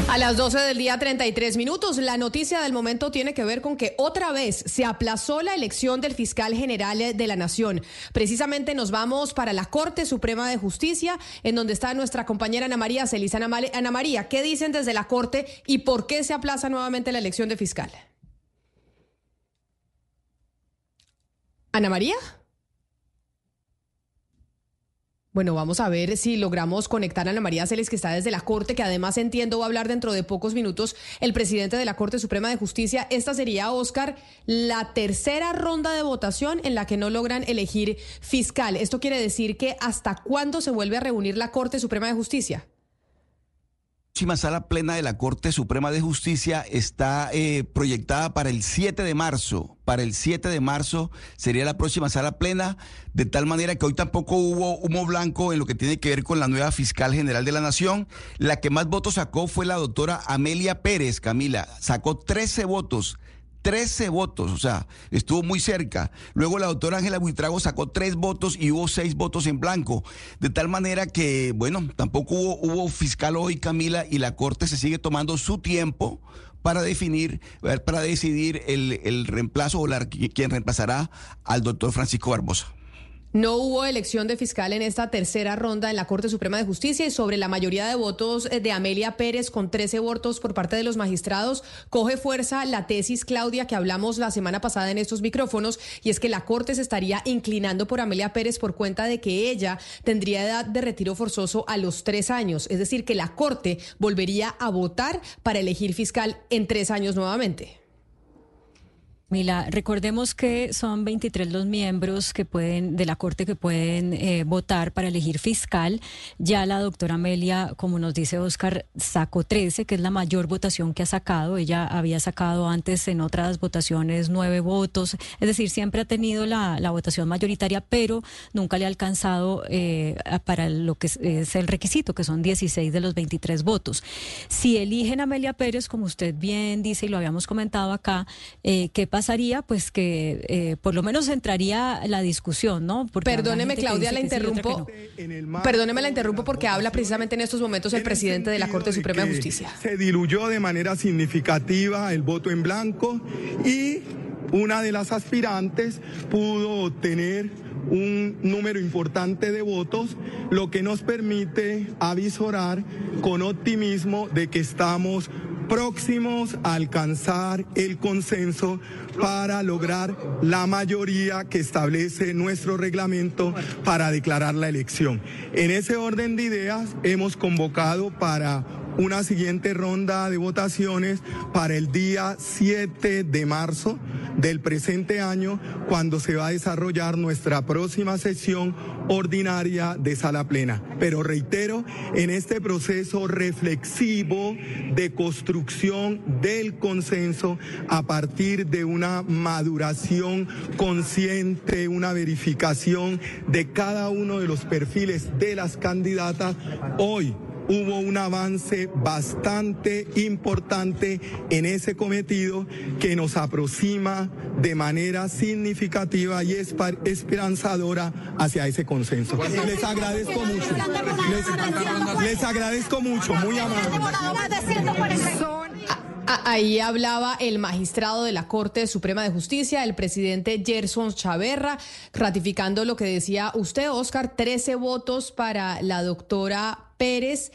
A las 12:33, la noticia del momento tiene que ver con que otra vez se aplazó la elección del fiscal general de la Nación. Precisamente nos vamos para la Corte Suprema de Justicia, en donde está nuestra compañera Ana María Celis. Ana María, ¿qué dicen desde la Corte y por qué se aplaza nuevamente la elección de fiscal? ¿Ana María? Bueno, vamos a ver si logramos conectar a Ana María Celis, que está desde la Corte, que además entiendo va a hablar dentro de pocos minutos el presidente de la Corte Suprema de Justicia. Esta sería, Oscar, la tercera ronda de votación en la que no logran elegir fiscal. Esto quiere decir que ¿hasta cuándo se vuelve a reunir la Corte Suprema de Justicia? La sala plena de la Corte Suprema de Justicia está proyectada para el 7 de marzo. Para el 7 de marzo sería la próxima sala plena, de tal manera que hoy tampoco hubo humo blanco en lo que tiene que ver con la nueva fiscal general de la Nación. La que más votos sacó fue la doctora Amelia Pérez, Camila. Sacó 13 votos. 13 votos, o sea, estuvo muy cerca. Luego la doctora Ángela Buitrago sacó 3 votos y hubo 6 votos en blanco. De tal manera que, bueno, tampoco hubo fiscal hoy, Camila, y la Corte se sigue tomando su tiempo para decidir el reemplazo o quien reemplazará al doctor Francisco Barbosa. No hubo elección de fiscal en esta tercera ronda en la Corte Suprema de Justicia, y sobre la mayoría de votos de Amelia Pérez, con 13 votos por parte de los magistrados, coge fuerza la tesis, Claudia, que hablamos la semana pasada en estos micrófonos, y es que la Corte se estaría inclinando por Amelia Pérez por cuenta de que ella tendría edad de retiro forzoso a los 3 años, es decir, que la Corte volvería a votar para elegir fiscal en 3 años nuevamente. Mila, recordemos que son 23 los miembros que pueden de la Corte que pueden votar para elegir fiscal. Ya la doctora Amelia, como nos dice Oscar, sacó 13, que es la mayor votación que ha sacado. Ella había sacado antes en otras votaciones 9 votos, es decir, siempre ha tenido la votación mayoritaria, pero nunca le ha alcanzado para lo que es el requisito, que son 16 de los 23 votos. Si eligen a Amelia Pérez, como usted bien dice y lo habíamos comentado acá, ¿qué pasaría? Pues que por lo menos entraría la discusión, ¿no? Porque perdóneme, Claudia, la interrumpo. Sí, no. Perdóneme, la interrumpo porque habla precisamente en estos momentos el presidente de la Corte Suprema de Justicia. Se diluyó de manera significativa el voto en blanco y una de las aspirantes pudo obtener un número importante de votos, lo que nos permite avisorar con optimismo de que estamos próximos a alcanzar el consenso para lograr la mayoría que establece nuestro reglamento para declarar la elección. En ese orden de ideas, hemos convocado para una siguiente ronda de votaciones para el día 7 de marzo del presente año, cuando se va a desarrollar nuestra próxima sesión ordinaria de sala plena. Pero reitero, en este proceso reflexivo de construcción del consenso a partir de una maduración consciente, una verificación de cada uno de los perfiles de las candidatas, hoy hubo un avance bastante importante en ese cometido que nos aproxima de manera significativa y esperanzadora hacia ese consenso. Les agradezco mucho. Les agradezco mucho, muy amable. Ahí hablaba el magistrado de la Corte Suprema de Justicia, el presidente Gerson Chaverra, ratificando lo que decía usted, Oscar, 13 votos para la doctora Pérez.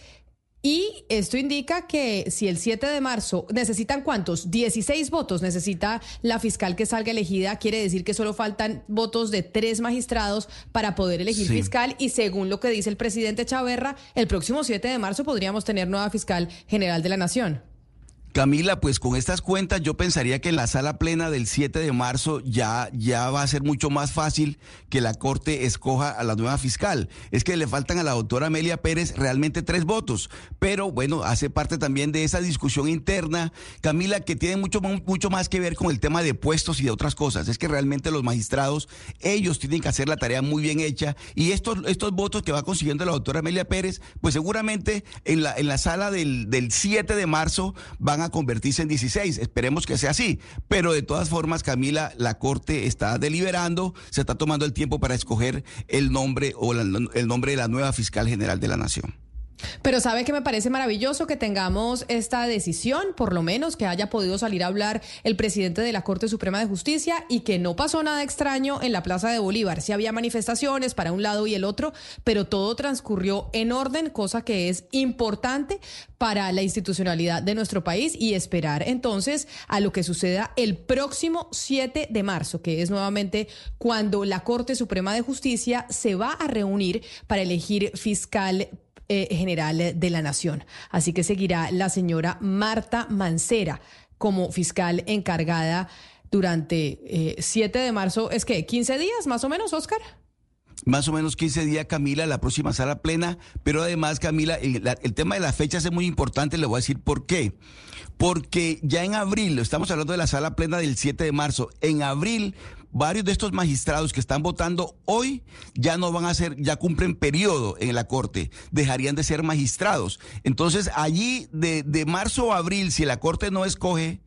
Y esto indica que si el 7 de marzo necesitan, ¿cuántos? 16 votos necesita la fiscal que salga elegida, quiere decir que solo faltan votos de 3 magistrados para poder elegir fiscal, y según lo que dice el presidente Chaverra, el próximo 7 de marzo podríamos tener nueva fiscal general de la Nación. Camila, pues con estas cuentas yo pensaría que en la sala plena del 7 de marzo ya va a ser mucho más fácil que la Corte escoja a la nueva fiscal. Es que le faltan a la doctora Amelia Pérez realmente 3 votos, pero bueno, hace parte también de esa discusión interna, Camila, que tiene mucho más que ver con el tema de puestos y de otras cosas. Es que realmente los magistrados, ellos tienen que hacer la tarea muy bien hecha, y estos votos que va consiguiendo la doctora Amelia Pérez, pues seguramente en la sala del 7 de marzo van a convertirse en 16, esperemos que sea así, pero de todas formas, Camila, la Corte está deliberando, se está tomando el tiempo para escoger el nombre o el nombre de la nueva fiscal general de la Nación. Pero sabe que me parece maravilloso que tengamos esta decisión, por lo menos que haya podido salir a hablar el presidente de la Corte Suprema de Justicia, y que no pasó nada extraño en la Plaza de Bolívar. Sí había manifestaciones para un lado y el otro, pero todo transcurrió en orden, cosa que es importante para la institucionalidad de nuestro país, y esperar entonces a lo que suceda el próximo 7 de marzo, que es nuevamente cuando la Corte Suprema de Justicia se va a reunir para elegir fiscal general de la Nación. Así que seguirá la señora Marta Mancera como fiscal encargada durante 7 de marzo, es que 15 días más o menos, Oscar. Más o menos 15 días, Camila, la próxima sala plena, pero además, Camila, el tema de las fechas es muy importante, le voy a decir por qué. Porque ya en abril, estamos hablando de la sala plena del 7 de marzo, en abril varios de estos magistrados que están votando hoy ya no van a ser, ya cumplen periodo en la Corte, dejarían de ser magistrados. Entonces, allí de marzo a abril, si la Corte no escoge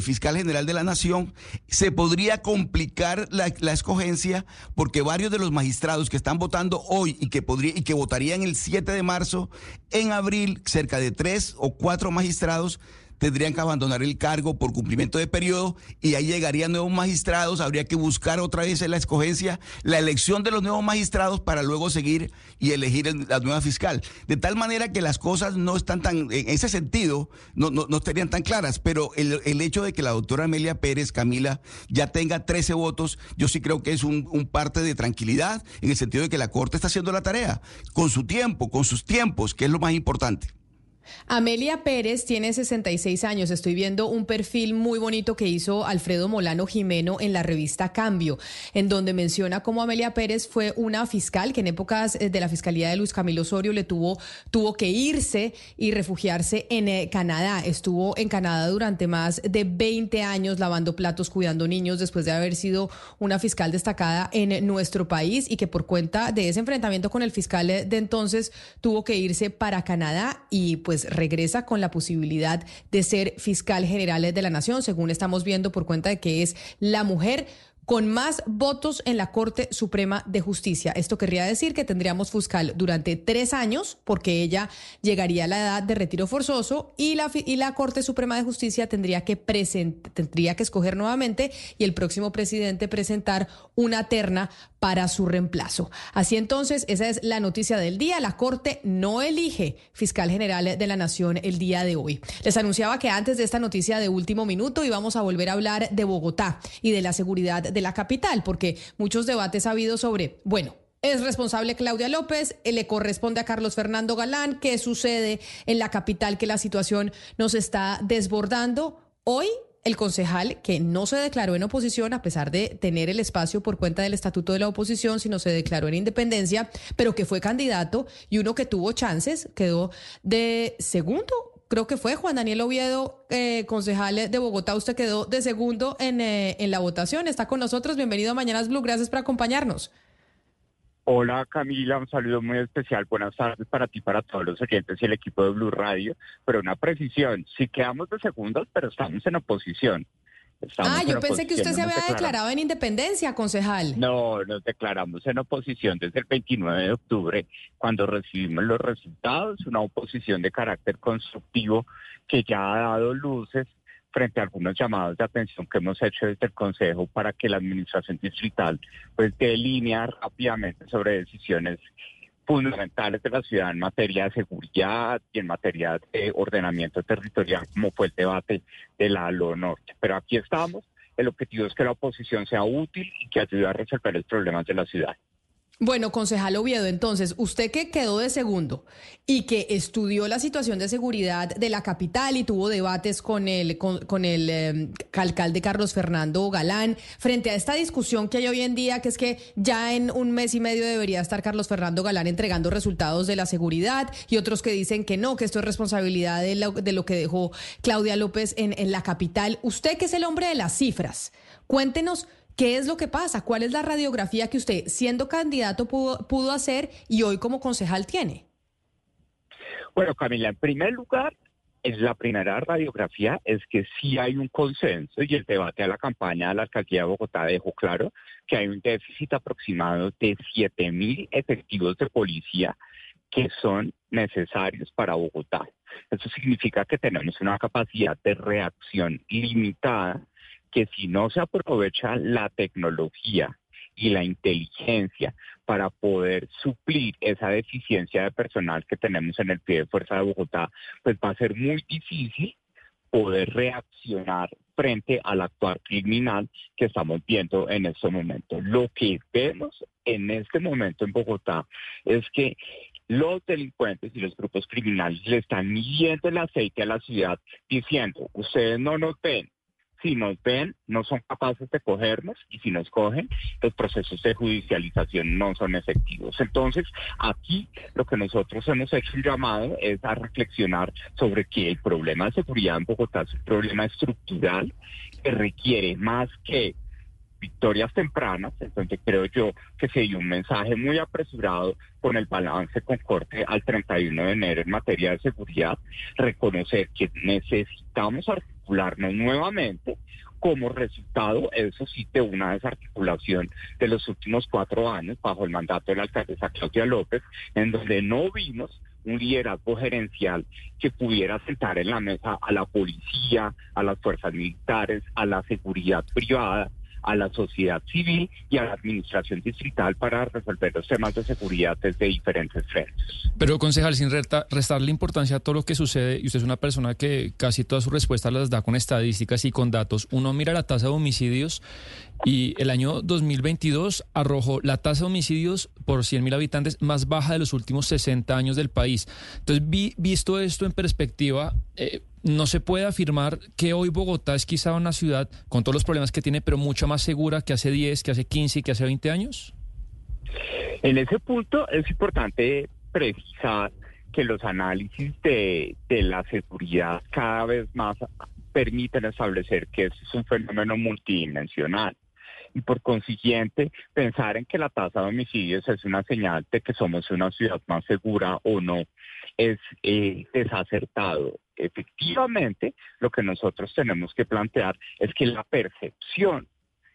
fiscal general de la Nación, se podría complicar la escogencia, porque varios de los magistrados que están votando hoy y que votarían el 7 de marzo, en abril, cerca de 3 o 4 magistrados tendrían que abandonar el cargo por cumplimiento de periodo, y ahí llegarían nuevos magistrados. Habría que buscar otra vez en la escogencia, la elección de los nuevos magistrados, para luego seguir y elegir la nueva fiscal. De tal manera que las cosas no están tan, en ese sentido, no estarían tan claras, pero el hecho de que la doctora Amelia Pérez, Camila, ya tenga 13 votos, yo sí creo que es un parte de tranquilidad, en el sentido de que la Corte está haciendo la tarea, con su tiempo, con sus tiempos, que es lo más importante. Amelia Pérez tiene 66 años. Estoy viendo un perfil muy bonito que hizo Alfredo Molano Jimeno en la revista Cambio, en donde menciona cómo Amelia Pérez fue una fiscal que en épocas de la fiscalía de Luis Camilo Osorio tuvo que irse y refugiarse en Canadá. Estuvo en Canadá durante más de 20 años lavando platos, cuidando niños, después de haber sido una fiscal destacada en nuestro país, y que por cuenta de ese enfrentamiento con el fiscal de entonces tuvo que irse para Canadá, y pues regresa con la posibilidad de ser fiscal general de la Nación, según estamos viendo, por cuenta de que es la mujer con más votos en la Corte Suprema de Justicia. Esto querría decir que tendríamos fiscal durante 3 años, porque ella llegaría a la edad de retiro forzoso, y la Corte Suprema de Justicia tendría que escoger nuevamente, y el próximo presidente presentar una terna para su reemplazo. Así entonces, esa es la noticia del día. La Corte no elige fiscal general de la Nación el día de hoy. Les anunciaba que antes de esta noticia de último minuto íbamos a volver a hablar de Bogotá y de la seguridad de la capital, porque muchos debates ha habido sobre, bueno, ¿es responsable Claudia López? ¿Le corresponde a Carlos Fernando Galán? ¿Qué sucede en la capital, que la situación nos está desbordando? Hoy, el concejal, que no se declaró en oposición, a pesar de tener el espacio por cuenta del estatuto de la oposición, sino se declaró en independencia, pero que fue candidato y uno que tuvo chances, quedó de segundo. Creo que fue Juan Daniel Oviedo, concejal de Bogotá. Usted quedó de segundo en la votación. Está con nosotros. Bienvenido a Mañanas Blue. Gracias por acompañarnos. Hola, Camila. Un saludo muy especial. Buenas tardes para ti, para todos los oyentes y el equipo de Blue Radio. Pero una precisión. Sí quedamos de segundos, pero estamos en oposición. Yo pensé que usted se había declarado en independencia, concejal. No, nos declaramos en oposición desde el 29 de octubre, cuando recibimos los resultados, una oposición de carácter constructivo que ya ha dado luces frente a algunos llamados de atención que hemos hecho desde el Consejo para que la administración distrital pues dé línea rápidamente sobre decisiones fundamentales de la ciudad en materia de seguridad y en materia de ordenamiento territorial, como fue el debate de la Alo Norte. Pero aquí estamos, el objetivo es que la oposición sea útil y que ayude a resolver los problemas de la ciudad. Bueno, concejal Oviedo, entonces, usted que quedó de segundo y que estudió la situación de seguridad de la capital y tuvo debates con el alcalde Carlos Fernando Galán, frente a esta discusión que hay hoy en día, que es que ya en un mes y medio debería estar Carlos Fernando Galán entregando resultados de la seguridad, y otros que dicen que no, que esto es responsabilidad de lo que dejó Claudia López en la capital. Usted, que es el hombre de las cifras, cuéntenos, ¿qué es lo que pasa? ¿Cuál es la radiografía que usted, siendo candidato, pudo hacer y hoy como concejal tiene? Bueno, Camila, en primer lugar, en la primera radiografía es que sí hay un consenso, y el debate a la campaña de la alcaldía de Bogotá dejó claro que hay un déficit aproximado de 7.000 efectivos de policía que son necesarios para Bogotá. Eso significa que tenemos una capacidad de reacción limitada, que si no se aprovecha la tecnología y la inteligencia para poder suplir esa deficiencia de personal que tenemos en el pie de fuerza de Bogotá, pues va a ser muy difícil poder reaccionar frente al actuar criminal que estamos viendo en este momento. Lo que vemos en este momento en Bogotá es que los delincuentes y los grupos criminales le están midiendo el aceite a la ciudad, diciendo, ustedes no nos ven. Si nos ven, no son capaces de cogernos, y si nos cogen, los procesos de judicialización no son efectivos. Entonces, aquí lo que nosotros hemos hecho un llamado es a reflexionar sobre que el problema de seguridad en Bogotá es un problema estructural que requiere más que victorias tempranas, entonces creo yo que se dio un mensaje muy apresurado con el balance con corte al 31 de enero en materia de seguridad, reconocer que necesitamos articularnos nuevamente como resultado, eso sí, de una desarticulación de los últimos 4 años bajo el mandato de la alcaldesa Claudia López, en donde no vimos un liderazgo gerencial que pudiera sentar en la mesa a la policía, a las fuerzas militares, a la seguridad privada, a la sociedad civil y a la administración distrital para resolver los temas de seguridad desde diferentes frentes. Pero, concejal, sin restarle importancia a todo lo que sucede, y usted es una persona que casi todas sus respuestas las da con estadísticas y con datos, uno mira la tasa de homicidios y el año 2022 arrojó la tasa de homicidios por 100.000 habitantes más baja de los últimos 60 años del país. Entonces, visto esto en perspectiva, ¿no se puede afirmar que hoy Bogotá es quizá una ciudad, con todos los problemas que tiene, pero mucho más segura que hace 10, que hace 15, que hace 20 años? En ese punto es importante precisar que los análisis de la seguridad cada vez más permiten establecer que es un fenómeno multidimensional. Y por consiguiente, pensar en que la tasa de homicidios es una señal de que somos una ciudad más segura o no es desacertado. Efectivamente, lo que nosotros tenemos que plantear es que la percepción,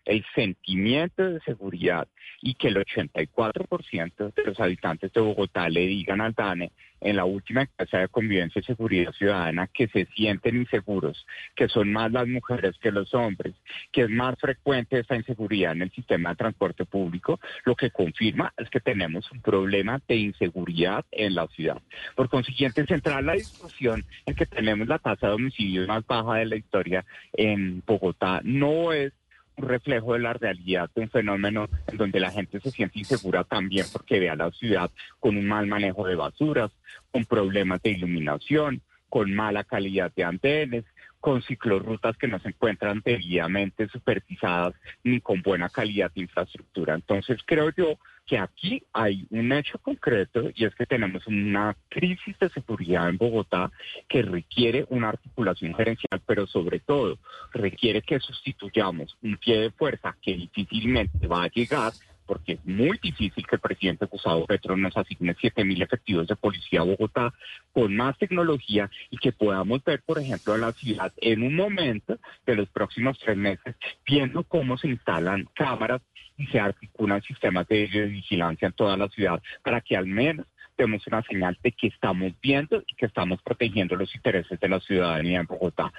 el sentimiento de seguridad y que el 84% de los habitantes de Bogotá le digan al DANE en la última encuesta de convivencia y seguridad ciudadana que se sienten inseguros, que son más las mujeres que los hombres, que es más frecuente esta inseguridad en el sistema de transporte público, lo que confirma es que tenemos un problema de inseguridad en la ciudad. Por consiguiente, centrar la discusión en que tenemos la tasa de homicidios más baja de la historia en Bogotá no es un reflejo de la realidad de un fenómeno en donde la gente se siente insegura también porque ve a la ciudad con un mal manejo de basuras, con problemas de iluminación, con mala calidad de andenes, con ciclorrutas que no se encuentran debidamente supervisadas ni con buena calidad de infraestructura. Entonces creo yo que aquí hay un hecho concreto y es que tenemos una crisis de seguridad en Bogotá que requiere una articulación gerencial, pero sobre todo requiere que sustituyamos un pie de fuerza que difícilmente va a llegar porque es muy difícil que el presidente Gustavo Petro nos asigne 7.000 efectivos de policía a Bogotá con más tecnología y que podamos ver, por ejemplo, a la ciudad en un momento de los próximos 3 meses, viendo cómo se instalan cámaras y se articulan sistemas de vigilancia en toda la ciudad para que al menos tenemos una señal de que estamos viendo y que estamos protegiendo los intereses de la ciudadanía en Bogotá.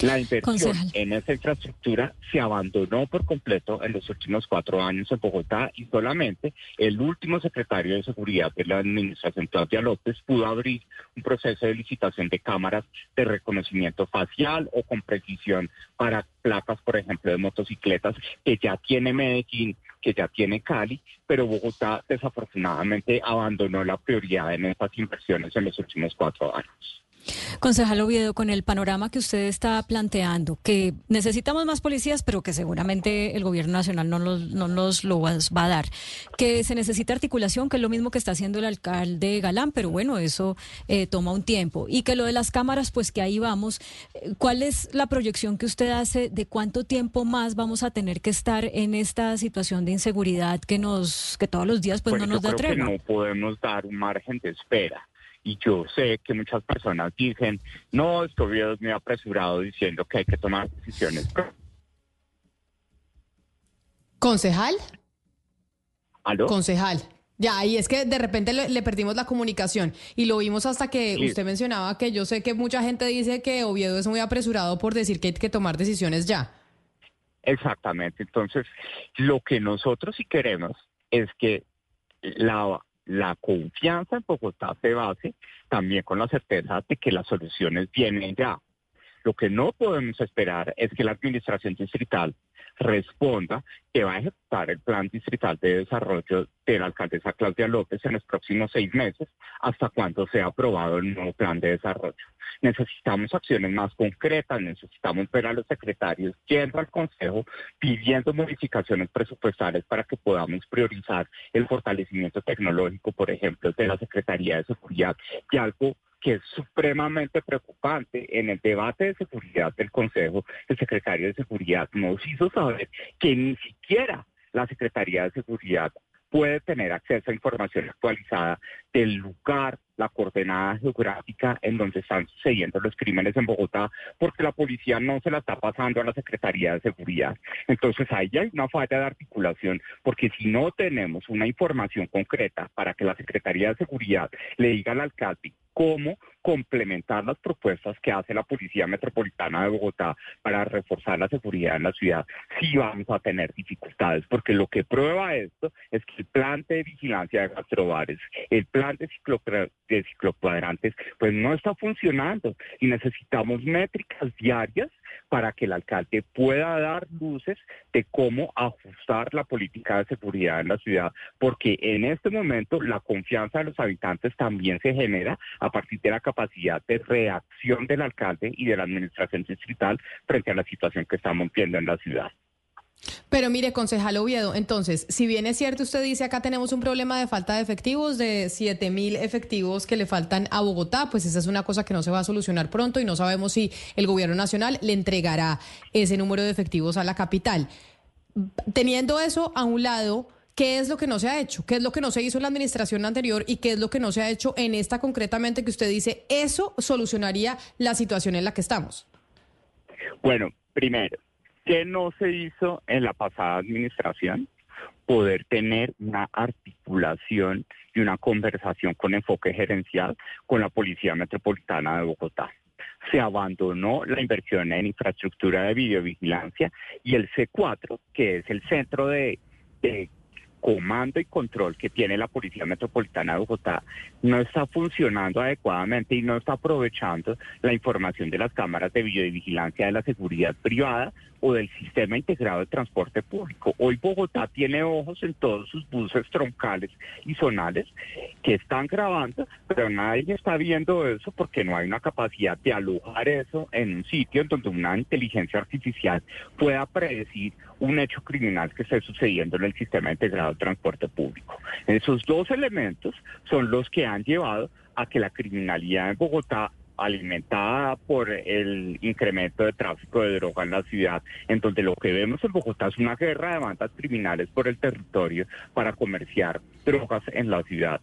La inversión, concejal, en esa infraestructura se abandonó por completo en los últimos 4 años en Bogotá y solamente el último secretario de Seguridad de la administración, Claudia López, pudo abrir un proceso de licitación de cámaras de reconocimiento facial o con precisión para placas, por ejemplo, de motocicletas que ya tiene Medellín, que ya tiene Cali, pero Bogotá desafortunadamente abandonó la prioridad en estas inversiones en los últimos 4 años. Concejal Oviedo, con el panorama que usted está planteando, que necesitamos más policías, pero que seguramente el gobierno nacional no nos lo va a dar, que se necesita articulación, que es lo mismo que está haciendo el alcalde Galán, pero bueno, eso toma un tiempo, y que lo de las cámaras, pues que ahí vamos. ¿Cuál es la proyección que usted hace de cuánto tiempo más vamos a tener que estar en esta situación de inseguridad que todos los días pues no nos da tregua? No podemos dar un margen de espera. Y yo sé que muchas personas dicen, no, es que Oviedo es muy apresurado diciendo que hay que tomar decisiones. ¿Concejal? ¿Aló? Concejal. Ya, y es que de repente le perdimos la comunicación y lo vimos hasta que usted mencionaba que yo sé que mucha gente dice que Oviedo es muy apresurado por decir que hay que tomar decisiones ya. Exactamente. Entonces, lo que nosotros sí queremos es que la confianza en Bogotá se base también con la certeza de que las soluciones vienen ya. Lo que no podemos esperar es que la administración distrital responda que va a ejecutar el plan distrital de desarrollo de la alcaldesa Claudia López en los próximos 6 meses, hasta cuando sea aprobado el nuevo plan de desarrollo. Necesitamos acciones más concretas, necesitamos ver a los secretarios yendo al Consejo pidiendo modificaciones presupuestales para que podamos priorizar el fortalecimiento tecnológico, por ejemplo, de la Secretaría de Seguridad, y algo que es supremamente preocupante. En el debate de seguridad del Consejo, el secretario de Seguridad nos hizo saber que ni siquiera la Secretaría de Seguridad puede tener acceso a información actualizada del lugar, la coordenada geográfica en donde están sucediendo los crímenes en Bogotá, porque la policía no se la está pasando a la Secretaría de Seguridad. Entonces ahí hay una falla de articulación, porque si no tenemos una información concreta para que la Secretaría de Seguridad le diga al alcalde cómo complementar las propuestas que hace la Policía Metropolitana de Bogotá para reforzar la seguridad en la ciudad, sí vamos a tener dificultades, porque lo que prueba esto es que el plan de vigilancia de gastrobares, el plan de ciclocuadrantes, pues no está funcionando, y necesitamos métricas diarias para que el alcalde pueda dar luces de cómo ajustar la política de seguridad en la ciudad, porque en este momento la confianza de los habitantes también se genera a partir de la capacidad de reacción del alcalde y de la administración distrital frente a la situación que estamos viendo en la ciudad. Pero mire, concejal Oviedo, entonces, si bien es cierto, usted dice acá tenemos un problema de falta de efectivos, de 7,000 efectivos que le faltan a Bogotá, pues esa es una cosa que no se va a solucionar pronto y no sabemos si el gobierno nacional le entregará ese número de efectivos a la capital. Teniendo eso a un lado, ¿qué es lo que no se ha hecho? ¿Qué es lo que no se hizo en la administración anterior y qué es lo que no se ha hecho en esta concretamente que usted dice eso solucionaría la situación en la que estamos? Bueno, primero, ¿qué no se hizo en la pasada administración? Poder tener una articulación y una conversación con enfoque gerencial con la Policía Metropolitana de Bogotá. Se abandonó la inversión en infraestructura de videovigilancia y el C4, que es el centro de comando y control que tiene la Policía Metropolitana de Bogotá, no está funcionando adecuadamente y no está aprovechando la información de las cámaras de videovigilancia de la seguridad privada o del sistema integrado de transporte público. Hoy Bogotá tiene ojos en todos sus buses troncales y zonales que están grabando, pero nadie está viendo eso porque no hay una capacidad de alojar eso en un sitio en donde una inteligencia artificial pueda predecir un hecho criminal que esté sucediendo en el sistema integrado de transporte público. Esos dos elementos son los que han llevado a que la criminalidad en Bogotá, alimentada por el incremento de tráfico de droga en la ciudad, en donde lo que vemos en Bogotá es una guerra de bandas criminales por el territorio para comerciar drogas en la ciudad.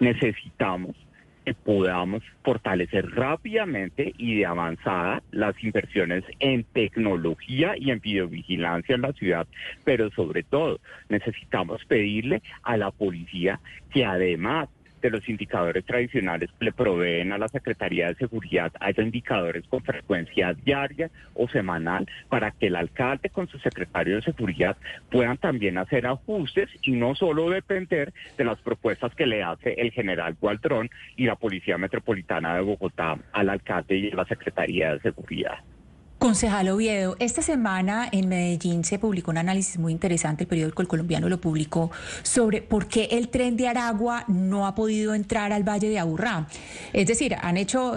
Necesitamos que podamos fortalecer rápidamente y de avanzada las inversiones en tecnología y en videovigilancia en la ciudad, pero sobre todo necesitamos pedirle a la policía que además de los indicadores tradicionales que le proveen a la Secretaría de Seguridad, haya indicadores con frecuencia diaria o semanal para que el alcalde con su secretario de Seguridad puedan también hacer ajustes y no solo depender de las propuestas que le hace el general Waldrón y la Policía Metropolitana de Bogotá al alcalde y a la Secretaría de Seguridad. Concejal Oviedo, esta semana en Medellín se publicó un análisis muy interesante, el periódico El Colombiano lo publicó, sobre por qué el tren de Aragua no ha podido entrar al Valle de Aburrá. Es decir, han hecho,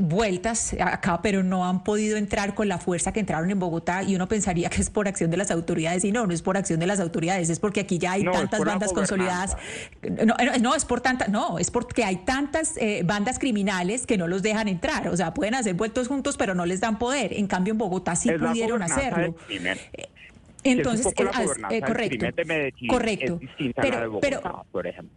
vueltas acá, pero no han podido entrar con la fuerza que entraron en Bogotá, y uno pensaría que es por acción de las autoridades, y no, no es por acción de las autoridades, es porque aquí ya hay tantas bandas consolidadas. Es porque hay tantas bandas criminales que no los dejan entrar, o sea, pueden hacer vueltos juntos, pero no les dan poder. En cambio, en Bogotá sí pudieron hacerlo. Entonces, correcto. Correcto.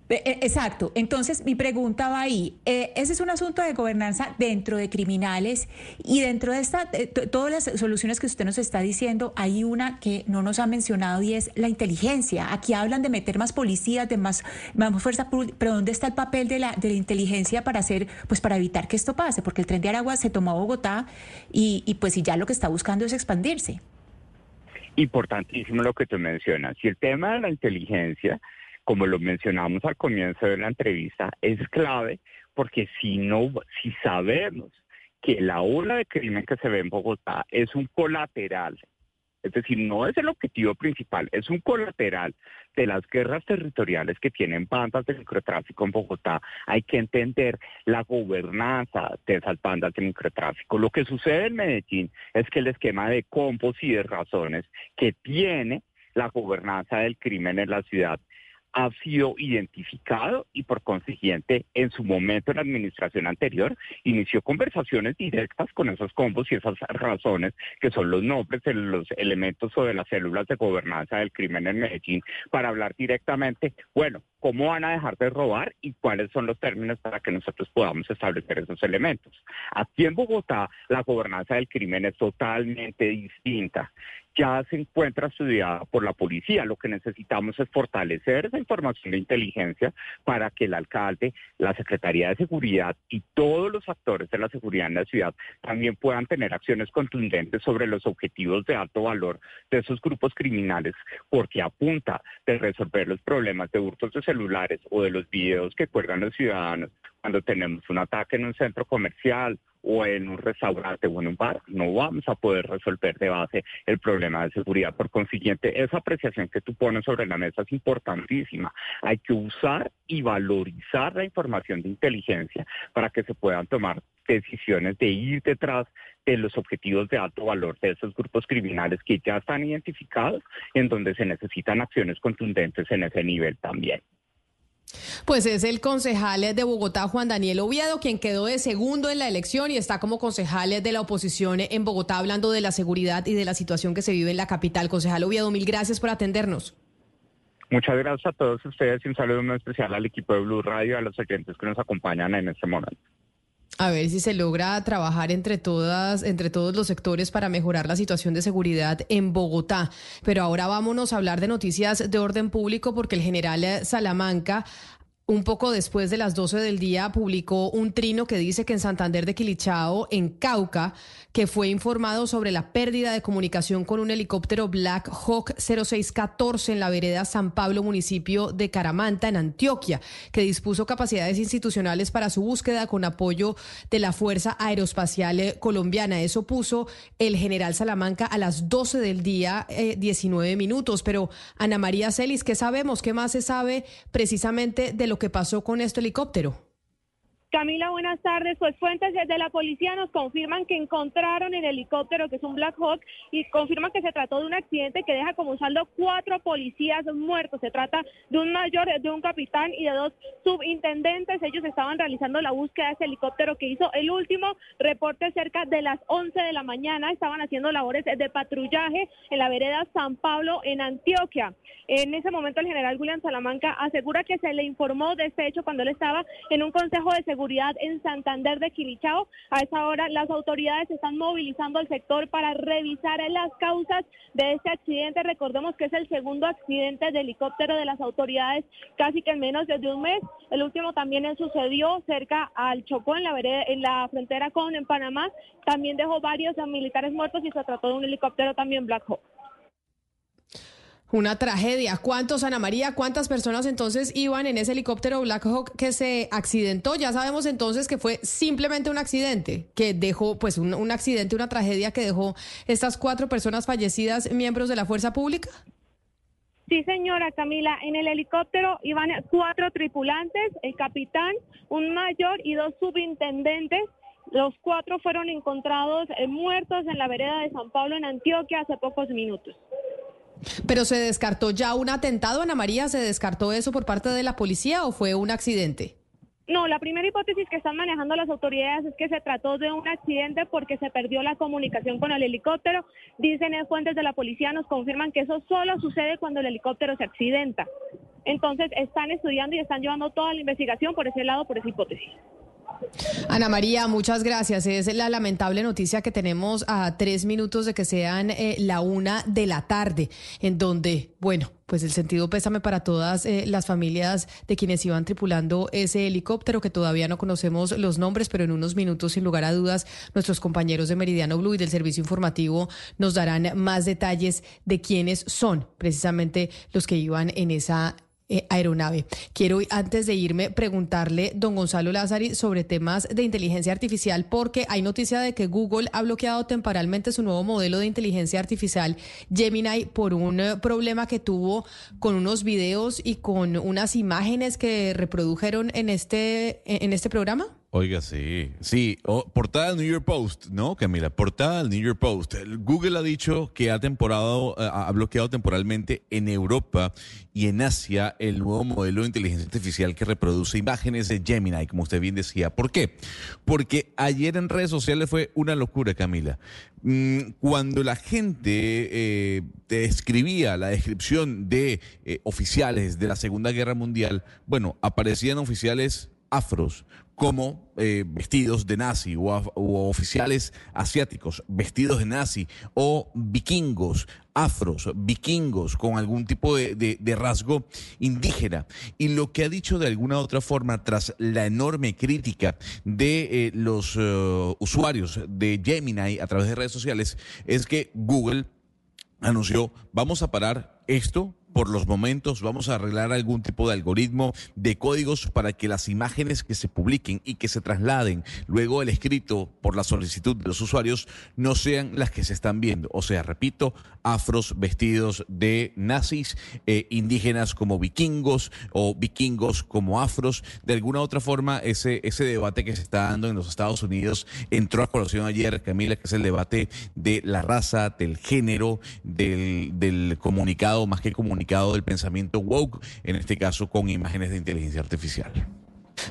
Exacto. Entonces, mi pregunta va ahí. Ese es un asunto de gobernanza dentro de criminales, y dentro de esta, todas las soluciones que usted nos está diciendo, hay una que no nos ha mencionado y es la inteligencia. Aquí hablan de meter más policías, de más fuerza, pero ¿dónde está el papel de la inteligencia para hacer, pues para evitar que esto pase? Porque el tren de Aragua se tomó a Bogotá y ya lo que está buscando es expandirse. Importantísimo lo que tú mencionas. Y el tema de la inteligencia, como lo mencionamos al comienzo de la entrevista, es clave, porque si sabemos que la ola de crimen que se ve en Bogotá es un colateral, es decir, no es el objetivo principal, es un colateral de las guerras territoriales que tienen bandas de microtráfico en Bogotá, hay que entender la gobernanza de esas bandas de microtráfico. Lo que sucede en Medellín es que el esquema de compos y de razones que tiene la gobernanza del crimen en la ciudad ha sido identificado y por consiguiente en su momento la administración anterior inició conversaciones directas con esos combos y esas razones que son los nombres de los elementos o de las células de gobernanza del crimen en Medellín para hablar directamente, bueno, cómo van a dejar de robar y cuáles son los términos para que nosotros podamos establecer esos elementos. Aquí en Bogotá la gobernanza del crimen es totalmente distinta. Ya se encuentra estudiada por la policía. Lo que necesitamos es fortalecer esa información de inteligencia para que el alcalde, la Secretaría de Seguridad y todos los actores de la seguridad en la ciudad también puedan tener acciones contundentes sobre los objetivos de alto valor de esos grupos criminales, porque a punta de resolver los problemas de hurtos de celulares o de los videos que cuelgan los ciudadanos cuando tenemos un ataque en un centro comercial o en un restaurante o en un bar, no vamos a poder resolver de base el problema de seguridad. Por consiguiente, esa apreciación que tú pones sobre la mesa es importantísima. Hay que usar y valorizar la información de inteligencia para que se puedan tomar decisiones de ir detrás de los objetivos de alto valor de esos grupos criminales que ya están identificados, en donde se necesitan acciones contundentes en ese nivel también. Pues es el concejal de Bogotá, Juan Daniel Oviedo, quien quedó de segundo en la elección y está como concejal de la oposición en Bogotá, hablando de la seguridad y de la situación que se vive en la capital. Concejal Oviedo, mil gracias por atendernos. Muchas gracias a todos ustedes y un saludo muy especial al equipo de Blue Radio, a los oyentes que nos acompañan en este momento. A ver si se logra trabajar entre todos los sectores para mejorar la situación de seguridad en Bogotá. Pero ahora vámonos a hablar de noticias de orden público, porque el general Salamanca, un poco después de las 12 del día, publicó un trino que dice que en Santander de Quilichao, en Cauca, que fue informado sobre la pérdida de comunicación con un helicóptero Black Hawk 0614 en la vereda San Pablo, municipio de Caramanta, en Antioquia, que dispuso capacidades institucionales para su búsqueda con apoyo de la Fuerza Aeroespacial Colombiana. Eso puso el general Salamanca a las 12 del día, 19 minutos. Pero Ana María Celis, ¿qué sabemos? ¿Qué más se sabe precisamente de lo que pasó con este helicóptero? Camila, buenas tardes. Pues fuentes de la policía nos confirman que encontraron el helicóptero, que es un Black Hawk, y confirman que se trató de un accidente que deja como saldo 4 policías muertos. Se trata de un mayor, de un capitán y de 2 subintendentes. Ellos estaban realizando la búsqueda de ese helicóptero que hizo el último reporte cerca de las 11 de la mañana. Estaban haciendo labores de patrullaje en la vereda San Pablo, en Antioquia. En ese momento el general William Salamanca asegura que se le informó de este hecho cuando él estaba en un consejo de seguridad en Santander de Quilichao. A esa hora las autoridades están movilizando al sector para revisar las causas de este accidente. Recordemos que es el segundo accidente de helicóptero de las autoridades casi que en menos de un mes. El último también sucedió cerca al Chocó, en la frontera con Panamá. También dejó varios militares muertos y se trató de un helicóptero también Black Hawk. Una tragedia. ¿Cuántos, Ana María, cuántas personas entonces iban en ese helicóptero Black Hawk que se accidentó? Ya sabemos entonces que fue simplemente un accidente, que dejó pues un accidente, una tragedia que dejó estas 4 personas fallecidas, miembros de la fuerza pública. Sí, señora Camila, en el helicóptero iban 4 tripulantes, el capitán, un mayor y 2 subintendentes. Los 4 fueron encontrados muertos en la vereda de San Pablo, en Antioquia, hace pocos minutos. ¿Pero se descartó ya un atentado, Ana María? ¿Se descartó eso por parte de la policía o fue un accidente? No, la primera hipótesis que están manejando las autoridades es que se trató de un accidente porque se perdió la comunicación con el helicóptero. Dicen fuentes de la policía, nos confirman que eso solo sucede cuando el helicóptero se accidenta. Entonces están estudiando y están llevando toda la investigación por ese lado, por esa hipótesis. Ana María, muchas gracias. Es la lamentable noticia que tenemos a 3 minutos de que sean la 1 de la tarde, en donde, bueno, pues el sentido pésame para todas las familias de quienes iban tripulando ese helicóptero, que todavía no conocemos los nombres, pero en unos minutos, sin lugar a dudas, nuestros compañeros de Meridiano Blue y del servicio informativo nos darán más detalles de quiénes son precisamente los que iban en esa aeronave. Quiero, antes de irme, preguntarle, don Gonzalo Lázari, sobre temas de inteligencia artificial, porque hay noticia de que Google ha bloqueado temporalmente su nuevo modelo de inteligencia artificial Gemini por un problema que tuvo con unos videos y con unas imágenes que reprodujeron en este programa. Oiga, sí. Sí, portada del New York Post, ¿no, Camila? Portada del New York Post. Google ha dicho que ha bloqueado temporalmente en Europa y en Asia el nuevo modelo de inteligencia artificial que reproduce imágenes de Gemini, como usted bien decía. ¿Por qué? Porque ayer en redes sociales fue una locura, Camila. Cuando la gente te escribía la descripción de oficiales de la Segunda Guerra Mundial, bueno, aparecían oficiales afros, como vestidos de nazi, o oficiales asiáticos vestidos de nazi, o vikingos, afros, vikingos, con algún tipo de rasgo indígena. Y lo que ha dicho de alguna u otra forma, tras la enorme crítica de los usuarios de Gemini a través de redes sociales, es que Google anunció: vamos a parar esto por los momentos, vamos a arreglar algún tipo de algoritmo, de códigos, para que las imágenes que se publiquen y que se trasladen luego el escrito por la solicitud de los usuarios no sean las que se están viendo. O sea, repito, afros vestidos de nazis, indígenas como vikingos o vikingos como afros. De alguna u otra forma, ese debate que se está dando en los Estados Unidos entró a colación ayer, Camila, que es el debate de la raza, del género, del comunicado, más que comunicado, del pensamiento woke, en este caso con imágenes de inteligencia artificial.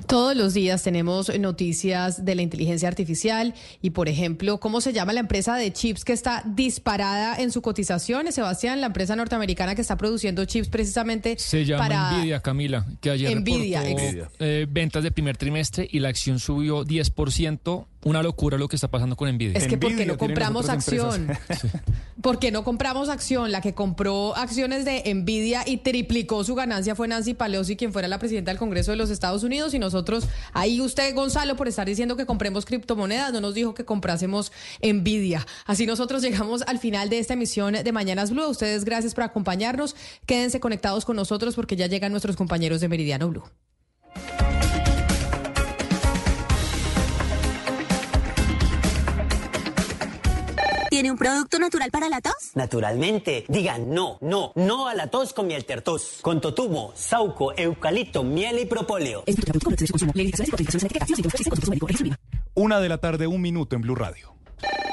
Todos los días tenemos noticias de la inteligencia artificial y, por ejemplo, ¿cómo se llama la empresa de chips que está disparada en su cotización? Sebastián, la empresa norteamericana que está produciendo chips precisamente se llama Nvidia, Camila, que ayer reportó ventas de primer trimestre y la acción subió 10%. Una locura lo que está pasando con Nvidia. Es que ¿por qué no compramos acción? ¿Por qué no compramos acción? La que compró acciones de Nvidia y triplicó su ganancia fue Nancy Pelosi, quien fuera la presidenta del Congreso de los Estados Unidos, y nosotros, ahí usted, Gonzalo, por estar diciendo que compremos criptomonedas, no nos dijo que comprásemos Nvidia. Así nosotros llegamos al final de esta emisión de Mañanas Blue. A ustedes, gracias por acompañarnos. Quédense conectados con nosotros porque ya llegan nuestros compañeros de Meridiano Blue. ¿Tiene un producto natural para la tos? Naturalmente. Digan no, no, no a la tos con miel tertos. Con totumo, sauco, eucalipto, miel y propóleo. 1:01 p.m. en Blue Radio.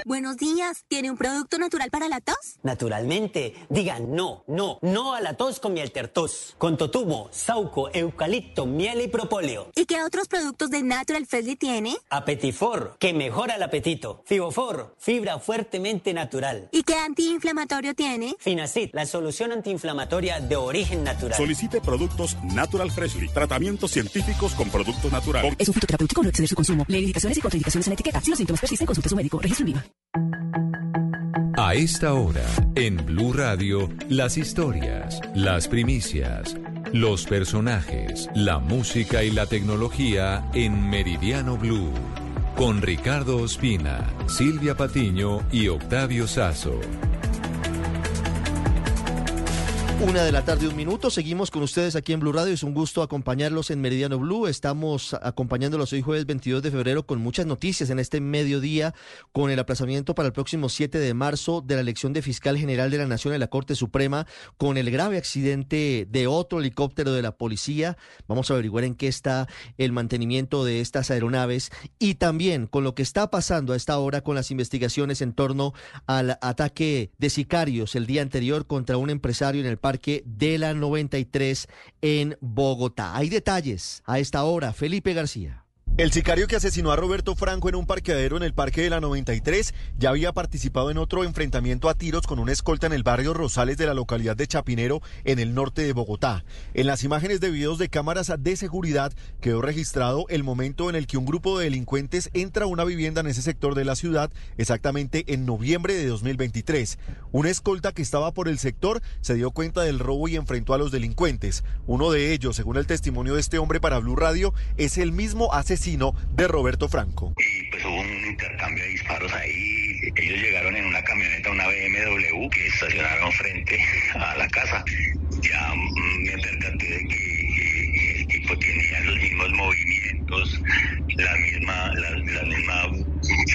Buenos días. ¿Tiene un producto natural para la tos? Naturalmente. Digan no, no, no a la tos con miel tertos. Con totumo, sauco, eucalipto, miel y propóleo. ¿Y qué otros productos de Natural Freshly tiene? Apetifor, que mejora el apetito. Fibofor, fibra fuertemente natural. ¿Y qué antiinflamatorio tiene? Finacid, la solución antiinflamatoria de origen natural. Solicite productos Natural Freshly. Tratamientos científicos con productos naturales. Es un fitoterapéutico, no exceder su consumo. Lee indicaciones y contraindicaciones en etiqueta. Si los síntomas persisten, consulte a su médico. Registro IVA. A esta hora, en Blue Radio, las historias, las primicias, los personajes, la música y la tecnología en Meridiano Blue, con Ricardo Ospina, Silvia Patiño y Octavio Sazo. 1:01 p.m, seguimos con ustedes aquí en Blue Radio, es un gusto acompañarlos en Meridiano Blue. Estamos acompañándolos hoy jueves 22 de febrero con muchas noticias en este mediodía, con el aplazamiento para el próximo 7 de marzo de la elección de fiscal general de la Nación en la Corte Suprema, con el grave accidente de otro helicóptero de la policía. Vamos a averiguar en qué está el mantenimiento de estas aeronaves y también con lo que está pasando a esta hora con las investigaciones en torno al ataque de sicarios el día anterior contra un empresario en el Parque de la 93 en Bogotá. Hay detalles a esta hora, Felipe García. El sicario que asesinó a Roberto Franco en un parqueadero en el Parque de la 93 ya había participado en otro enfrentamiento a tiros con una escolta en el barrio Rosales de la localidad de Chapinero, en el norte de Bogotá. En las imágenes de videos de cámaras de seguridad quedó registrado el momento en el que un grupo de delincuentes entra a una vivienda en ese sector de la ciudad, exactamente en noviembre de 2023. Una escolta que estaba por el sector se dio cuenta del robo y enfrentó a los delincuentes. Uno de ellos, según el testimonio de este hombre para Blue Radio, es el mismo asesino de Roberto Franco. Y pues hubo un intercambio de disparos ahí. Ellos llegaron en una camioneta, una BMW, que estacionaron frente a la casa. Ya me percaté de que el tipo tenía los mismos movimientos, la misma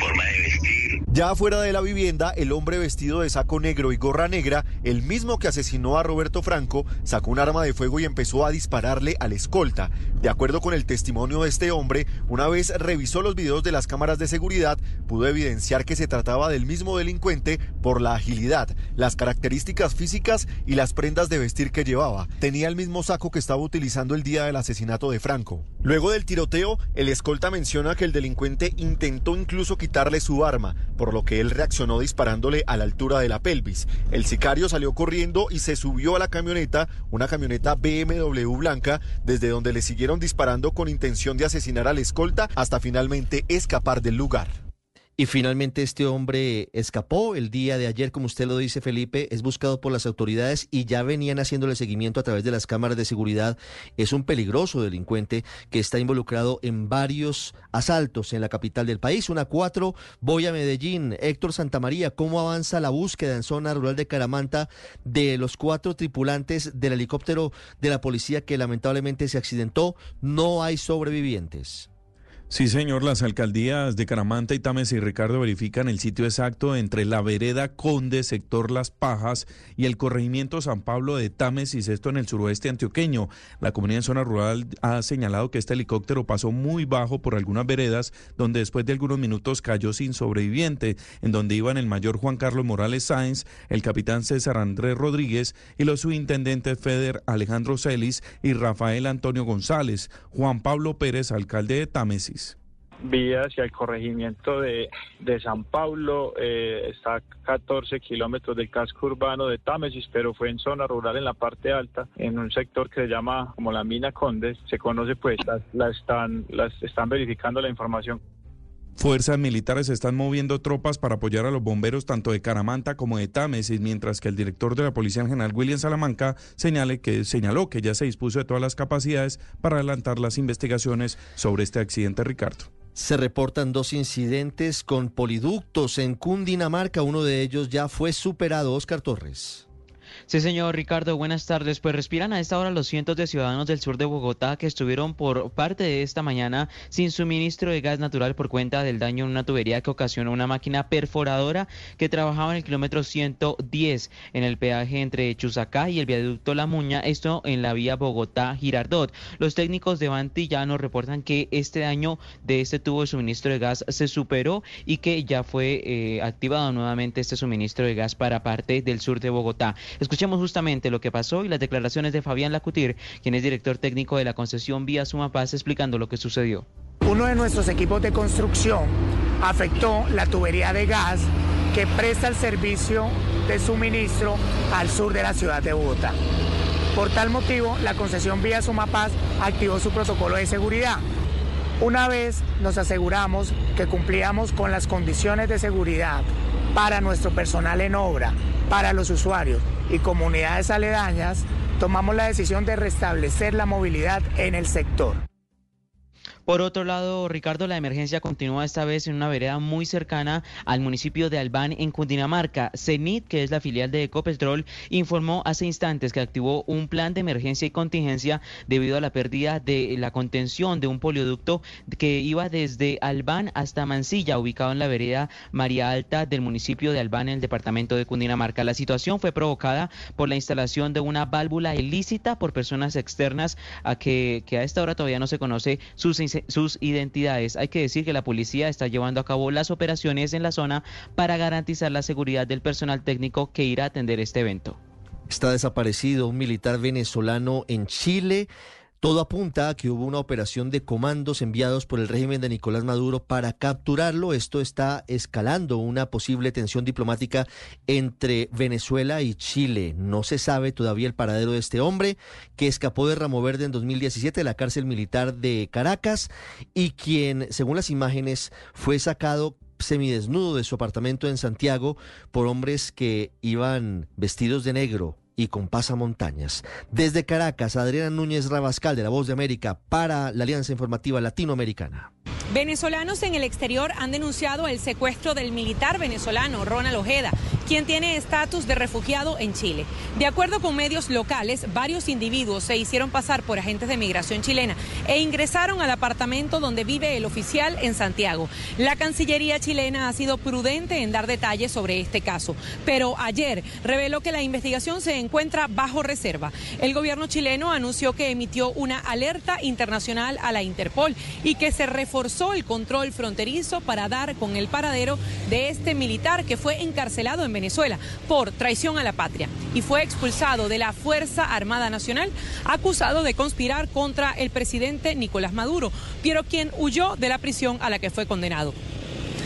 forma de vestir. Ya afuera de la vivienda, el hombre vestido de saco negro y gorra negra el mismo que asesinó a Roberto Franco, sacó un arma de fuego y empezó a dispararle al escolta. De acuerdo con el testimonio de este hombre, una vez revisó los videos de las cámaras de seguridad, pudo evidenciar que se trataba del mismo delincuente por la agilidad, las características físicas y las prendas de vestir que llevaba. Tenía el mismo saco que estaba utilizando el día del asesinato de Franco. Luego del tiroteo, el escolta menciona que el delincuente intentó incluso quitarle su arma, por lo que él reaccionó disparándole a la altura de la pelvis. El sicario salió corriendo y se subió a la camioneta, una camioneta BMW blanca, desde donde le siguieron disparando con intención de asesinar al escolta hasta finalmente escapar del lugar. Y finalmente este hombre escapó el día de ayer, como usted lo dice, Felipe, es buscado por las autoridades y ya venían haciéndole seguimiento a través de las cámaras de seguridad. Es un peligroso delincuente que está involucrado en varios asaltos en la capital del país. 1-4, voy a Medellín. Héctor Santamaría, ¿cómo avanza la búsqueda en zona rural de Caramanta de los 4 tripulantes del helicóptero de la policía que lamentablemente se accidentó? No hay sobrevivientes. Sí, señor, las alcaldías de Caramanta, Itames y Ricardo verifican el sitio exacto entre la vereda Conde, sector Las Pajas, y el corregimiento San Pablo de Tames y Sexto en el suroeste antioqueño. La comunidad en zona rural ha señalado que este helicóptero pasó muy bajo por algunas veredas, donde después de algunos minutos cayó sin sobreviviente, en donde iban el mayor Juan Carlos Morales Sáenz, el capitán César Andrés Rodríguez y los subintendentes Feder Alejandro Celis y Rafael Antonio González. Juan Pablo Pérez, alcalde de Tames. Vía hacia el corregimiento de San Pablo, está a 14 kilómetros del casco urbano de Támesis, pero fue en zona rural en la parte alta, en un sector que se llama como la mina Condes, se conoce pues, están verificando la información. Fuerzas militares están moviendo tropas para apoyar a los bomberos tanto de Caramanta como de Támesis, mientras que el director de la Policía General William Salamanca señaló que ya se dispuso de todas las capacidades para adelantar las investigaciones sobre este accidente, Ricardo. Se reportan 2 incidentes con poliductos en Cundinamarca, uno de ellos ya fue superado, Óscar Torres. Sí, señor Ricardo, buenas tardes. Pues respiran a esta hora los cientos de ciudadanos del sur de Bogotá que estuvieron por parte de esta mañana sin suministro de gas natural por cuenta del daño en una tubería que ocasionó una máquina perforadora que trabajaba en el kilómetro 110 en el peaje entre Chusacá y el viaducto La Muña, esto en la vía Bogotá-Girardot. Los técnicos de Banti ya nos reportan que este daño de este tubo de suministro de gas se superó y que ya fue activado nuevamente este suministro de gas para parte del sur de Bogotá. Escuchemos justamente lo que pasó y las declaraciones de Fabián Lacutir, quien es director técnico de la concesión Vía Sumapaz, explicando lo que sucedió. Uno de nuestros equipos de construcción afectó la tubería de gas que presta el servicio de suministro al sur de la ciudad de Bogotá. Por tal motivo, la concesión Vía Sumapaz activó su protocolo de seguridad. Una vez nos aseguramos que cumplíamos con las condiciones de seguridad para nuestro personal en obra, para los usuarios y comunidades aledañas, tomamos la decisión de restablecer la movilidad en el sector. Por otro lado, Ricardo, la emergencia continúa esta vez en una vereda muy cercana al municipio de Albán, en Cundinamarca. CENIT, que es la filial de Ecopetrol, informó hace instantes que activó un plan de emergencia y contingencia debido a la pérdida de la contención de un polioducto que iba desde Albán hasta Mansilla, ubicado en la vereda María Alta del municipio de Albán, en el departamento de Cundinamarca. La situación fue provocada por la instalación de una válvula ilícita por personas externas a que a esta hora todavía no se conoce sus identidades. Hay que decir que la policía está llevando a cabo las operaciones en la zona para garantizar la seguridad del personal técnico que irá a atender este evento. Está desaparecido un militar venezolano en Chile. Todo apunta a que hubo una operación de comandos enviados por el régimen de Nicolás Maduro para capturarlo. Esto está escalando una posible tensión diplomática entre Venezuela y Chile. No se sabe todavía el paradero de este hombre que escapó de Ramo Verde en 2017 de la cárcel militar de Caracas y quien, según las imágenes, fue sacado semidesnudo de su apartamento en Santiago por hombres que iban vestidos de negro y con pasamontañas. Desde Caracas, Adriana Núñez Rabascal de La Voz de América para la Alianza Informativa Latinoamericana. Venezolanos en el exterior han denunciado el secuestro del militar venezolano Ronald Ojeda, quien tiene estatus de refugiado en Chile. De acuerdo con medios locales, varios individuos se hicieron pasar por agentes de migración chilena e ingresaron al apartamento donde vive el oficial en Santiago. La Cancillería chilena ha sido prudente en dar detalles sobre este caso, pero ayer reveló que la investigación se encuentra bajo reserva. El gobierno chileno anunció que emitió una alerta internacional a la Interpol y que se reforzó el control fronterizo para dar con el paradero de este militar que fue encarcelado en Venezuela por traición a la patria y fue expulsado de la Fuerza Armada Nacional, acusado de conspirar contra el presidente Nicolás Maduro, pero quien huyó de la prisión a la que fue condenado.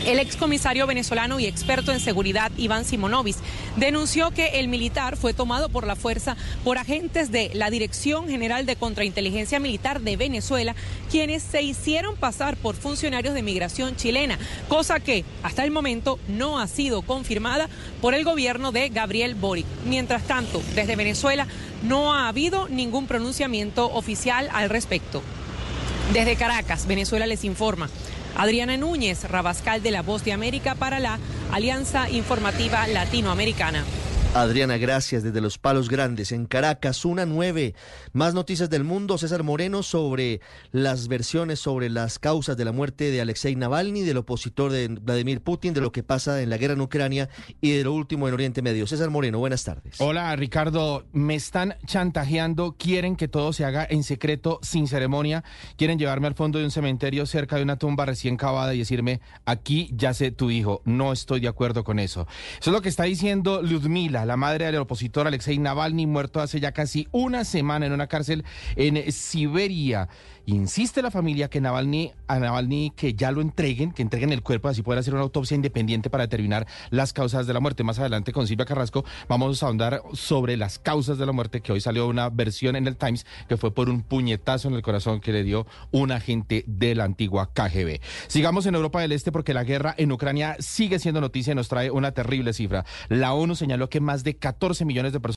El excomisario venezolano y experto en seguridad Iván Simonovic denunció que el militar fue tomado por la fuerza por agentes de la Dirección General de Contrainteligencia Militar de Venezuela, quienes se hicieron pasar por funcionarios de migración chilena, cosa que hasta el momento no ha sido confirmada por el gobierno de Gabriel Boric. Mientras tanto, desde Venezuela no ha habido ningún pronunciamiento oficial al respecto. Desde Caracas, Venezuela, les informa Adriana Núñez Rabascal, de La Voz de América, para la Alianza Informativa Latinoamericana. Adriana, gracias desde Los Palos Grandes, en Caracas, 1:09. Más noticias del mundo. César Moreno sobre las versiones sobre las causas de la muerte de Alexei Navalny, del opositor de Vladimir Putin, de lo que pasa en la guerra en Ucrania y de lo último en Oriente Medio. César Moreno, buenas tardes. Hola, Ricardo. Me están chantajeando, quieren que todo se haga en secreto, sin ceremonia. Quieren llevarme al fondo de un cementerio cerca de una tumba recién cavada y decirme, aquí yace tu hijo. No estoy de acuerdo con eso. Eso es lo que está diciendo Ludmila, la madre del opositor Alexei Navalny, muerto hace ya casi una semana en una cárcel en Siberia. Insiste la familia que a Navalny que ya lo entreguen, que entreguen el cuerpo, así poder hacer una autopsia independiente para determinar las causas de la muerte. Más adelante con Silvia Carrasco vamos a ahondar sobre las causas de la muerte, que hoy salió una versión en el Times que fue por un puñetazo en el corazón que le dio un agente de la antigua KGB. Sigamos en Europa del Este, porque la guerra en Ucrania sigue siendo noticia y nos trae una terrible cifra. La ONU señaló que más de 14 millones de personas